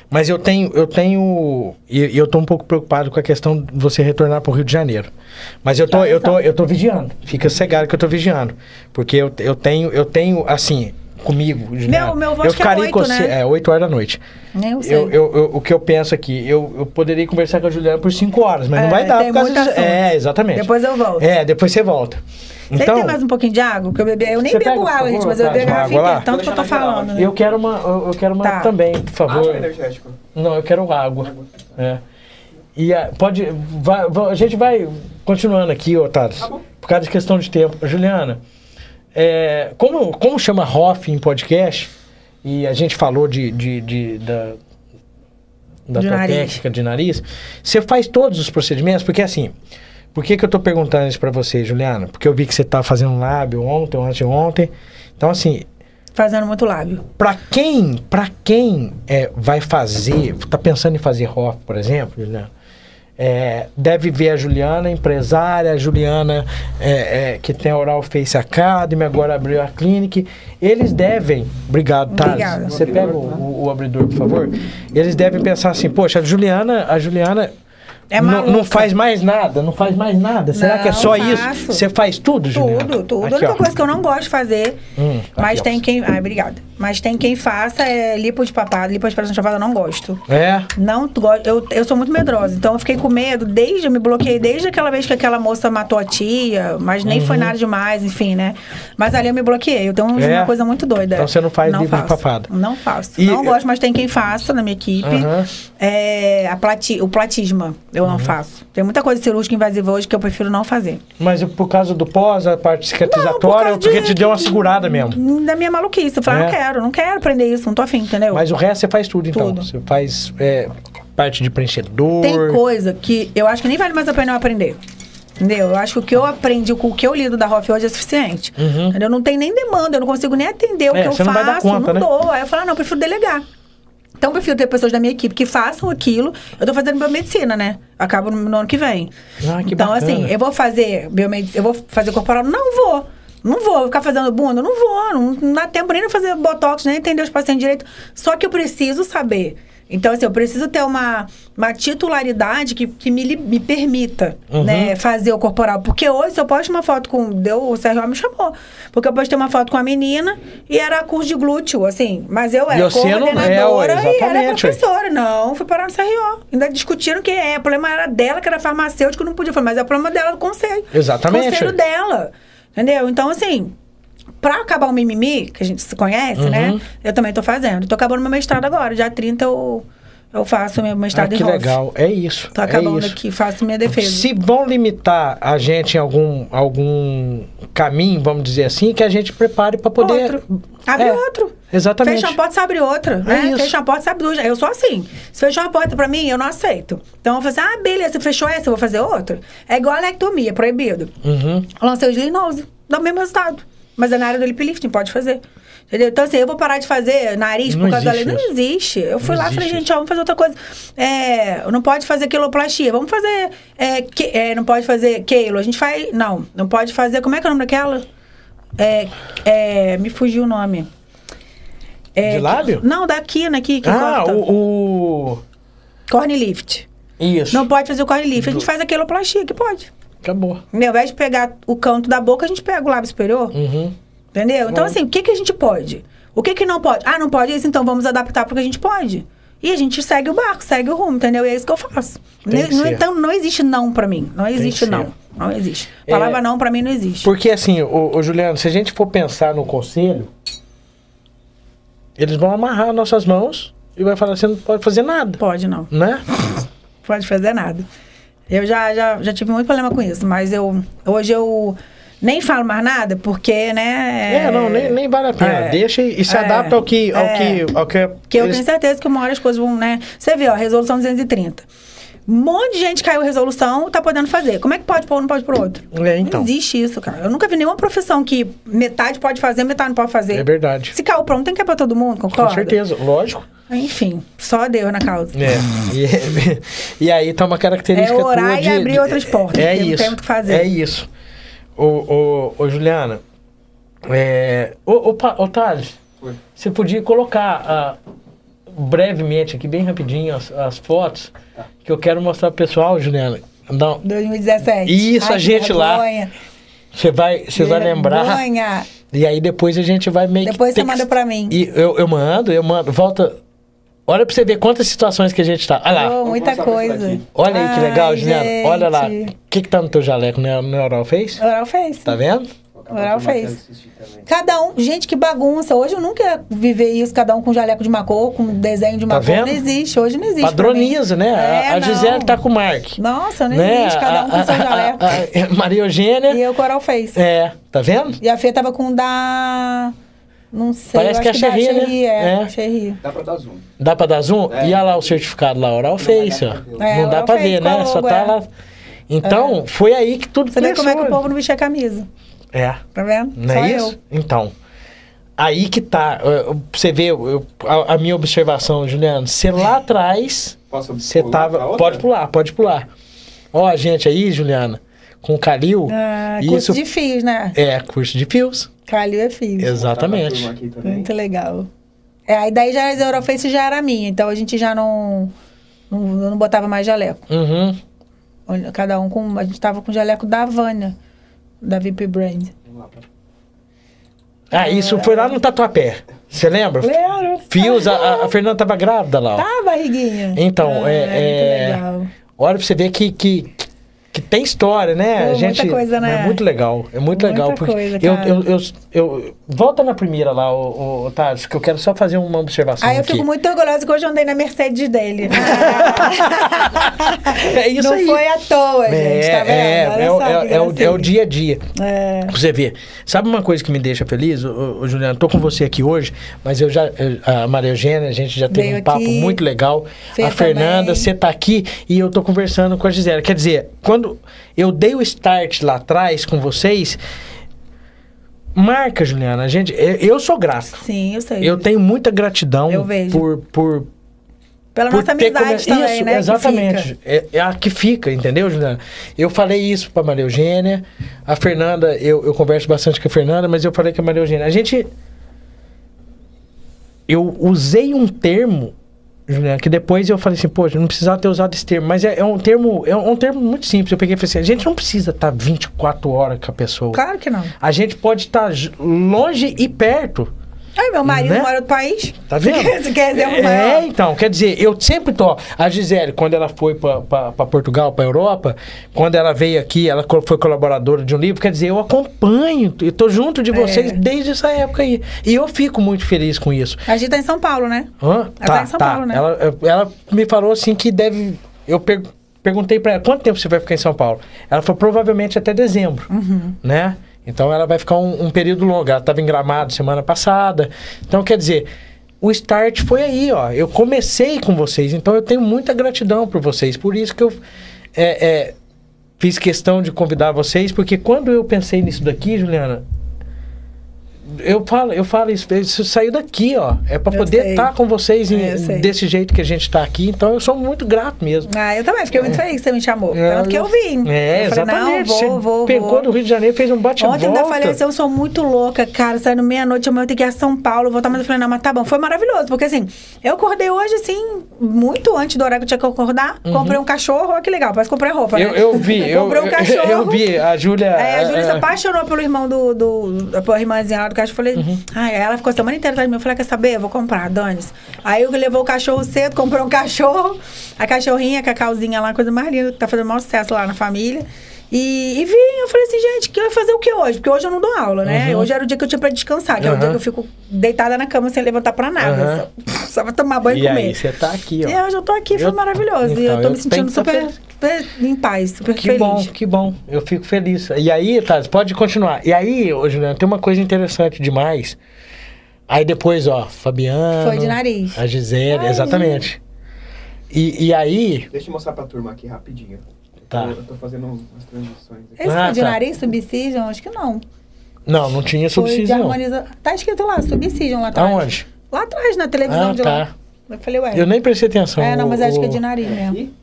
mas eu tô um pouco preocupado com a questão de você retornar pro Rio de Janeiro, mas eu tô vigiando, fica cegado que eu tô vigiando, porque eu tenho assim, comigo, Juliana, meu voto eu ficaria é 8, com você, né? 8 horas da noite. Eu sei. O que eu penso aqui, eu poderia conversar com a Juliana por 5 horas, mas não vai dar. Por causa de... exatamente. Depois eu volto. Depois você volta. Então, você tem mais um pouquinho de água? Porque eu nem bebo água, gente, mas eu bebo água, tanto que eu tô falando. Né? Eu quero uma tá. também, por favor. Energético. Não, eu quero água. E a gente vai continuando aqui, Otávio, por causa de questão de tempo. Juliana, como chama Hoff em podcast, e a gente falou da tua técnica de nariz, você faz todos os procedimentos, porque assim... Por que eu tô perguntando isso pra você, Juliana? Porque eu vi que você tá fazendo lábio ontem, anteontem. Então, assim... Fazendo muito lábio. Pra quem vai fazer... Tá pensando em fazer Hoff, por exemplo, Juliana? Deve ver a Juliana, empresária, a Juliana que tem a Oral Face Academy, agora abriu a clínica. Eles devem... Obrigado, Thales. Você pega o abridor, por favor. Eles devem pensar assim, poxa, a Juliana É maluca. Não faz mais nada, não faz mais nada. Será que é só isso? Você faz tudo, Juliana? Tudo. Aqui, a única coisa que eu não gosto de fazer, mas tem quem... Ai, obrigada. Mas tem quem faça é lipo de papado, lipoaspiração de papado, eu não gosto. É? Não gosto. Eu sou muito medrosa, então eu fiquei com medo desde... Eu me bloqueei desde aquela vez que aquela moça matou a tia, mas nem foi nada demais, enfim, né? Mas ali eu me bloqueei, então é uma coisa muito doida. Então você não faz lipo de papado? Não faço. E... Não gosto, mas tem quem faça na minha equipe. É, o platisma. Eu não faço. Tem muita coisa cirúrgica invasiva hoje que eu prefiro não fazer. Mas por causa do pós, a parte cicatrizatória, porque te deu uma segurada mesmo? Da minha maluquice. Eu falei, não quero aprender isso, não tô afim, entendeu? Mas o resto você faz tudo, então? Tudo. Você faz parte de preenchedor... Tem coisa que eu acho que nem vale mais a pena eu aprender. Entendeu? Eu acho que o que eu aprendi, o que eu lido da Hoff hoje é suficiente. Entendeu? Não tem nem demanda, eu não consigo nem atender o que eu faço. Não vai dar conta, né? Dou. Aí eu falo, eu prefiro delegar. Então, eu prefiro ter pessoas da minha equipe que façam aquilo. Eu tô fazendo biomedicina, né? Acabo no ano que vem. Ah, que então, bacana. Assim, eu vou fazer biomedicina, eu vou fazer corporal? Não vou. Não vou ficar fazendo bunda? Não vou. Não dá tempo nem de fazer botox, nem entender os pacientes direito. Só que eu preciso saber. Então, assim, eu preciso ter uma titularidade que me permita, né, fazer o corporal. Porque hoje, se eu posto uma foto com... O CRO me chamou. Porque eu postei uma foto com a menina e era curso de glúteo, assim. Mas eu era coordenadora e era professora. Aí. Não, fui parar no CRO. Ainda discutiram que o problema era dela, que era farmacêutico, não podia. Mas é o problema dela do conselho. Exatamente. O conselho dela. Entendeu? Então, assim... Pra acabar o mimimi, que a gente se conhece, né? Eu também tô fazendo. Tô acabando meu mestrado agora. Dia 30 eu faço meu mestrado em Hoff. Que legal. É isso. Tô acabando aqui. Faço minha defesa. Se vão limitar a gente em algum caminho, vamos dizer assim, que a gente prepare pra poder... Outro. Abre outro. Exatamente. Fecha uma porta, abre outra, né? Fecha uma porta, abre duas. Eu sou assim. Se fechou uma porta pra mim, eu não aceito. Então eu vou fazer, beleza, fechou essa, eu vou fazer outra. É igual a lectomia, proibido. Eu lancei o eslinose. Dá o mesmo resultado. Mas é na área do lip lifting, pode fazer. Entendeu? Então, assim, eu vou parar de fazer nariz por causa da lei. Não existe. Eu fui lá e falei, gente, ó, vamos fazer outra coisa. Não pode fazer queloplastia. Vamos fazer... não pode fazer queilo. A gente faz... Não pode fazer... Como é que é o nome daquela? Me fugiu o nome. De lábio? Não, daqui, aqui que corta. O... Corn lift. Isso. Não pode fazer o corn lift. A gente faz a queloplastia, que pode. Acabou. Ao invés de pegar o canto da boca, a gente pega o lábio superior. Entendeu? Bom. Então, assim, o que a gente pode? O que não pode? Não pode isso, então vamos adaptar porque a gente pode. E a gente segue o barco, segue o rumo, entendeu? E é isso que eu faço. Então, não existe não pra mim. Não existe não. Não existe. A palavra não pra mim não existe. Porque, assim, Juliano, se a gente for pensar no conselho, eles vão amarrar nossas mãos e vai falar assim, não pode fazer nada. Pode não. Né? Pode fazer nada. Eu já tive muito problema com isso, mas hoje eu nem falo mais nada, porque, né... nem vale a pena. Deixa e se adapta ao que eu tenho certeza que uma hora as coisas vão, né... Você vê, ó, resolução 230. Um monte de gente caiu resolução, tá podendo fazer. Como é que pode pôr um, não pode pôr outro? Então. Não existe isso, cara. Eu nunca vi nenhuma profissão que metade pode fazer, metade não pode fazer. É verdade. Se caiu pra um, tem que ir pra todo mundo, concorda? Com certeza, lógico. Enfim, só Deus na causa. E aí tá uma característica tua de... orar e abrir outras portas. É isso. Não tem o que fazer. É isso. Ô Juliana, Thales, você podia colocar... brevemente aqui, bem rapidinho, as fotos que eu quero mostrar pro pessoal, Juliana. 2017. Isso, a gente lá. Você vai lembrar. E aí depois a gente vai meio depois que... Depois você manda pra mim. E eu mando. Volta... Olha pra você ver quantas situações que a gente tá. Olha lá. Muita coisa. Olha aí que legal, Juliana. Gente. Olha lá. O que tá no teu jaleco? No Oral Face? Oral Face. Tá vendo? Oral Face. Cada um... Gente, que bagunça. Hoje eu nunca ia viver isso. Cada um com jaleco de uma cor, com desenho de uma cor. Vendo? Não existe. Hoje não existe. Padroniza, né? A Gisele tá com o Mark. Nossa, não existe. Cada um com seu jaleco. Maria Eugênia. E eu com Oral Face. Tá vendo? E a Fê tava com o da... Não sei. Parece que a Xerri, né? Dá pra dar zoom. Dá pra dar zoom? E olha lá o certificado lá, Oral Face, ó. Não dá pra ver, né? Só tá lá... Então, foi aí que tudo começou. Você vê como é que o povo não vestia a camisa. Tá vendo? Não é isso? Então, aí que tá. Você vê a minha observação, Juliano. Você lá atrás, você tava... Pode pular. Ó a gente aí, Juliana, com o Calil. Curso de fios, né? Curso de fios. Calil é fio. Exatamente. Muito legal. Aí daí já a Euroface já era minha, então a gente já não botava mais jaleco. Cada um com... A gente tava com o jaleco da Vânia, da VIP Brand. Ah, isso foi lá no Tatuapé. Você lembra? Lembro. Fios, a Fernanda tava grávida lá. Ó. Tá, barriguinha. Então, legal. Olha pra você ver que tem história, né? Pô, a gente, muita coisa, né? É muito legal. É muito legal. Porque coisa, eu volta na primeira lá, o Thales, que eu quero só fazer uma observação. Ah, eu fico muito orgulhosa que hoje eu andei na Mercedes dele. É isso. Não aí. Foi à toa, gente. Tá vendo? É o dia a dia. É. Você vê. Sabe uma coisa que me deixa feliz? Juliana, tô com você aqui hoje, mas a Maria Eugênia, a gente já teve um papo muito legal. A Fernanda, você tá aqui e eu tô conversando com a Gisele. Quer dizer, quando eu dei o start lá atrás com vocês, marca, Juliana, gente, eu sou grato. Sim, eu sei. Eu tenho muita gratidão pela nossa amizade também, isso, né? Exatamente. É a que fica, entendeu, Juliana? Eu falei isso pra Maria Eugênia, a Fernanda, eu converso bastante com a Fernanda, mas eu falei com a Maria Eugênia. Eu usei um termo, Juliana, que depois eu falei assim, poxa, não precisava ter usado esse termo, mas é um termo muito simples. Eu peguei e falei assim, a gente não precisa estar 24 horas com a pessoa. Claro que não. A gente pode estar longe e perto. Ai, meu marido mora no país. Tá vendo? Você quer dizer, então, quer dizer, eu sempre tô... A Gisele, quando ela foi pra Portugal, pra Europa, quando ela veio aqui, ela foi colaboradora de um livro, quer dizer, eu acompanho, eu tô junto de vocês desde essa época aí. E eu fico muito feliz com isso. A gente tá em São Paulo, né? Hã? Ela tá em São Paulo, né? Ela me falou assim que deve... Eu perguntei pra ela, quanto tempo você vai ficar em São Paulo? Ela falou, provavelmente até dezembro, né? Então, ela vai ficar um período longo. Ela estava em Gramado semana passada. Então, quer dizer, o start foi aí, ó. Eu comecei com vocês. Então, eu tenho muita gratidão por vocês. Por isso que eu fiz questão de convidar vocês. Porque quando eu pensei nisso daqui, Juliana... Eu falo isso saiu daqui, ó. É pra poder estar com vocês desse jeito que a gente tá aqui. Então, eu sou muito grato mesmo. Ah, eu também. Fiquei muito feliz que você me chamou. Tanto que eu vim. Eu falei, exatamente. Não, vou. Pegou do Rio de Janeiro, fez um bate-volta. Ontem eu ainda falei assim, eu sou muito louca, cara. Saindo meia-noite, amanhã eu tenho que ir a São Paulo, voltar. Mas eu falei, não, mas tá bom. Foi maravilhoso. Porque assim, eu acordei hoje, assim, muito antes do horário que eu tinha que acordar. Comprei um cachorro. Olha que legal. Parece comprar roupa, né? Eu vi. Comprei um cachorro. Eu vi. A Júlia... A Júlia se apaixonou pelo irmão da irmãzinha lá do cachorro, falei, ai, ela ficou a semana inteira atrás de mim, eu falei, quer saber? Eu vou comprar, dane-se. Aí eu levou o cachorro cedo, comprou um cachorro, a cachorrinha, a Cacauzinha lá, coisa mais linda, tá fazendo maior sucesso lá na família. E vim, eu falei assim, gente, que eu ia fazer o que hoje? Porque hoje eu não dou aula, né? Hoje era o dia que eu tinha pra descansar, que é o dia que eu fico deitada na cama sem levantar pra nada. Só pra tomar banho e comer. E aí, você tá aqui, ó. E hoje eu tô aqui, foi maravilhoso. Então, e eu tô me sentindo super em paz, super feliz. Que bom, eu fico feliz. E aí, Thales, pode continuar. E aí, Juliana, tem uma coisa interessante demais. Aí depois, ó, Fabiano... Foi de nariz. A Gisele, exatamente. E aí... Deixa eu mostrar pra turma aqui rapidinho. Tá. Eu tô fazendo umas transições aqui. Esse foi de nariz, subcision? Acho que não. Não tinha subcision. Tá escrito lá, subcision lá atrás. Aonde? Lá atrás, na televisão de lá. Eu falei, ué. Eu nem prestei atenção. Não, mas acho que é de nariz mesmo.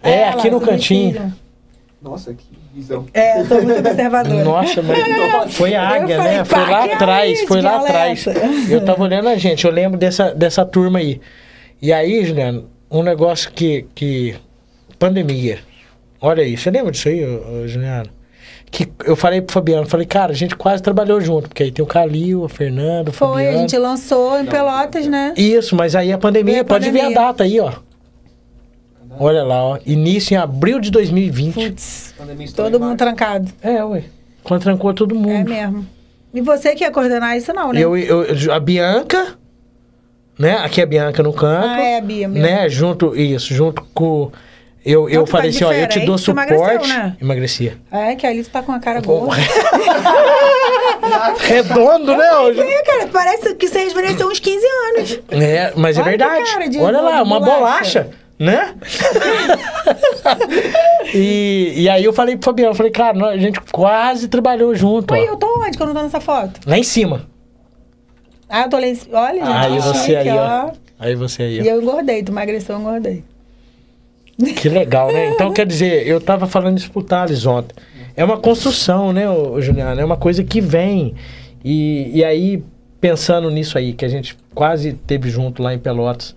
Aqui lá, no cantinho. Nossa, que visão. Eu sou muito observadora. Nossa, mas foi a águia, falei, né? Foi lá atrás, foi lá atrás. Eu tava olhando a gente, eu lembro dessa turma aí. E aí, Juliana, um negócio que... Pandemia. Olha aí, você lembra disso aí, Juliana? Que eu falei pro Fabiano, falei, cara, a gente quase trabalhou junto, porque aí tem o Calil, a Fernanda, o Fabiano. Foi, a gente lançou em Pelotas, né? Isso, mas aí a pandemia, ver a data aí, ó. Olha lá, ó, início em abril de 2020. Putz, todo mundo trancado. Ué, quando trancou todo mundo. É mesmo. E você que ia coordenar isso não, né? A Bianca, né? Aqui é a Bianca no canto. A Bia mesmo. Né, junto com... Eu falei assim, ó, eu te dou suporte. Emagreceu, né? Emagrecia. Que a Alice tá com a cara boa. Redondo, né? Cara, parece que você resvereceu uns 15 anos. Mas é verdade. Olha lá, uma bolacha, né? E aí eu falei pro Fabiano, eu falei, cara, a gente quase trabalhou junto. Ué, eu tô onde que eu não tô nessa foto? Lá em cima. Eu tô lá em cima. Olha, gente. Aí você aí, ó. Aí você aí, ó. E eu engordei, tu emagreceu, eu engordei. Que legal, né? Então, quer dizer, eu tava falando isso pro Thales ontem. É uma construção, né, Juliana? É uma coisa que vem. E aí, pensando nisso aí, que a gente quase teve junto lá em Pelotas,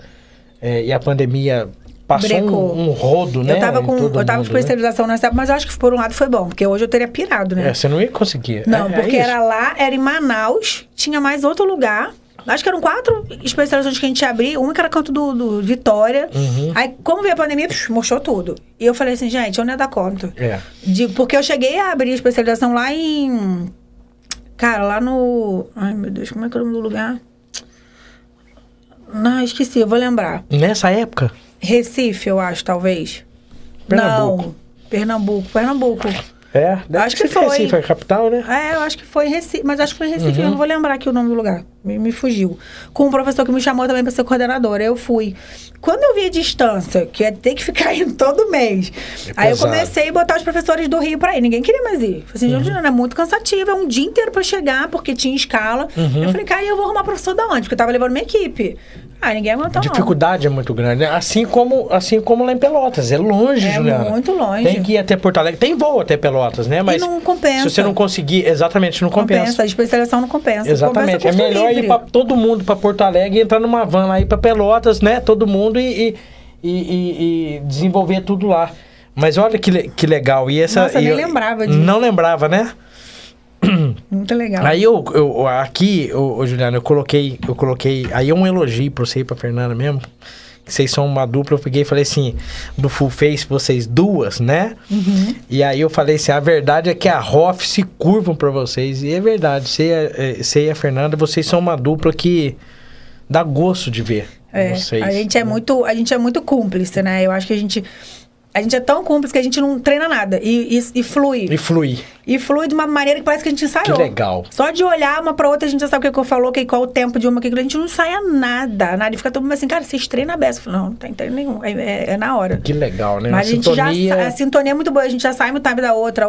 e a pandemia passou um rodo, né? Eu tava com especialização nessa época, mas eu acho que por um lado foi bom, porque hoje eu teria pirado, né? É, você não ia conseguir. Não, porque era lá, era em Manaus, tinha mais outro lugar. Acho que eram 4 especializações que a gente abriu. Uma que era canto do Vitória. Uhum. Aí, como veio a pandemia, murchou tudo. E eu falei assim, gente, eu não ia dar conta. É. Porque eu cheguei a abrir especialização lá em... Cara, lá no... Ai, meu Deus, como é que é o nome do lugar? Não, esqueci, eu vou lembrar. Nessa época? Recife, eu acho, talvez. Pernambuco. Não, Pernambuco. É, acho que foi. Recife, a capital, né? É, eu acho que foi Recife, mas acho que foi Recife, uhum. Eu não vou lembrar aqui o nome do lugar, me fugiu. Com um professor que me chamou também para ser coordenadora, eu fui. Quando eu vi a distância, que ia ter que ficar indo todo mês, é aí pesado. Eu comecei a botar os professores do Rio para ir, ninguém queria mais ir. Falei assim, Juliana, é muito cansativo, é um dia inteiro para chegar, porque tinha escala. Uhum. Eu falei, cara, eu vou arrumar professor da onde? Porque eu tava levando minha equipe. Ah, ninguém aguentou. A dificuldade é muito grande, né? Assim como lá em Pelotas, é longe, Juliana. É muito longe. Tem que ir até Porto Alegre, tem voo até Pelotas, né? Mas e não compensa. Se você não conseguir, exatamente, não compensa. A especialização não compensa. Exatamente, compensa é melhor livre. Ir para todo mundo para Porto Alegre e entrar numa van lá, ir para Pelotas, né? Todo mundo e desenvolver tudo lá. Mas olha que legal. E essa, nossa, eu nem lembrava disso. Não lembrava, né? Muito legal. Aí eu, Juliana, eu coloquei... Aí é um elogio pra você e pra Fernanda mesmo. Que vocês são uma dupla. Eu peguei e falei assim, do Full Face, vocês duas, né? Uhum. E aí eu falei assim, a verdade é que a Hoff se curvam pra vocês. E é verdade. Você e a Fernanda, vocês são uma dupla que dá gosto de ver. É, vocês, a gente é muito cúmplice, né? Eu acho que a gente é tão cúmplice que a gente não treina nada. E flui. E flui de uma maneira que parece que a gente ensaiou. Que legal. Só de olhar uma pra outra, a gente já sabe o que eu falo, qual o tempo de uma, a gente não ensaia nada. E fica todo mundo assim, cara, vocês treinam a beça. Eu falo, não tem treino nenhum. É na hora. Que legal, né? Mas a sintonia é muito boa. A gente já sai muito tarde da outra.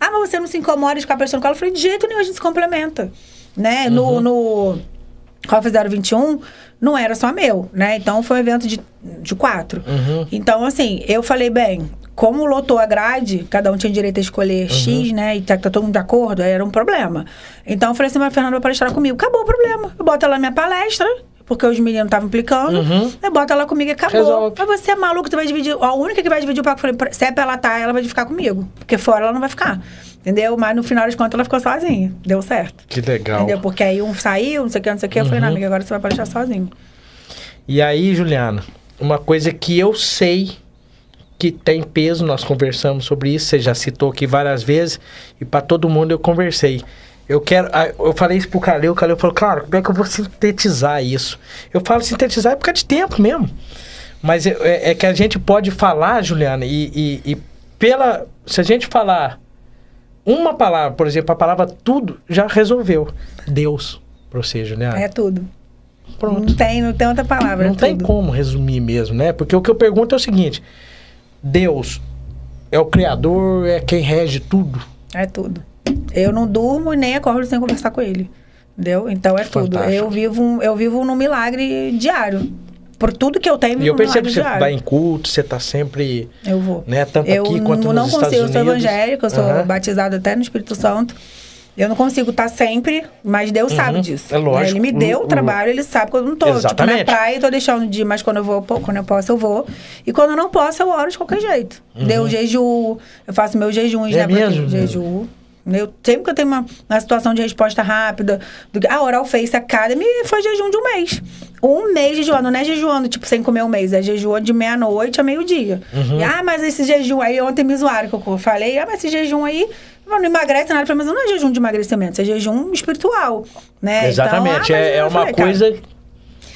Ah, mas você não se incomoda de ficar prestando colo? Eu falei, de jeito nenhum, a gente se complementa. Né? Uhum. No Coffee 021, não era só meu, né? Então, foi um evento de 4. Uhum. Então, assim, eu falei, bem, como lotou a grade, cada um tinha direito a escolher X, né? E tá todo mundo de acordo, aí era um problema. Então, eu falei assim, mas a Fernanda vai palestrar comigo. Acabou o problema. Eu boto ela na minha palestra, porque os meninos estavam implicando. Uhum. Eu boto ela comigo e acabou. Resolve. Mas você é maluco, você vai dividir. A única que vai dividir o palco, eu falei, se é pra ela tá, ela vai ficar comigo. Porque fora ela não vai ficar. Entendeu? Mas no final das contas ela ficou sozinha. Deu certo. Que legal. Entendeu? Porque aí um saiu, não sei o que. Eu falei, não, amiga, agora você vai palestrar sozinho. E aí, Juliana, uma coisa que eu sei que tem peso, nós conversamos sobre isso, você já citou aqui várias vezes, e para todo mundo eu conversei. Eu falei isso pro Calil, o Calil falou, claro, como é que eu vou sintetizar isso? Eu falo sintetizar é por causa de tempo mesmo. Mas é que a gente pode falar, Juliana, se a gente falar uma palavra, por exemplo, a palavra tudo, já resolveu. Deus, pra você, Juliana. É tudo. Pronto. Não tem outra palavra. Não tem como resumir mesmo, né? Porque o que eu pergunto é o seguinte, Deus é o Criador, é quem rege tudo? É tudo. Eu não durmo e nem acordo sem conversar com ele, entendeu? Então é fantástico. Tudo. Eu vivo num milagre diário. Por tudo que eu tenho, eu percebo que você vai em culto, você tá sempre... Eu vou. Né, tanto eu aqui quanto nos Estados Unidos. Eu não consigo, eu sou evangélica, eu sou batizada até no Espírito Santo. Eu não consigo estar sempre, mas Deus sabe disso. É lógico. Ele me deu o trabalho, ele sabe quando eu não tô. Exatamente. Tipo, na praia eu tô deixando de ir, mas quando eu posso, eu vou. E quando eu não posso, eu oro de qualquer jeito. Deu jejum, eu faço meus jejuns, né? Mesmo? Jejum. Eu, sempre que eu tenho uma situação de resposta rápida, a Oral Face Academy foi jejum de um mês. Um mês jejuando, não é jejuando, tipo, sem comer um mês. É jejum de meia-noite a meio-dia. Uhum. Ah, mas esse jejum aí, ontem me zoaram, que eu falei, ah, mas esse jejum aí não emagrece nada. Eu falei, mas não é jejum de emagrecimento, isso é jejum espiritual, né? Exatamente, então, é uma falei, coisa... Cara,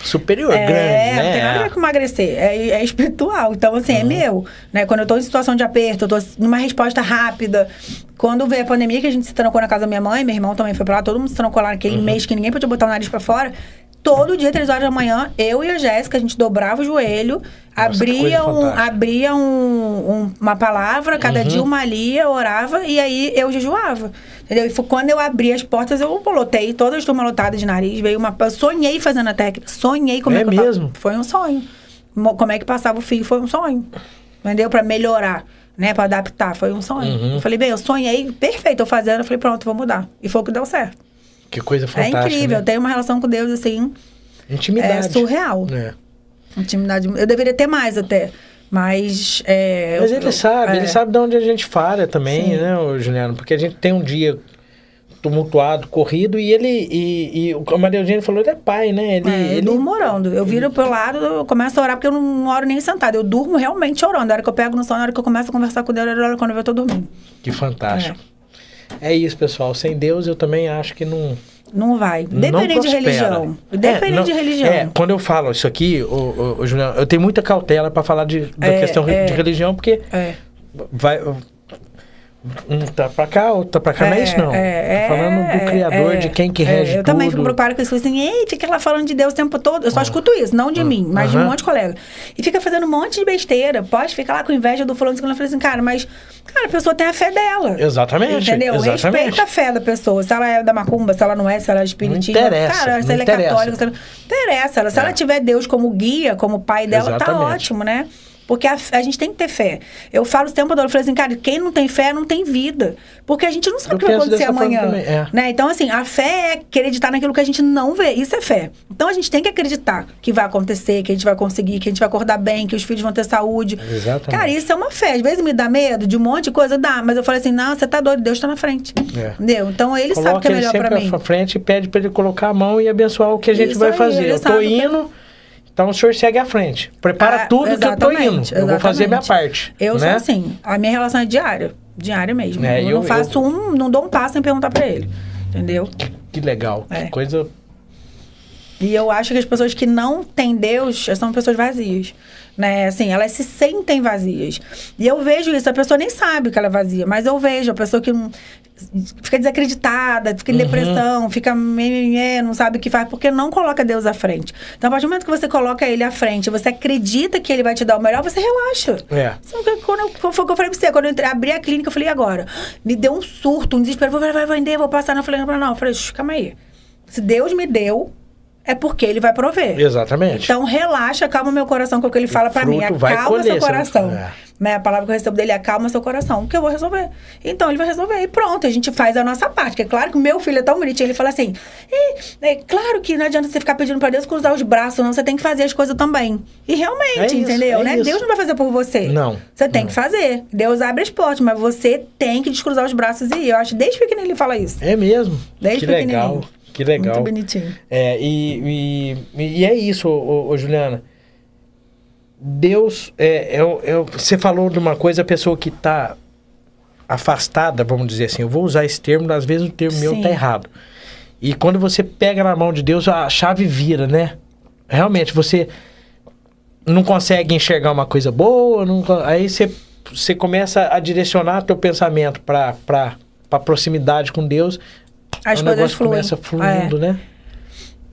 superior, grande, né? Não tem nada a ver com emagrecer. É espiritual. Então, assim, é meu. Né? Quando eu tô em situação de aperto, eu tô numa resposta rápida. Quando veio a pandemia, que a gente se trancou na casa da minha mãe, meu irmão também foi pra lá, todo mundo se trancou lá naquele mês que ninguém podia botar o nariz pra fora. Todo dia, 3h da manhã, eu e a Jéssica, a gente dobrava o joelho, abria uma palavra, cada dia uma lia, orava, e aí eu jejuava. Entendeu? E foi quando eu abri as portas, eu lotei, todas as turmas lotadas de nariz, eu sonhei fazendo a técnica, sonhei como é que mesmo? Foi um sonho. Como é que passava o fio, foi um sonho. Entendeu? Pra melhorar, né? Pra adaptar, foi um sonho. Eu falei, bem, eu sonhei, perfeito, eu fazendo, eu falei, pronto, vou mudar. E foi o que deu certo. Que coisa fantástica. É incrível, né? Eu tenho uma relação com Deus, assim... Intimidade. É surreal. É. Intimidade. Eu deveria ter mais, até. Mas... é, mas ele sabe, ele sabe de onde a gente falha também, sim, né, Juliano? Porque a gente tem um dia tumultuado, corrido, e ele... e o Maria Eugênia falou, ele é pai, né? Ele, é, eu durmo orando. Eu viro pro lado, eu começo a orar, porque eu não oro nem sentada. Eu durmo realmente orando. Na hora que eu pego no sono, na hora que eu começo a conversar com Deus, na hora que eu tô dormindo. Que fantástico. É isso, pessoal. Sem Deus, eu também acho que não... não vai. Dependendo de religião. Dependendo de religião. É, quando eu falo isso aqui, Juliana, eu tenho muita cautela para falar da questão de religião, porque vai... um tá pra cá, outro tá pra cá, não é isso não. Tô falando do Criador, de quem que rege tudo. Eu também fico preocupada com isso, assim, eita, que ela falando de Deus o tempo todo. Eu só escuto isso, não de mim, mas de um monte de colega. E fica fazendo um monte de besteira, pode ficar lá com inveja do fulano, eu falei assim, cara, mas, cara, a pessoa tem a fé dela. Exatamente, entendeu? Exatamente. Respeita a fé da pessoa, se ela é da macumba, se ela não é, se ela é espiritiva. Não interessa, cara, se ela é católica, se ela... interessa. Se ela tiver Deus como guia, como pai dela, exatamente, tá ótimo, né? Porque a gente tem que ter fé. Eu falo o tempo todo, eu falei assim, cara, quem não tem fé não tem vida. Porque a gente não sabe o que vai acontecer amanhã. Né? Então, assim, a fé é acreditar naquilo que a gente não vê. Isso é fé. Então, a gente tem que acreditar que vai acontecer, que a gente vai conseguir, que a gente vai acordar bem, que os filhos vão ter saúde. Exatamente. Cara, isso é uma fé. Às vezes me dá medo de um monte de coisa, dá. Mas eu falei assim, não, você tá doido, Deus tá na frente. Entendeu? Então, ele sabe o que é melhor pra mim. Coloca ele sempre na frente e pede pra ele colocar a mão e abençoar o que a gente isso vai aí, fazer. Eu tô indo... então o senhor segue à frente. Prepara tudo que eu tô indo. Eu vou fazer minha parte. Eu sou assim. A minha relação é diária. Diária mesmo. Eu não faço não dou um passo sem perguntar pra ele. Entendeu? Que legal. Que coisa... e eu acho que as pessoas que não têm Deus são pessoas vazias, né? Assim, elas se sentem vazias. E eu vejo isso. A pessoa nem sabe que ela é vazia. Mas eu vejo a pessoa que fica desacreditada, fica em depressão, fica... não sabe o que faz, porque não coloca Deus à frente. Então, a partir do momento que você coloca Ele à frente, você acredita que Ele vai te dar o melhor, você relaxa. Quando foi o que eu falei pra você, quando eu abri a clínica, eu falei, e agora? Me deu um surto, um desespero. Vai vender, vou passar. Eu falei, calma aí. Se Deus me deu... é porque Ele vai prover. Exatamente. Então, relaxa, acalma meu coração com o que Ele fala pra mim. Acalma seu coração. Né? A palavra que eu recebo dele é acalma seu coração, que eu vou resolver. Então, Ele vai resolver. E pronto, a gente faz a nossa parte. Que é claro que o meu filho é tão bonitinho. Ele fala assim, é claro que não adianta você ficar pedindo pra Deus cruzar os braços, não. Você tem que fazer as coisas também. E realmente, é isso, entendeu? É, né? Deus não vai fazer por você. Não. Você tem que fazer. Deus abre as portas, mas você tem que descruzar os braços. E eu acho, desde pequenininho ele fala isso. É mesmo? Desde pequenininho. Legal. Que legal. Muito bonitinho. E é isso, Juliana. Deus, você falou de uma coisa, a pessoa que está afastada, vamos dizer assim, eu vou usar esse termo, mas às vezes o termo meu está errado. E quando você pega na mão de Deus, a chave vira, né? Realmente, você não consegue enxergar uma coisa boa, aí você começa a direcionar teu pensamento para a proximidade com Deus... as coisas fluem. Começa fluindo, né?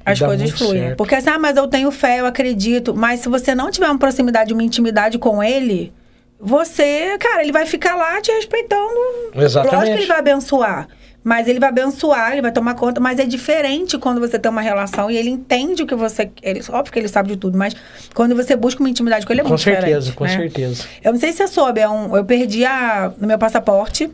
As coisas fluem. Certo. Porque assim, mas eu tenho fé, eu acredito. Mas se você não tiver uma proximidade, uma intimidade com Ele, você, cara, Ele vai ficar lá te respeitando. Exatamente. Lógico que Ele vai abençoar. Mas Ele vai abençoar, Ele vai tomar conta. Mas é diferente quando você tem uma relação e Ele entende o que você... óbvio que Ele sabe de tudo, mas quando você busca uma intimidade com Ele, é muito diferente. Com certeza. Eu não sei se você soube, eu perdi no meu passaporte,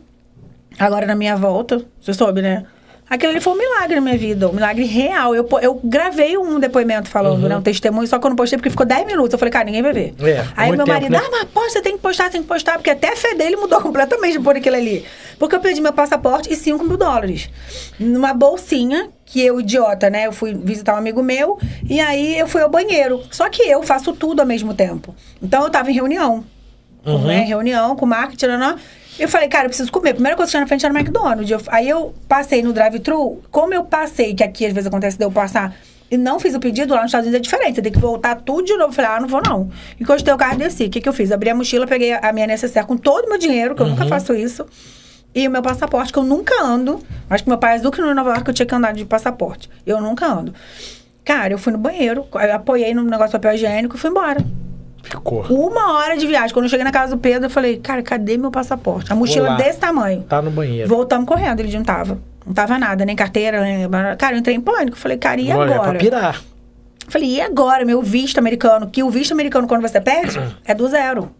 agora na minha volta. Você soube, né? Aquilo ali foi um milagre na minha vida, um milagre real. Eu gravei um depoimento falando, né, um testemunho, só que eu não postei porque ficou 10 minutos. Eu falei, cara, ninguém vai ver. Aí meu marido, né? Mas posta, você tem que postar, porque até a fé dele mudou completamente por aquilo ali. Porque eu perdi meu passaporte e $5.000. Numa bolsinha, que eu, idiota, né, eu fui visitar um amigo meu, e aí eu fui ao banheiro. Só que eu faço tudo ao mesmo tempo. Então eu tava em reunião, né, reunião com marketing, eu falei, cara, eu preciso comer. A primeira coisa que tinha na frente era o McDonald's. Aí eu passei no drive-thru. Como eu passei, que aqui às vezes acontece de eu passar e não fiz o pedido, lá nos Estados Unidos é diferente. Você tem que voltar tudo de novo. Eu falei, não vou não. Encostei o carro e desci. O que eu fiz? Abri a mochila, peguei a minha necessaire com todo o meu dinheiro, que eu nunca faço isso. E o meu passaporte, que eu nunca ando. Acho que meu pai é do que no Nova York eu tinha que andar de passaporte. Eu nunca ando. Cara, eu fui no banheiro, eu apoiei no negócio de papel higiênico e fui embora. Ficou. 1 hora de viagem. Quando eu cheguei na casa do Pedro, eu falei, cara, cadê meu passaporte? A mochila desse tamanho. Tá no banheiro. Voltamos correndo, ele não tava. Não tava nada, nem carteira, nem... Cara, eu entrei em pânico. Falei, cara, e agora? Olha, é pra pirar. Falei, e agora? Meu visto americano. Que o visto americano, quando você perde, é do zero.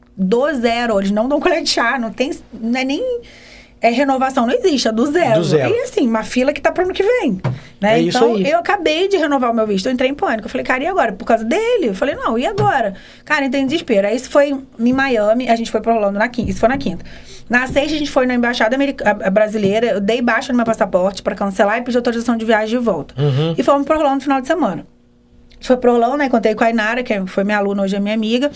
Eles não dão colher de chá, não tem... Não é nem... é renovação, não existe, é do zero. Do zero. E assim, uma fila que tá pro ano que vem. Né? É então, eu acabei de renovar o meu visto, eu entrei em pânico. Eu falei, cara, e agora? Por causa dele? Eu falei, não, e agora? Cara, entrei em desespero. Aí isso foi em Miami, a gente foi pro Orlando na quinta. Isso foi na quinta. Na sexta, a gente foi na embaixada brasileira, eu dei baixa no meu passaporte pra cancelar e pedi autorização de viagem de volta. Uhum. E fomos pro Orlando no final de semana. A gente foi pro Orlando, né? Contei com a Inara, que foi minha aluna, hoje é minha amiga.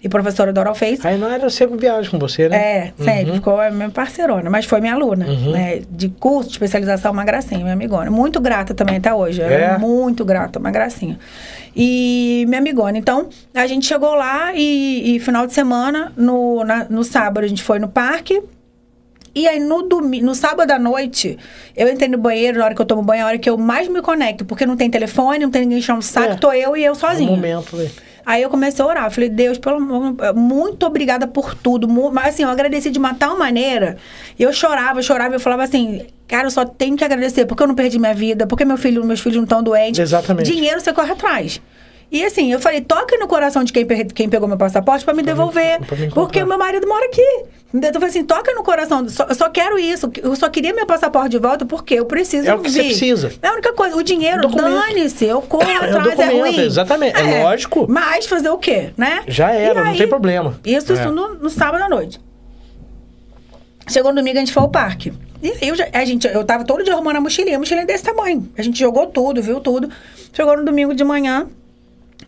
E professora do Oral Face. A Inara sempre viaja com você, né? É, sempre. Uhum. Ficou a minha parceirona, mas foi minha aluna, uhum, né? De curso, de especialização, uma gracinha, minha amigona. Muito grata também até hoje. É. Muito grata, uma gracinha. E minha amigona. Então, a gente chegou lá e final de semana, no sábado, a gente foi no parque. E aí, no sábado à noite, eu entrei no banheiro, na hora que eu tomo banho, é a hora que eu mais me conecto. Porque não tem telefone, não tem ninguém enchendo o saco, tô eu e eu sozinha. É um momento, né? Aí eu comecei a orar, eu falei, Deus, pelo amor, muito obrigada por tudo. Mas assim, eu agradeci de uma tal maneira. Eu chorava, eu falava assim, cara, eu só tenho que agradecer, porque eu não perdi minha vida, porque meus filhos não estão doentes. Exatamente. Dinheiro você corre atrás. E assim, eu falei, toque no coração de quem pegou meu passaporte pra me devolver. Pra me porque o meu marido mora aqui. Então eu falei assim, toca no coração, só quero isso. Eu só queria meu passaporte de volta porque eu preciso. É o que você precisa. É a única coisa. O dinheiro, dane-se. Eu corro atrás, é ruim. Exatamente, é lógico. Mas fazer o quê, né? Já era, aí, não tem problema. Isso no sábado à noite. Chegou no domingo, a gente foi ao parque. E eu tava todo dia arrumando a mochilinha desse tamanho. A gente jogou tudo, viu tudo. Chegou no domingo de manhã.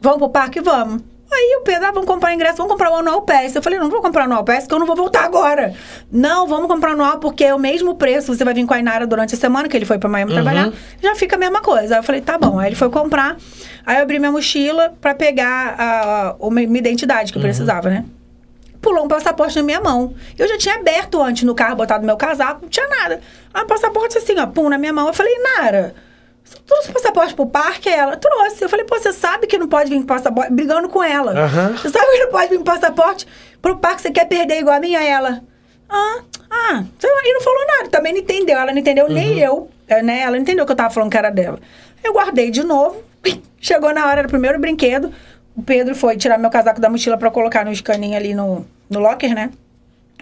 Vamos pro parque? Vamos. Aí o Pedro, vamos comprar ingresso, vamos comprar o anual pass. Eu falei, não vou comprar o anual pass, porque eu não vou voltar agora. Não, vamos comprar o anual, porque é o mesmo preço. Você vai vir com a Inara durante a semana, que ele foi pra Miami, uhum, trabalhar. Já fica a mesma coisa. Aí eu falei, tá bom. Aí ele foi comprar. Aí eu abri minha mochila pra pegar a minha identidade, que eu, uhum, precisava, né? Pulou um passaporte na minha mão. Eu já tinha aberto antes no carro, botado meu casaco, não tinha nada. Aí o passaporte assim, ó, pum, na minha mão. Eu falei, Inara, você trouxe o passaporte pro parque? Ela trouxe. Eu falei, pô, você sabe que não pode vir com passaporte? Brigando com ela. Uhum. Você sabe que não pode vir com passaporte pro parque? Você quer perder igual a mim? A ela? E não falou nada. Também não entendeu. Ela não entendeu, uhum, nem eu, né? Ela não entendeu que eu tava falando que era dela. Eu guardei de novo. Chegou na hora do primeiro brinquedo. O Pedro foi tirar meu casaco da mochila pra colocar no escaninho ali no locker, né?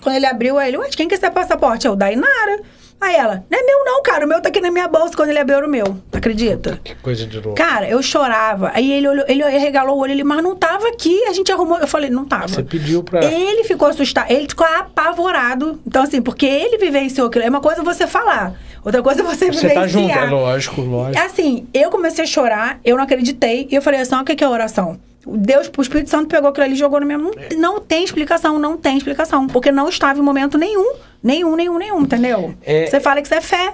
Quando ele abriu, ele, ué, de quem que é esse passaporte? Eu, da Inara. Aí ela, não é meu não, cara, o meu tá aqui na minha bolsa. Quando ele abriu, era o meu, acredita? Que coisa de louco. Cara, eu chorava. Aí ele olhou, ele regalou o olho, mas não tava aqui. A gente arrumou, eu falei, não tava. Você pediu pra... Ele ficou assustado, ele ficou apavorado. Então assim, porque ele vivenciou aquilo. É uma coisa você falar, outra coisa você vivenciar. Você tá junto, é lógico. Assim, eu comecei a chorar, eu não acreditei. E eu falei assim, o que é oração? Deus, o Espírito Santo pegou aquilo ali e jogou no meu... Não tem explicação. Porque não estava em momento nenhum, entendeu? Você fala que isso é fé.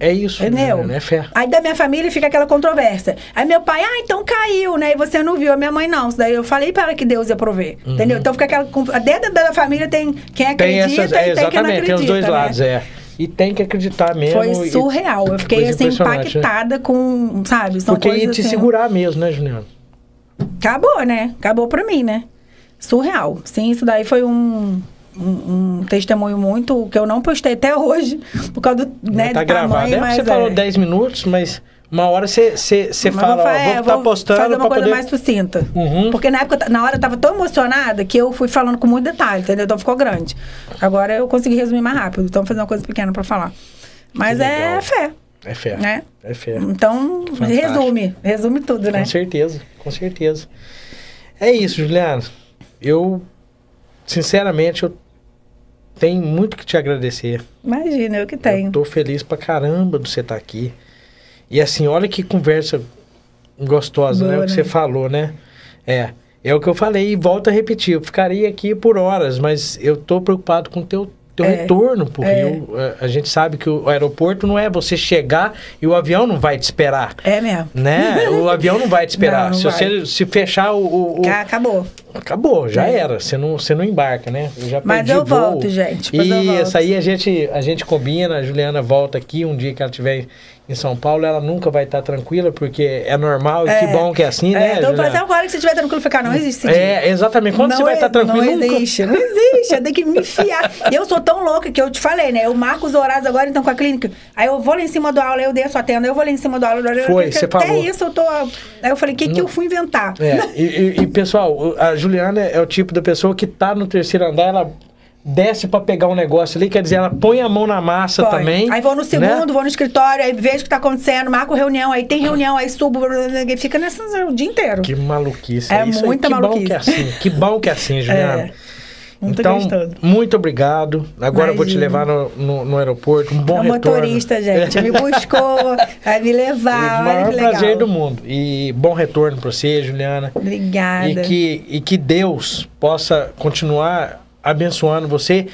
É isso, entendeu? Né? É fé. Aí da minha família fica aquela controvérsia. Aí meu pai, então caiu, né? E você não viu, a minha mãe não. Daí eu falei para ela que Deus ia prover, uhum, entendeu? Então fica aquela... Dentro da família tem quem acredita tem essas, e tem quem não acredita. Tem os dois, né, lados, é. E tem que acreditar mesmo. Foi surreal. Eu fiquei assim, impactada, né, com, sabe? São porque ia te assim, segurar mesmo, né, Juliana? Acabou, né? Acabou pra mim, né? Surreal. Sim, isso daí foi um testemunho muito... Que eu não postei até hoje, por causa do, né, tá do gravado, tamanho, né? Você falou 10 minutos, mas... Uma hora você fala, vou tá postando... fazer uma coisa poder... mais sucinta. Uhum. Porque na hora eu tava tão emocionada que eu fui falando com muito detalhe, entendeu? Então ficou grande. Agora eu consegui resumir mais rápido. Então vou fazer uma coisa pequena pra falar. Mas é fé. É fé, né? É fé. Então, fantástico. Resume tudo, né? Com certeza. É isso, Juliana. Eu, sinceramente, eu tenho muito que te agradecer. Imagina, eu que tenho. Eu tô feliz pra caramba de você estar aqui. E assim, olha que conversa gostosa, boa, né? O que você falou, né? É o que eu falei e volto a repetir. Eu ficaria aqui por horas, mas eu tô preocupado com o teu retorno pro Rio. A gente sabe que o aeroporto não é você chegar e o avião não vai te esperar. É mesmo. Né? O avião não vai te esperar. Não você se fechar acabou. Acabou, já era. Você não embarca, né? Eu já perdi o voo. Volto, gente. Mas eu volto. Isso aí a gente combina. A Juliana volta aqui um dia que ela tiver em São Paulo. Ela nunca vai estar tranquila, porque é normal. E que bom que é assim, né, então, Juliana? Então, agora que você estiver tranquilo, ficar, não existe. Exatamente. Quando você vai estar tranquilo? Não existe, nunca... não existe. Eu tenho que me enfiar. Eu sou tão louca que eu te falei, né? Eu marco os horários agora, então, com a clínica. Aí eu vou lá em cima do aula, eu desço a tenda. Eu vou lá em cima do aula. Foi, você falou. Até isso eu tô... Aí eu falei, o que eu fui inventar? Pessoal, a Juliana é o tipo da pessoa que tá no terceiro andar, ela desce para pegar um negócio ali, quer dizer, ela põe a mão na massa também. Aí vou no segundo, né? Vou no escritório, aí vejo o que tá acontecendo, marco reunião, aí tem reunião, aí subo, fica nessa o dia inteiro. Que maluquice. É isso muita aí, que maluquice. Bom que é assim, que bom que é assim, Juliana. É. Muito então, gostoso. Muito obrigado. Agora eu vou te levar no aeroporto. Um bom retorno. Motorista, gente. Me buscou, vai me levar. O maior prazer do mundo. E bom retorno para você, Juliana. Obrigada. E que Deus possa continuar abençoando você,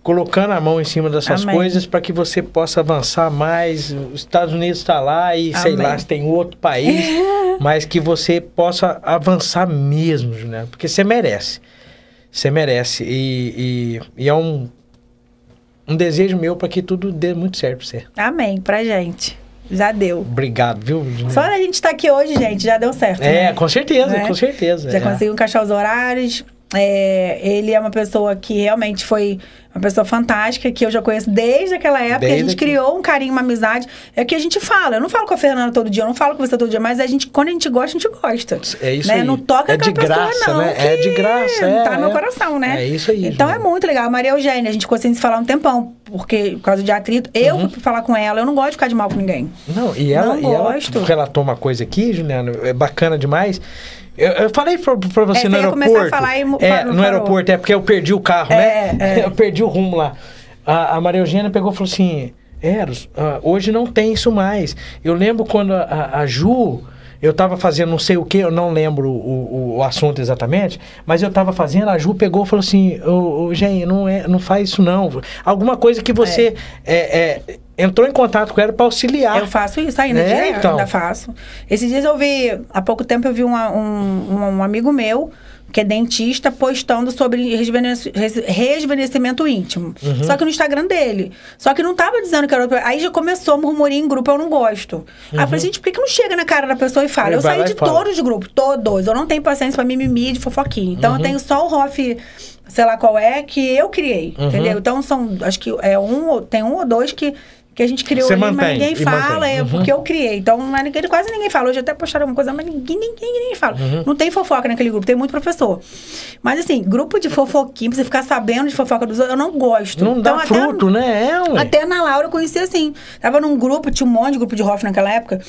colocando a mão em cima dessas coisas para que você possa avançar mais. Os Estados Unidos está lá e sei lá se tem outro país, mas que você possa avançar mesmo, Juliana, porque você merece. Você merece. E é um desejo meu para que tudo dê muito certo para você. Amém. Pra gente. Já deu. Obrigado, viu? Só a gente estar aqui hoje, gente, já deu certo. É, né? Com certeza, né? Com certeza. Já conseguiu encaixar os horários. Ele é uma pessoa que realmente foi uma pessoa fantástica, que eu já conheço desde aquela época. Desde a gente criou um carinho, uma amizade. É o que a gente fala. Eu não falo com a Fernanda todo dia, eu não falo com você todo dia, mas quando a gente gosta, É isso aí. Não toca aquela pessoa, não. É de graça, né? Tá no meu coração, né? É isso aí. Então é muito legal. A Maria Eugênia, a gente conseguiu se falar um tempão, porque por causa de atrito. Eu fui falar com ela, eu não gosto de ficar de mal com ninguém. Não, ela relatou uma coisa aqui, Juliana, é bacana demais. Eu falei pra você no aeroporto. Começar a falar no aeroporto, porque eu perdi o carro, né? Eu perdi o rumo lá. A Maria Eugênia pegou e falou assim: Eros, hoje não tem isso mais. Eu lembro quando a Ju, eu tava fazendo não sei o que, eu não lembro o assunto exatamente, mas eu tava fazendo, a Ju pegou e falou assim: Eugênia, não faz isso não. Alguma coisa que você. Entrou em contato com ela para auxiliar. Eu faço isso ainda, então. Ainda faço. Esses dias eu vi, há pouco tempo eu vi um amigo meu, que é dentista, postando sobre rejuvenescimento íntimo. Só que no Instagram dele. Só que não tava dizendo que era... Aí já começou a murmurinho em grupo, eu não gosto. Aí eu falei, gente, por que não chega na cara da pessoa e fala? Eu saí de todos os grupos, todos. Eu não tenho paciência pra mimimi de fofoquinha. Então eu tenho só o Hoff, sei lá qual é, que eu criei, entendeu? Então são, acho que tem um ou dois que a gente criou ali, mas ninguém fala, porque eu criei. Então, quase ninguém fala. Hoje até postaram alguma coisa, mas ninguém fala. Não tem fofoca naquele grupo, tem muito professor. Mas assim, grupo de fofoquinha, pra você ficar sabendo de fofoca dos outros, eu não gosto. Não dá fruto, né? Até na Laura eu conheci assim. Tava num grupo, tinha um monte de grupo de Hoff naquela época,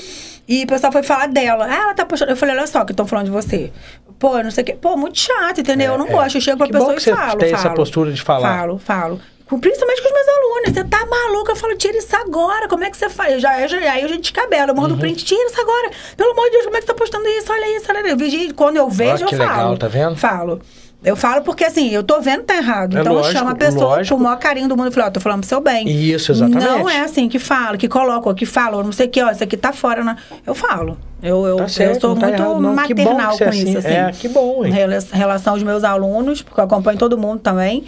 e o pessoal foi falar dela. Ah, ela tá postando. Eu falei, olha só que estão falando de você. Pô, não sei o quê. Pô, muito chato, entendeu? Eu não gosto. Eu chego pra pessoa e falo. Você tem essa postura de falar. Falo. Principalmente com os meus alunos. Você tá maluca? Eu falo, tira isso agora. Como é que você faz? Aí eu já descabelo. Eu mando print, tira isso agora. Pelo amor de Deus, como é que você tá postando isso? Olha isso, olha isso. Quando eu vejo, eu falo. Legal, tá vendo? Falo. Eu falo porque, assim, eu tô vendo que tá errado. Então lógico, eu chamo a pessoa com o maior carinho do mundo e falo, ó, tô falando pro seu bem. Isso, exatamente. Não é assim que fala, que coloca, que fala, não sei o que, ó, isso aqui tá fora, né? Eu falo. Eu sou muito maternal com isso, assim. É, que bom, hein? Em relação aos meus alunos, porque eu acompanho todo mundo também.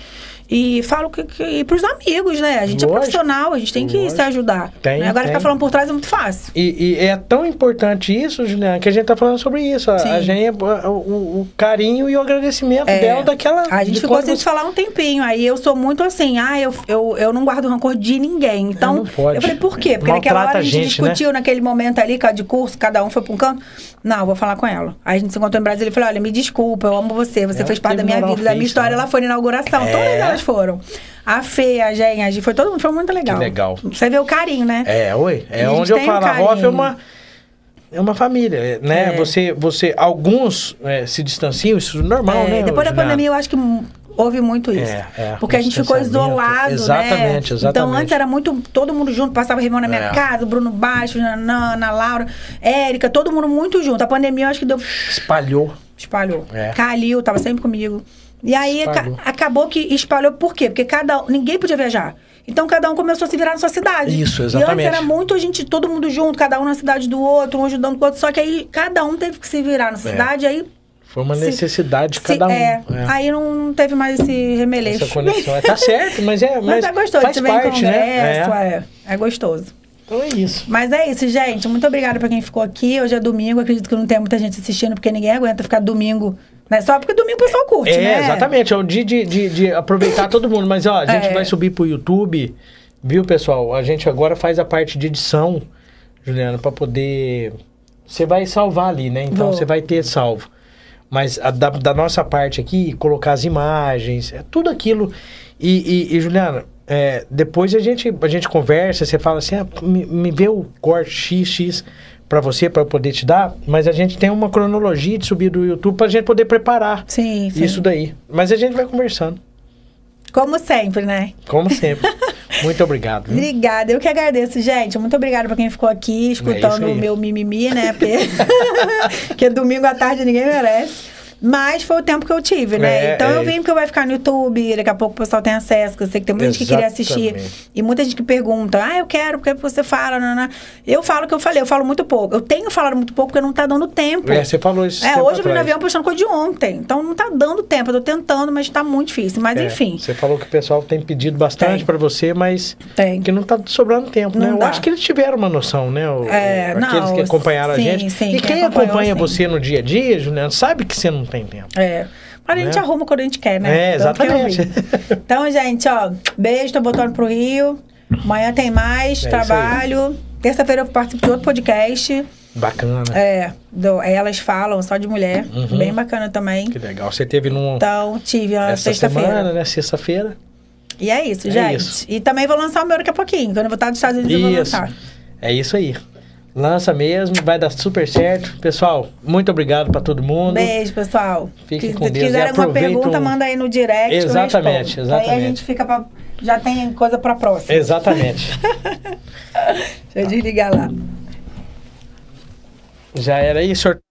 E falo que pros amigos, né? A gente é profissional, a gente tem que se ajudar. Né? Agora ficar falando por trás é muito fácil. E é tão importante isso, Juliana, que a gente tá falando sobre isso. A gente, o carinho e o agradecimento dela daquela... A gente ficou sem falar um tempinho. Aí eu sou muito assim, eu não guardo rancor de ninguém. Então, não pode. Eu falei, por quê? Porque naquela hora a gente discutiu, né? Naquele momento ali, de curso, cada um foi pra um canto. Não, eu vou falar com ela. Aí a gente se encontrou em Brasília e falou, olha, me desculpa, eu amo você. Você fez parte da minha vida, da minha história. Ela foi na inauguração, todas elas foram. A Fê, a Gen, a Gi, foi todo mundo, foi muito legal. Que legal. Você vê o carinho, né? É onde eu falo, a Hoff é uma família, né? Você alguns se distanciam, isso é normal, né? Depois da pandemia, eu acho que houve muito isso. Porque a gente ficou isolado, exatamente, né? Exatamente. Então, antes era muito... Todo mundo junto, passava reunião na minha casa, o Bruno Baixo, Ana, Laura, Érica, todo mundo muito junto. A pandemia, eu acho que deu... Espalhou. Calil, tava sempre comigo. E aí, acabou que espalhou. Por quê? Porque ninguém podia viajar. Então, cada um começou a se virar na sua cidade. Isso, exatamente. E antes era muito todo mundo junto, cada um na cidade do outro, um ajudando o outro. Só que aí, cada um teve que se virar na cidade, aí... Foi uma necessidade de cada um. Aí não teve mais esse remeleixo. Essa conexão. Tá certo, mas é gostoso. Faz parte, né? É gostoso. Então é isso. Mas é isso, gente. Muito obrigada pra quem ficou aqui. Hoje é domingo. Acredito que não tem muita gente assistindo, porque ninguém aguenta ficar domingo... Só porque domingo o pessoal curte, né? Exatamente. É o dia de aproveitar todo mundo. Mas, ó, a gente vai subir pro YouTube, viu, pessoal? A gente agora faz a parte de edição, Juliana, pra poder... Você vai salvar ali, né? Então, você vai ter salvo. Mas da nossa parte aqui, colocar as imagens, tudo aquilo... E Juliana, depois a gente conversa, você fala assim, me vê o corte XX para você, para eu poder te dar, mas a gente tem uma cronologia de subir do YouTube para a gente poder preparar isso daí. Mas a gente vai conversando. Como sempre, né? Como sempre. Muito obrigado. Viu? Obrigada. Eu que agradeço, gente. Muito obrigada pra quem ficou aqui escutando o meu mimimi, né? Porque domingo à tarde ninguém merece. Mas foi o tempo que eu tive, né? Então eu vim porque vai ficar no YouTube, daqui a pouco o pessoal tem acesso, que eu sei que tem muita gente que queria assistir. E muita gente que pergunta, eu quero, porque você fala, eu falo o que eu falei, eu falo muito pouco. Eu tenho falado muito pouco porque não tá dando tempo. Você falou isso. Hoje eu vim no avião postando coisa de ontem, então não tá dando tempo, eu tô tentando, mas tá muito difícil, mas enfim. Você falou que o pessoal tem pedido bastante pra você, mas que não tá sobrando tempo, né? Eu acho que eles tiveram uma noção, né? Aqueles que acompanharam a gente. E quem acompanha você no dia a dia, Juliana, sabe que você não tem tempo. Mas a gente arruma quando a gente quer, né? Exatamente. Então, gente, beijo, tô voltando pro Rio. Amanhã tem mais trabalho. Terça-feira eu participo de outro podcast. Bacana. Elas falam só de mulher. Uhum. Bem bacana também. Que legal. Você teve num... Então, tive na sexta-feira. Semana, né? Sexta-feira. E é isso, gente. Isso. E também vou lançar o meu daqui a pouquinho. Quando eu voltar dos Estados Unidos, eu vou lançar. É isso aí. Lança mesmo, vai dar super certo. Pessoal, muito obrigado pra todo mundo. Beijo, pessoal. Fiquem com Deus. Se quiserem alguma pergunta, manda aí no direct. Exatamente, exatamente. Aí a gente fica pra... Já tem coisa pra próxima. Exatamente. Deixa eu desligar lá. Já era aí, sorteio.